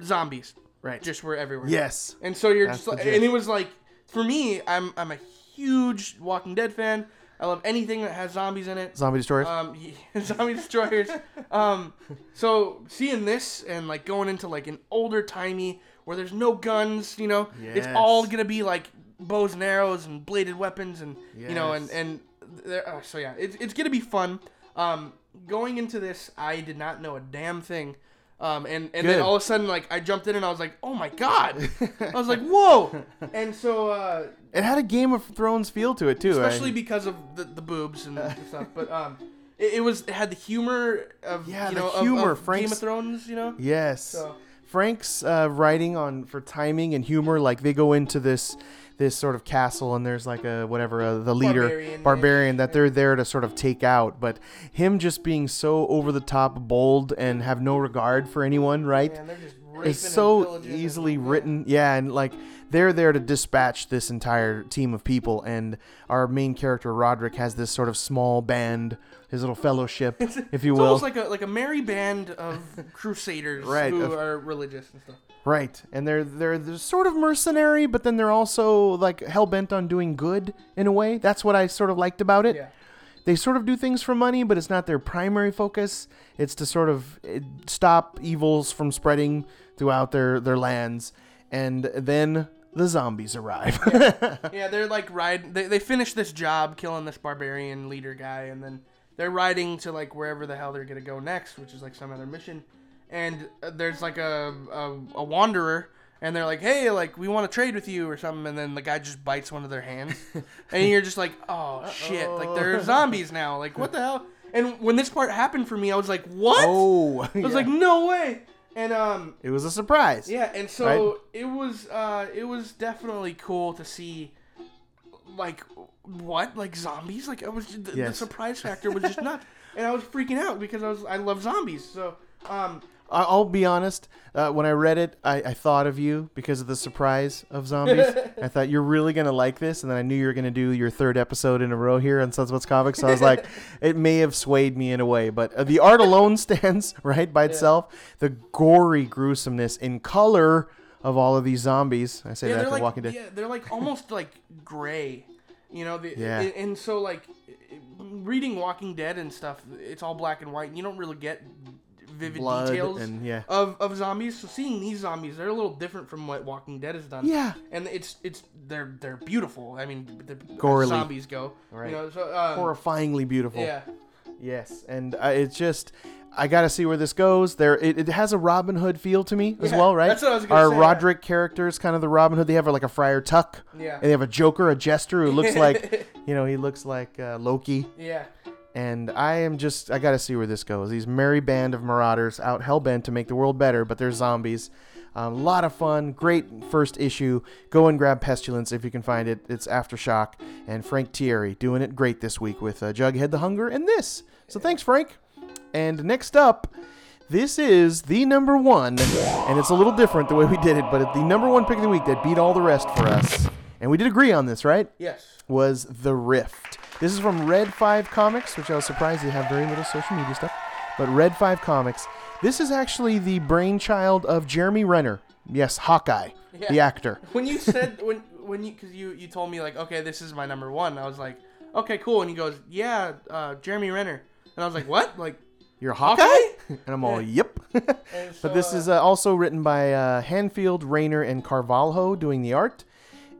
zombies right just were everywhere. Yes, and so you're That's just like, and it was like for me, I'm I'm a huge Walking Dead fan. I love anything that has zombies in it. Zombie Destroyers. Um, yeah, Zombie Destroyers. Um, so seeing this and like going into like an older timey where there's no guns, you know, yes. it's all gonna be like. Bows and arrows and bladed weapons and yes. you know and and there, oh, so yeah it's it's gonna be fun. Um, going into this, I did not know a damn thing, um, and and Good. Then all of a sudden like I jumped in and I was like, oh my god, I was like whoa, and so uh, it had a Game of Thrones feel to it too, especially I... because of the, the boobs and stuff. But um, it, it was it had the humor of yeah you know, the humor of, of Game of Thrones, you know yes. So. Frank's uh, writing on for timing and humor, like they go into this. This sort of castle, and there's like a whatever uh, the leader barbarian, barbarian that they're there to sort of take out, but him just being so over the top, bold, and have no regard for anyone, right? Man, they're just raping it's so easily and written, yeah, and like they're there to dispatch this entire team of people, and our main character Roderick has this sort of small band, his little fellowship, it's, if you it's will. Almost like a like a merry band of crusaders right, who of, are religious and stuff. Right, and they're, they're they're sort of mercenary, but then they're also like hell bent on doing good in a way. That's what I sort of liked about it. Yeah. They sort of do things for money, but it's not their primary focus. It's to sort of stop evils from spreading throughout their, their lands, and then the zombies arrive. yeah. yeah, they're like ride. They they finish this job killing this barbarian leader guy, and then they're riding to like wherever the hell they're gonna go next, which is like some other mission. And there's like a, a a wanderer, and they're like, "Hey, like we want to trade with you or something." And then the guy just bites one of their hands, and you're just like, "Oh Uh-oh. Shit! Like they're zombies now! Like what the hell?" And when this part happened for me, I was like, "What?" Oh, I was yeah. like, "No way!" And um, it was a surprise. Yeah, and so right? it was uh, it was definitely cool to see, like what like zombies like I was the, yes. the surprise factor was just nuts, and I was freaking out because I was I love zombies so um. I'll be honest, uh, when I read it, I, I thought of you because of the surprise of zombies. I thought, you're really going to like this, and then I knew you were going to do your third episode in a row here on Sunspots Comics, so I was like, it may have swayed me in a way, but uh, the art alone stands, right, by itself. Yeah. The gory gruesomeness in color of all of these zombies. I say yeah, that after like, Walking Dead. Yeah, they're like almost like gray, you know? The, yeah. And, and so, like, reading Walking Dead and stuff, it's all black and white, and you don't really get... vivid Blood details and, yeah. of, of zombies. So seeing these zombies, they're a little different from what Walking Dead has done. Yeah, and it's it's they're they're beautiful. I mean, the Gorily. Zombies go right, you know, so, um, horrifyingly beautiful. Yeah, yes, and uh, it's just I gotta see where this goes. There, it, it has a Robin Hood feel to me yeah, as well, right? That's what I was gonna Our say. Our Roderick yeah. character is kind of the Robin Hood. They have like a Friar Tuck. Yeah, and they have a Joker, a jester who looks like you know he looks like uh, Loki. Yeah. And I am just, I got to see where this goes. These merry band of marauders out hellbent to make the world better, but they're zombies. A um, lot of fun. Great first issue. Go and grab Pestilence if you can find it. It's Aftershock. And Frank Thierry doing it great this week with uh, Jughead the Hunger and this. So thanks, Frank. And next up, this is the number one. And it's a little different the way we did it, but the number one pick of the week that beat all the rest for us. And we did agree on this, right? Yes. Was The Rift. This is from Red five Comics, which I was surprised they have very little social media stuff. But Red five Comics. This is actually the brainchild of Jeremy Renner. Yes, Hawkeye, yeah. the actor. When you said, when when you, because you, you told me, like, okay, this is my number one. I was like, okay, cool. And he goes, yeah, uh, Jeremy Renner. And I was like, what? Like, you're Hawkeye? Hawkeye? And I'm all, yep. So, but this is uh, also written by uh, Hanfield, Rayner, and Carvalho doing the art.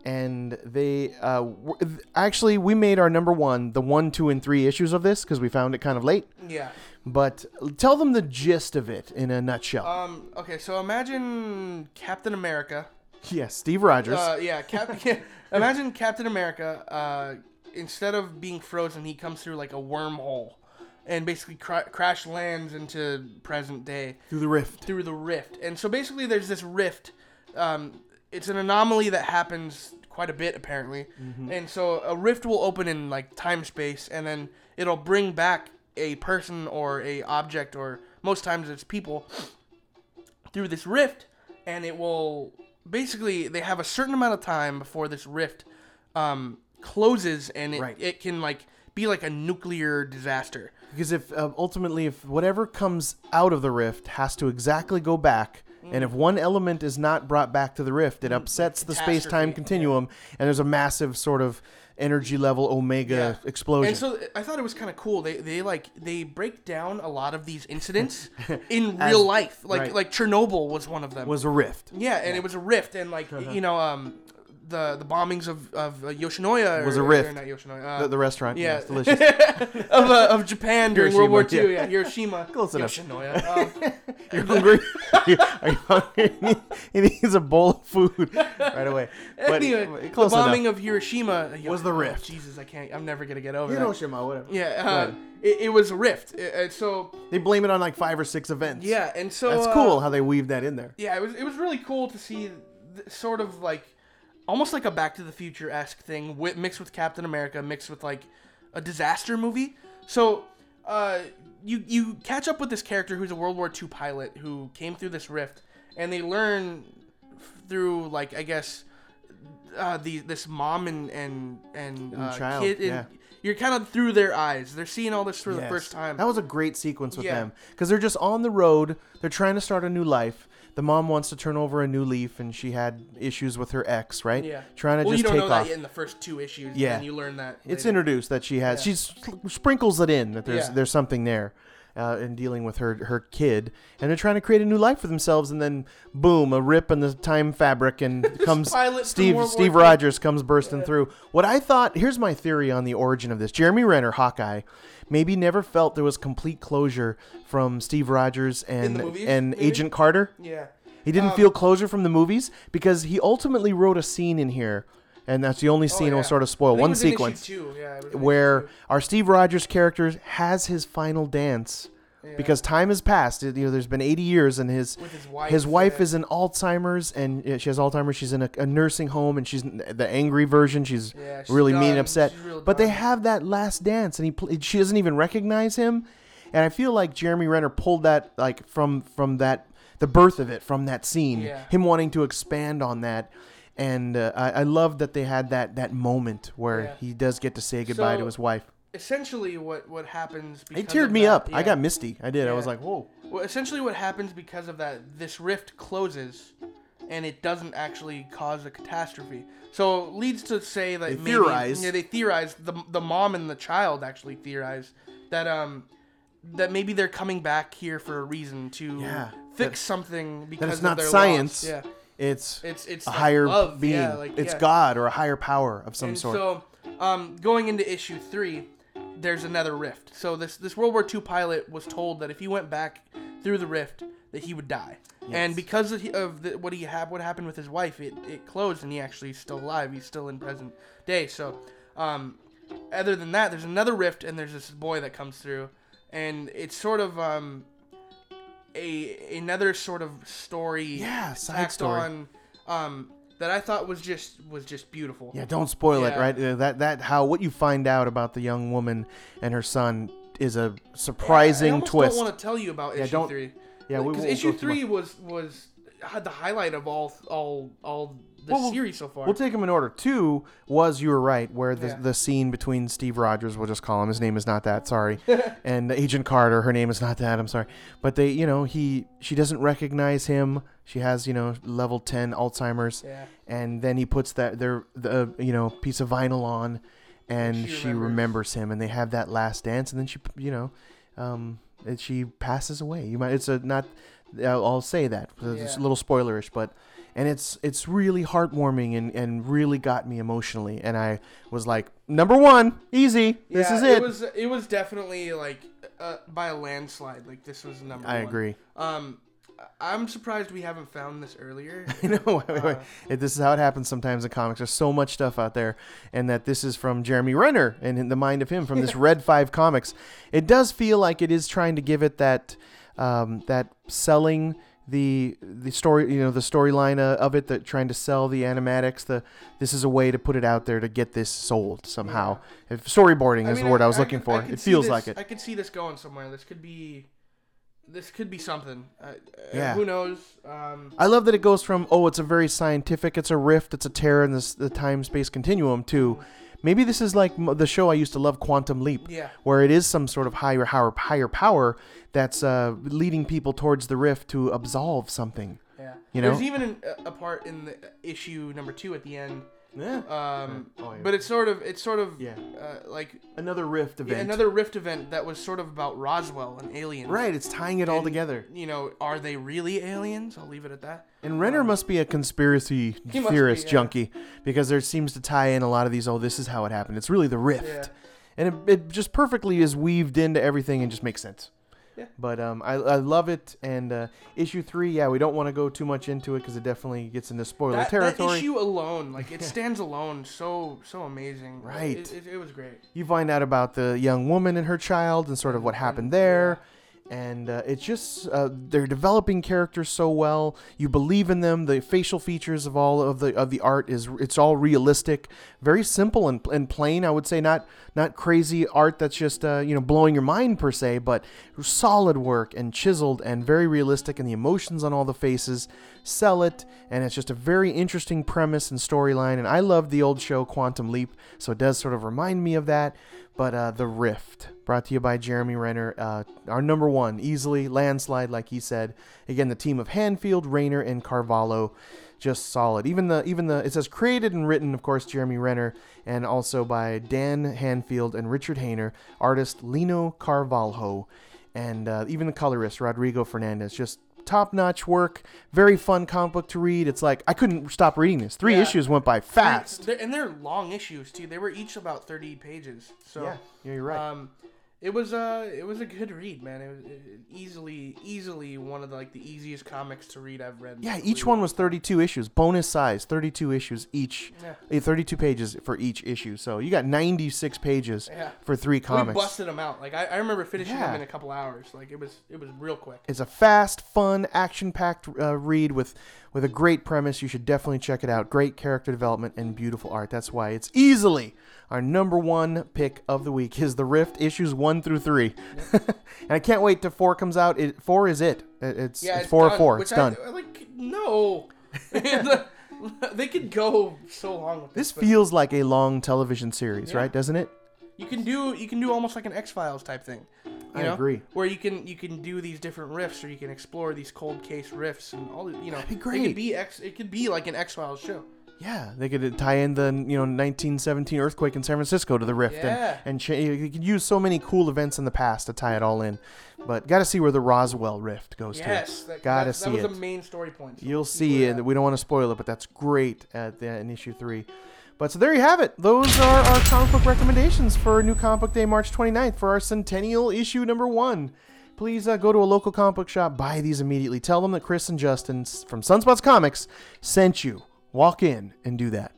And they uh, w- actually, we made our number one, the one, two, and three issues of this because we found it kind of late. Yeah. But tell them the gist of it in a nutshell. Um. Okay, so imagine Captain America. Yeah, Steve Rogers. Uh, yeah, Cap- yeah. Imagine Captain America. Uh, instead of being frozen, he comes through like a wormhole and basically cr- crash lands into present day. Through the rift. Through the rift. And so basically there's this rift. Um, it's an anomaly that happens quite a bit, apparently. Mm-hmm. And so a rift will open in like time space, and then it'll bring back a person or a object, or most times it's people, through this rift. And it will... basically, they have a certain amount of time before this rift um, closes, and it, right. it can like be like a nuclear disaster. Because if uh, ultimately, if whatever comes out of the rift has to exactly go back, mm. and if one element is not brought back to the rift, it upsets the space-time continuum, yeah. and there's a massive sort of energy level omega yeah. explosion. And so I thought it was kind of cool. They they like they break down a lot of these incidents in As, real life. Like right. like Chernobyl was one of them. Was a rift. Yeah, and yeah. it was a rift, and like uh-huh. you know um the the bombings of of Yoshinoya or, was a rift. Or not Yoshinoya. Uh, the, the restaurant. Yeah, yeah, it's delicious. of uh, of Japan during World War Two. Yeah, yeah Hiroshima. Close enough. Yoshinoya. Um, You're hungry? Are you, are you hungry? He needs a bowl of food right away. But anyway, close the bombing enough. of Hiroshima was the rift. Oh, Jesus, I can't. I'm never gonna get over that. Hiroshima, whatever. Yeah, uh, it, it was a rift. It, it, so they blame it on like five or six events. Yeah, and so that's uh, cool how they weaved that in there. Yeah, it was it was really cool to see th- sort of like almost like a Back to the Future-esque thing with, mixed with Captain America, mixed with like a disaster movie. So. Uh, you you catch up with this character who's a World War Two pilot who came through this rift, and they learn through like I guess uh, the this mom and and and, uh, and child, kid. And yeah. You're kind of through their eyes. They're seeing all this for yes. the first time. That was a great sequence with yeah. them because they're just on the road. They're trying to start a new life. The mom wants to turn over a new leaf, and she had issues with her ex, right? Yeah. Trying to well, just take off. Well, you don't know off. that in the first two issues. Yeah. And you learn that later. It's introduced that she has. Yeah. She sprinkles it in that there's yeah. there's something there uh, in dealing with her, her kid. And they're trying to create a new life for themselves, and then, boom, a rip in the time fabric, and comes Steve Steve Rogers comes bursting yeah. through. What I thought, here's my theory on the origin of this. Jeremy Renner, Hawkeye, maybe never felt there was complete closure from Steve Rogers and movies, and maybe? Agent Carter. Yeah. He didn't um, feel closure from the movies because he ultimately wrote a scene in here, and that's the only scene oh, yeah. I'll sort of spoil. One sequence yeah, where our Steve Rogers character has his final dance yeah. because time has passed. You know, there's been eighty years, and his his wife, his wife yeah. is in Alzheimer's, and she has Alzheimer's. She's in a, a nursing home, and she's the angry version. She's, yeah, she's really done. mean and upset. Real but they have that last dance, and he she doesn't even recognize him. And I feel like Jeremy Renner pulled that like from from that. The birth of it from that scene, yeah. him wanting to expand on that, and uh, I, I love that they had that, that moment where yeah. he does get to say goodbye so, to his wife. Essentially, what what happens? Because it teared me that, up. Yeah. I got misty. I did. Yeah. I was like, whoa. Well, essentially, what happens because of that? This rift closes, and it doesn't actually cause a catastrophe. So it leads to say that they maybe theorize. You know, they theorize the the mom and the child actually theorize that um that maybe they're coming back here for a reason to. Yeah. Fix something because it's not science. Yeah. It's it's it's a like higher love. being. Yeah, like, it's yeah. God or a higher power of some and sort. So, um, going into issue three, there's another rift. So this this World War Two pilot was told that if he went back through the rift, that he would die. Yes. And because of, of the, what he had, what happened with his wife, it, it closed, and he actually is still alive. He's still in present day. So, um, other than that, there's another rift, and there's this boy that comes through, and it's sort of um. A another sort of story, yeah, side story, on, um, that I thought was just was just beautiful. Yeah, don't spoil yeah. it, right? Uh, that that how what you find out about the young woman and her son is a surprising yeah, I twist. I don't want to tell you about yeah, issue don't, three. Yeah, because like, issue three was was had the highlight of all all all the well, series so far. We'll take them in order. Two was, you were right, where the, yeah. the scene between Steve Rogers, we'll just call him, his name is not that, sorry, and Agent Carter, her name is not that, I'm sorry. But they, you know, he, she doesn't recognize him. She has, you know, level ten Alzheimer's. Yeah. And then he puts that, their, the, you know, piece of vinyl on, and she, she remembers. remembers him, and they have that last dance, and then she, you know, um, and she passes away. You might, it's a not, I'll say that, it's yeah. a little spoilerish, but, and it's it's really heartwarming and, and really got me emotionally, and I was like, number one, easy, yeah, this is it. It was it was definitely like uh, by a landslide, like this was number I one. I agree. Um, I'm surprised we haven't found this earlier. I know. Uh, this is how it happens sometimes in comics. There's so much stuff out there, and that this is from Jeremy Renner and in the mind of him from this Red five Comics. It does feel like it is trying to give it that um, that selling the the story, you know, the storyline uh, of it, that trying to sell the animatics. The this is a way to put it out there to get this sold somehow. Yeah. If storyboarding I is mean, the word I, I was I looking could, for. It feels this, like it. I could see this going somewhere. This could be. This could be something. Uh, yeah. Who knows? Um, I love that it goes from, oh, it's a very scientific, it's a rift, it's a tear in this, the time-space continuum, to maybe this is like the show I used to love, Quantum Leap, yeah. where it is some sort of higher, higher, higher power that's uh, leading people towards the rift to absolve something. Yeah. You know? There's even an, a part in the issue number two at the end. Yeah. Um, oh, yeah. But it's sort of it's sort of yeah. uh, like another rift event. Yeah, another rift event that was sort of about Roswell and aliens. Right, it's tying it and, all together. You know, are they really aliens? I'll leave it at that. And Renner um, must be a conspiracy theorist be, yeah. junkie, because there seems to tie in a lot of these. Oh, this is how it happened. It's really the rift, yeah. and it, it just perfectly is weaved into everything and just makes sense. Yeah. But um, I, I love it, and uh, issue three, yeah, we don't want to go too much into it because it definitely gets into spoiler that, territory. That issue alone, like it yeah. stands alone, so so amazing. Right, it, it, it was great. You find out about the young woman and her child, and sort of what happened there, yeah. and uh, it's just uh, they're developing characters so well. You believe in them. The facial features of all of the of the art is it's all realistic, very simple and and plain. I would say not. Not crazy art that's just, uh, you know, blowing your mind per se, but solid work and chiseled and very realistic, and the emotions on all the faces sell it. And it's just a very interesting premise and storyline. And I loved the old show Quantum Leap, so it does sort of remind me of that. But uh, The Rift, brought to you by Jeremy Renner, uh, our number one, easily, landslide, like he said. Again, the team of Hanfield, Rayner, and Carvalho. Just solid. Even the even the it says created and written, of course, Jeremy Renner, and also by Dan Hanfield and Richard Hainer, artist Lino Carvalho, and uh, even the colorist Rodrigo Fernandez. Just top-notch work. Very fun comic book to read. It's like I couldn't stop reading this. Three yeah. issues went by fast, and, and they're long issues too. They were each about thirty pages. So yeah, yeah you're right. Um, it was uh it was a good read, man. It was it, easily easily one of the, like the easiest comics to read I've read. Yeah, each one was thirty-two issues, bonus size, thirty-two issues each, yeah. thirty-two pages for each issue. So you got ninety-six pages yeah. for three comics. We busted them out. Like I, I remember finishing yeah. them in a couple hours. Like it was it was real quick. It's a fast, fun, action-packed uh, read with with a great premise. You should definitely check it out. Great character development and beautiful art. That's why it's easily our number one pick of the week is The Rift, issues one through three. Yep. And I can't wait till four comes out. It, four is it. it it's, yeah, it's, it's four done, or four. It's I, done. I, like, no. They could go so long with this. This feels like a long television series, yeah. right? Doesn't it? You can do you can do almost like an X-Files type thing. You know, I agree. Where you can you can do these different rifts, or you can explore these cold case rifts, and all you know. That'd be great. It could be X. It could be like an X-Files show. Yeah, they could tie in the you know nineteen seventeen earthquake in San Francisco to the rift, yeah. and and cha- you could use so many cool events in the past to tie it all in. But got to see where the Roswell rift goes yes, to. Yes, that, got to see it. That was it. A main story point. So You'll see it. That. We don't want to spoil it, but that's great at the, in issue three. But so there you have it. Those are our comic book recommendations for New Comic Book Day, March twenty-ninth, for our centennial issue number one. Please uh, go to a local comic book shop, buy these immediately. Tell them that Chris and Justin from Sunspots Comics sent you. Walk in and do that.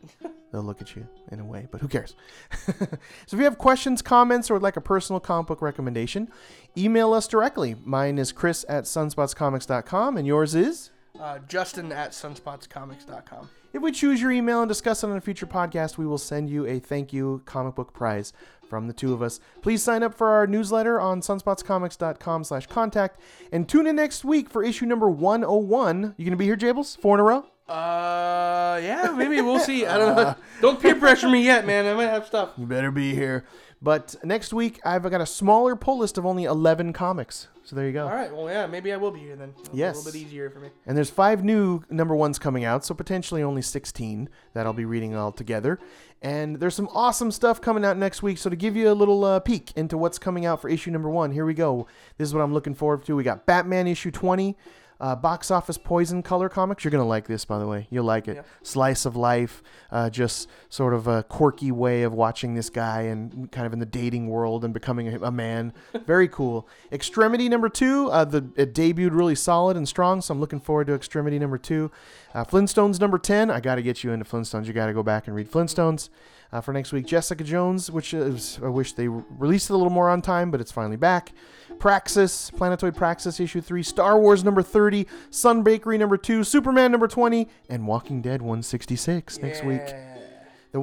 They'll look at you in a way, but who cares? So if you have questions, comments, or would like a personal comic book recommendation, email us directly. Mine is Chris at sunspots comics dot com, and yours is? Uh, Justin at sunspots comics dot com. If we choose your email and discuss it on a future podcast, we will send you a thank you comic book prize from the two of us. Please sign up for our newsletter on sunspots comics dot com slash contact, and tune in next week for issue number one oh one. You going to be here, Jables? Four in a row? Uh, yeah, maybe we'll see. I don't know. Don't peer pressure me yet, man. I might have stuff. You better be here. But next week, I've got a smaller pull list of only eleven comics. So there you go. All right. Well, yeah, maybe I will be here then. It'll yes. be a little bit easier for me. And there's five new number ones coming out, so potentially only sixteen that I'll be reading all together. And there's some awesome stuff coming out next week. So to give you a little uh, peek into what's coming out for issue number one, here we go. This is what I'm looking forward to. We got Batman issue twenty. Uh, Box Office Poison color comics. You're going to like this, by the way. You'll like it. Yeah. Slice of life, uh, just sort of a quirky way of watching this guy and kind of in the dating world and becoming a, a man. Very cool. Extremity number two. Uh, the It debuted really solid and strong, so I'm looking forward to Extremity number two. Uh, Flintstones number ten. I got to get you into Flintstones. You got to go back and read Flintstones. Uh, for next week, Jessica Jones, which is, I wish they released it a little more on time, but it's finally back. Praxis, Planetoid Praxis, issue three. Star Wars number thirty. Sun Bakery number two. Superman number twenty. And Walking Dead one sixty-six next yeah. week.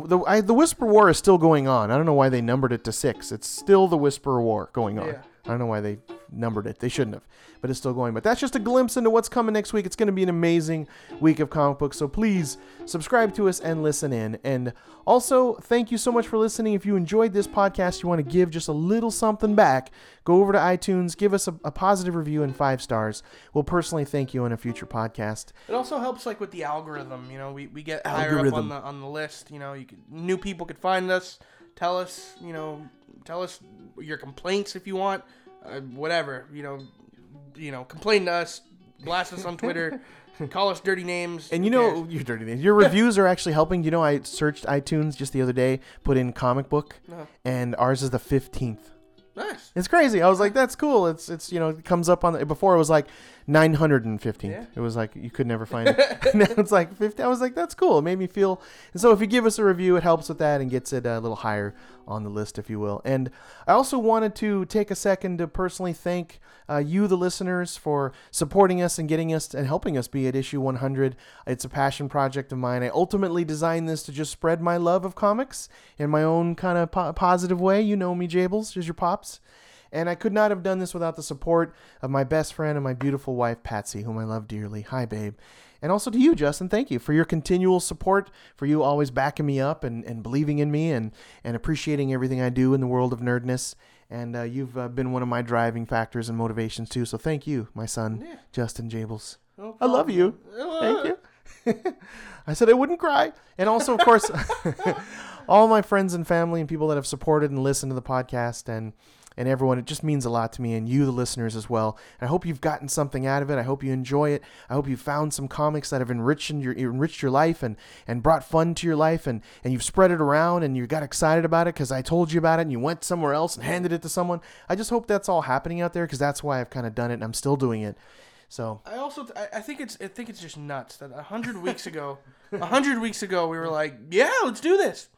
The the, I, the Whisper War is still going on. I don't know why they numbered it to six. It's still the Whisper War going on. Yeah. I don't know why they numbered it. They shouldn't have, but it's still going. But that's just a glimpse into what's coming next week. It's going to be an amazing week of comic books, so please subscribe to us and listen in. And also, thank you so much for listening. If you enjoyed this podcast, you want to give just a little something back, go over to iTunes, give us a, a positive review and five stars. We'll personally thank you in a future podcast. It also helps like with the algorithm. You know, we, we get algorithm. higher up on the on the list. You know, you can, new people could find us. Tell us, you know, tell us your complaints if you want, uh, whatever, you know, you know, complain to us, blast us on Twitter, call us dirty names. And you know, your dirty names, your reviews are actually helping. You know, I searched iTunes just the other day, put in comic book, uh-huh. and ours is the fifteenth. Nice. It's crazy. I was like, that's cool. It's, it's you know, it comes up on the, before it was like nine hundred fifteenth. Yeah. It was like, you could never find it. Now it's like fifty. I was like, that's cool. It made me feel. And so if you give us a review, it helps with that and gets it a little higher on the list, if you will. And I also wanted to take a second to personally thank uh, you, the listeners, for supporting us and getting us and helping us be at issue one hundred. It's a passion project of mine. I ultimately designed this to just spread my love of comics in my own kind of po- positive way. You know me, Jables, is your pops. And I could not have done this without the support of my best friend and my beautiful wife, Patsy, whom I love dearly. Hi, babe. And also to you, Justin, thank you for your continual support, for you always backing me up and, and believing in me and, and appreciating everything I do in the world of nerdness. And uh, you've uh, been one of my driving factors and motivations, too. So thank you, my son, yeah. Justin Jables. No I love you. Thank you. I said I wouldn't cry. And also, of course, all my friends and family and people that have supported and listened to the podcast and and everyone. It just means a lot to me and you, the listeners, as well. And I hope you've gotten something out of it. I hope you enjoy it. I hope you found some comics that have enriched your enriched your life and, and brought fun to your life and, and you've spread it around and you got excited about it because I told you about it and you went somewhere else and handed it to someone. I just hope that's all happening out there because that's why I've kind of done it and I'm still doing it. So I also th- I think it's I think it's just nuts that a hundred weeks ago, a hundred weeks ago we were like, yeah, let's do this,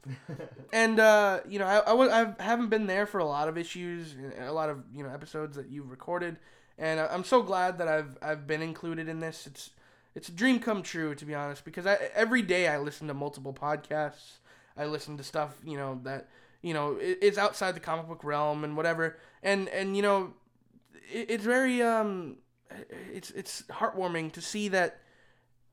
and uh, you know I, I, w- I haven't been there for a lot of issues, and a lot of you know episodes that you've recorded, and I- I'm so glad that I've I've been included in this. It's it's a dream come true, to be honest, because I, every day I listen to multiple podcasts, I listen to stuff you know that you know is outside the comic book realm and whatever, and and you know it, it's very um. It's it's heartwarming to see that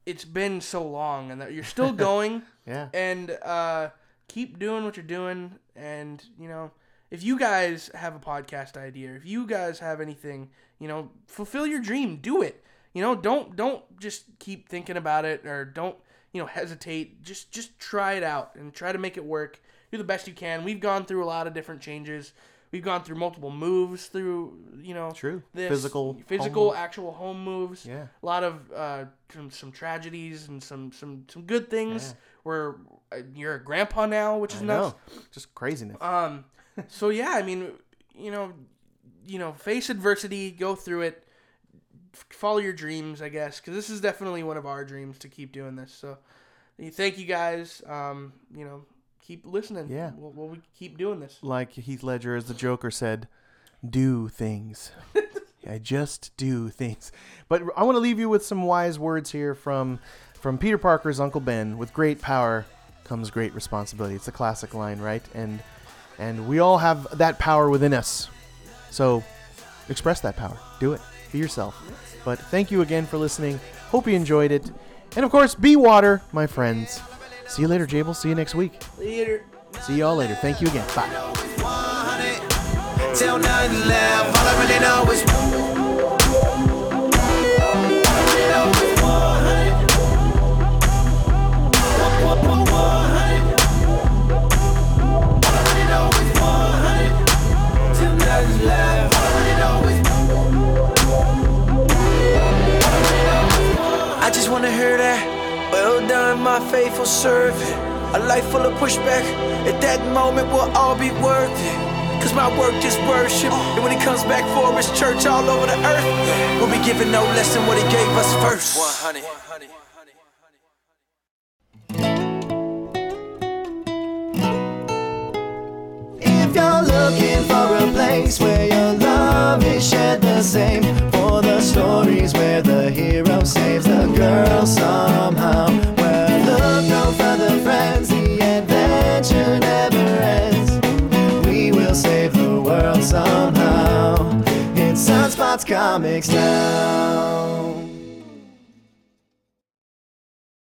it's been so long and that you're still going. yeah. And uh, keep doing what you're doing. And, you know, if you guys have a podcast idea, if you guys have anything, you know, fulfill your dream. Do it. You know, don't don't just keep thinking about it or don't, you know, hesitate. Just just try it out and try to make it work. Do the best you can. We've gone through a lot of different changes. We've gone through multiple moves through, you know, true this, physical, physical, home actual home moves. Yeah, a lot of uh, some, some tragedies and some some, some good things. Yeah. Where uh, you're a grandpa now, which is I nuts. Know. Just craziness. Um, so yeah, I mean, you know, you know, face adversity, go through it, follow your dreams, I guess, because this is definitely one of our dreams to keep doing this. So, thank you guys. Um, you know. Keep listening. Yeah. We'll, we'll keep doing this. Like Heath Ledger as the Joker said, do things. I just do things. But I want to leave you with some wise words here from from Peter Parker's Uncle Ben. With great power comes great responsibility. It's a classic line, right? And and we all have that power within us. So express that power. Do it. Be yourself. But thank you again for listening. Hope you enjoyed it. And of course, be water, my friends. See you later, Jable. See you next week. Later. See y'all later. Thank you again. Bye. Till nothing left. All I really know is I just wanna hear that, well done my faithful servant. A life full of pushback, at that moment we'll all be worth it. Cause my work is worship, and when it comes back for his church all over the earth, we'll be giving no less than what he gave us first. one hundred If you're looking for a place where your love is shared the same, for the stories where the hero saves the girl somehow, well, look no further, friends, the adventure never ends. We will save the world somehow. It's Sunspots Comics now.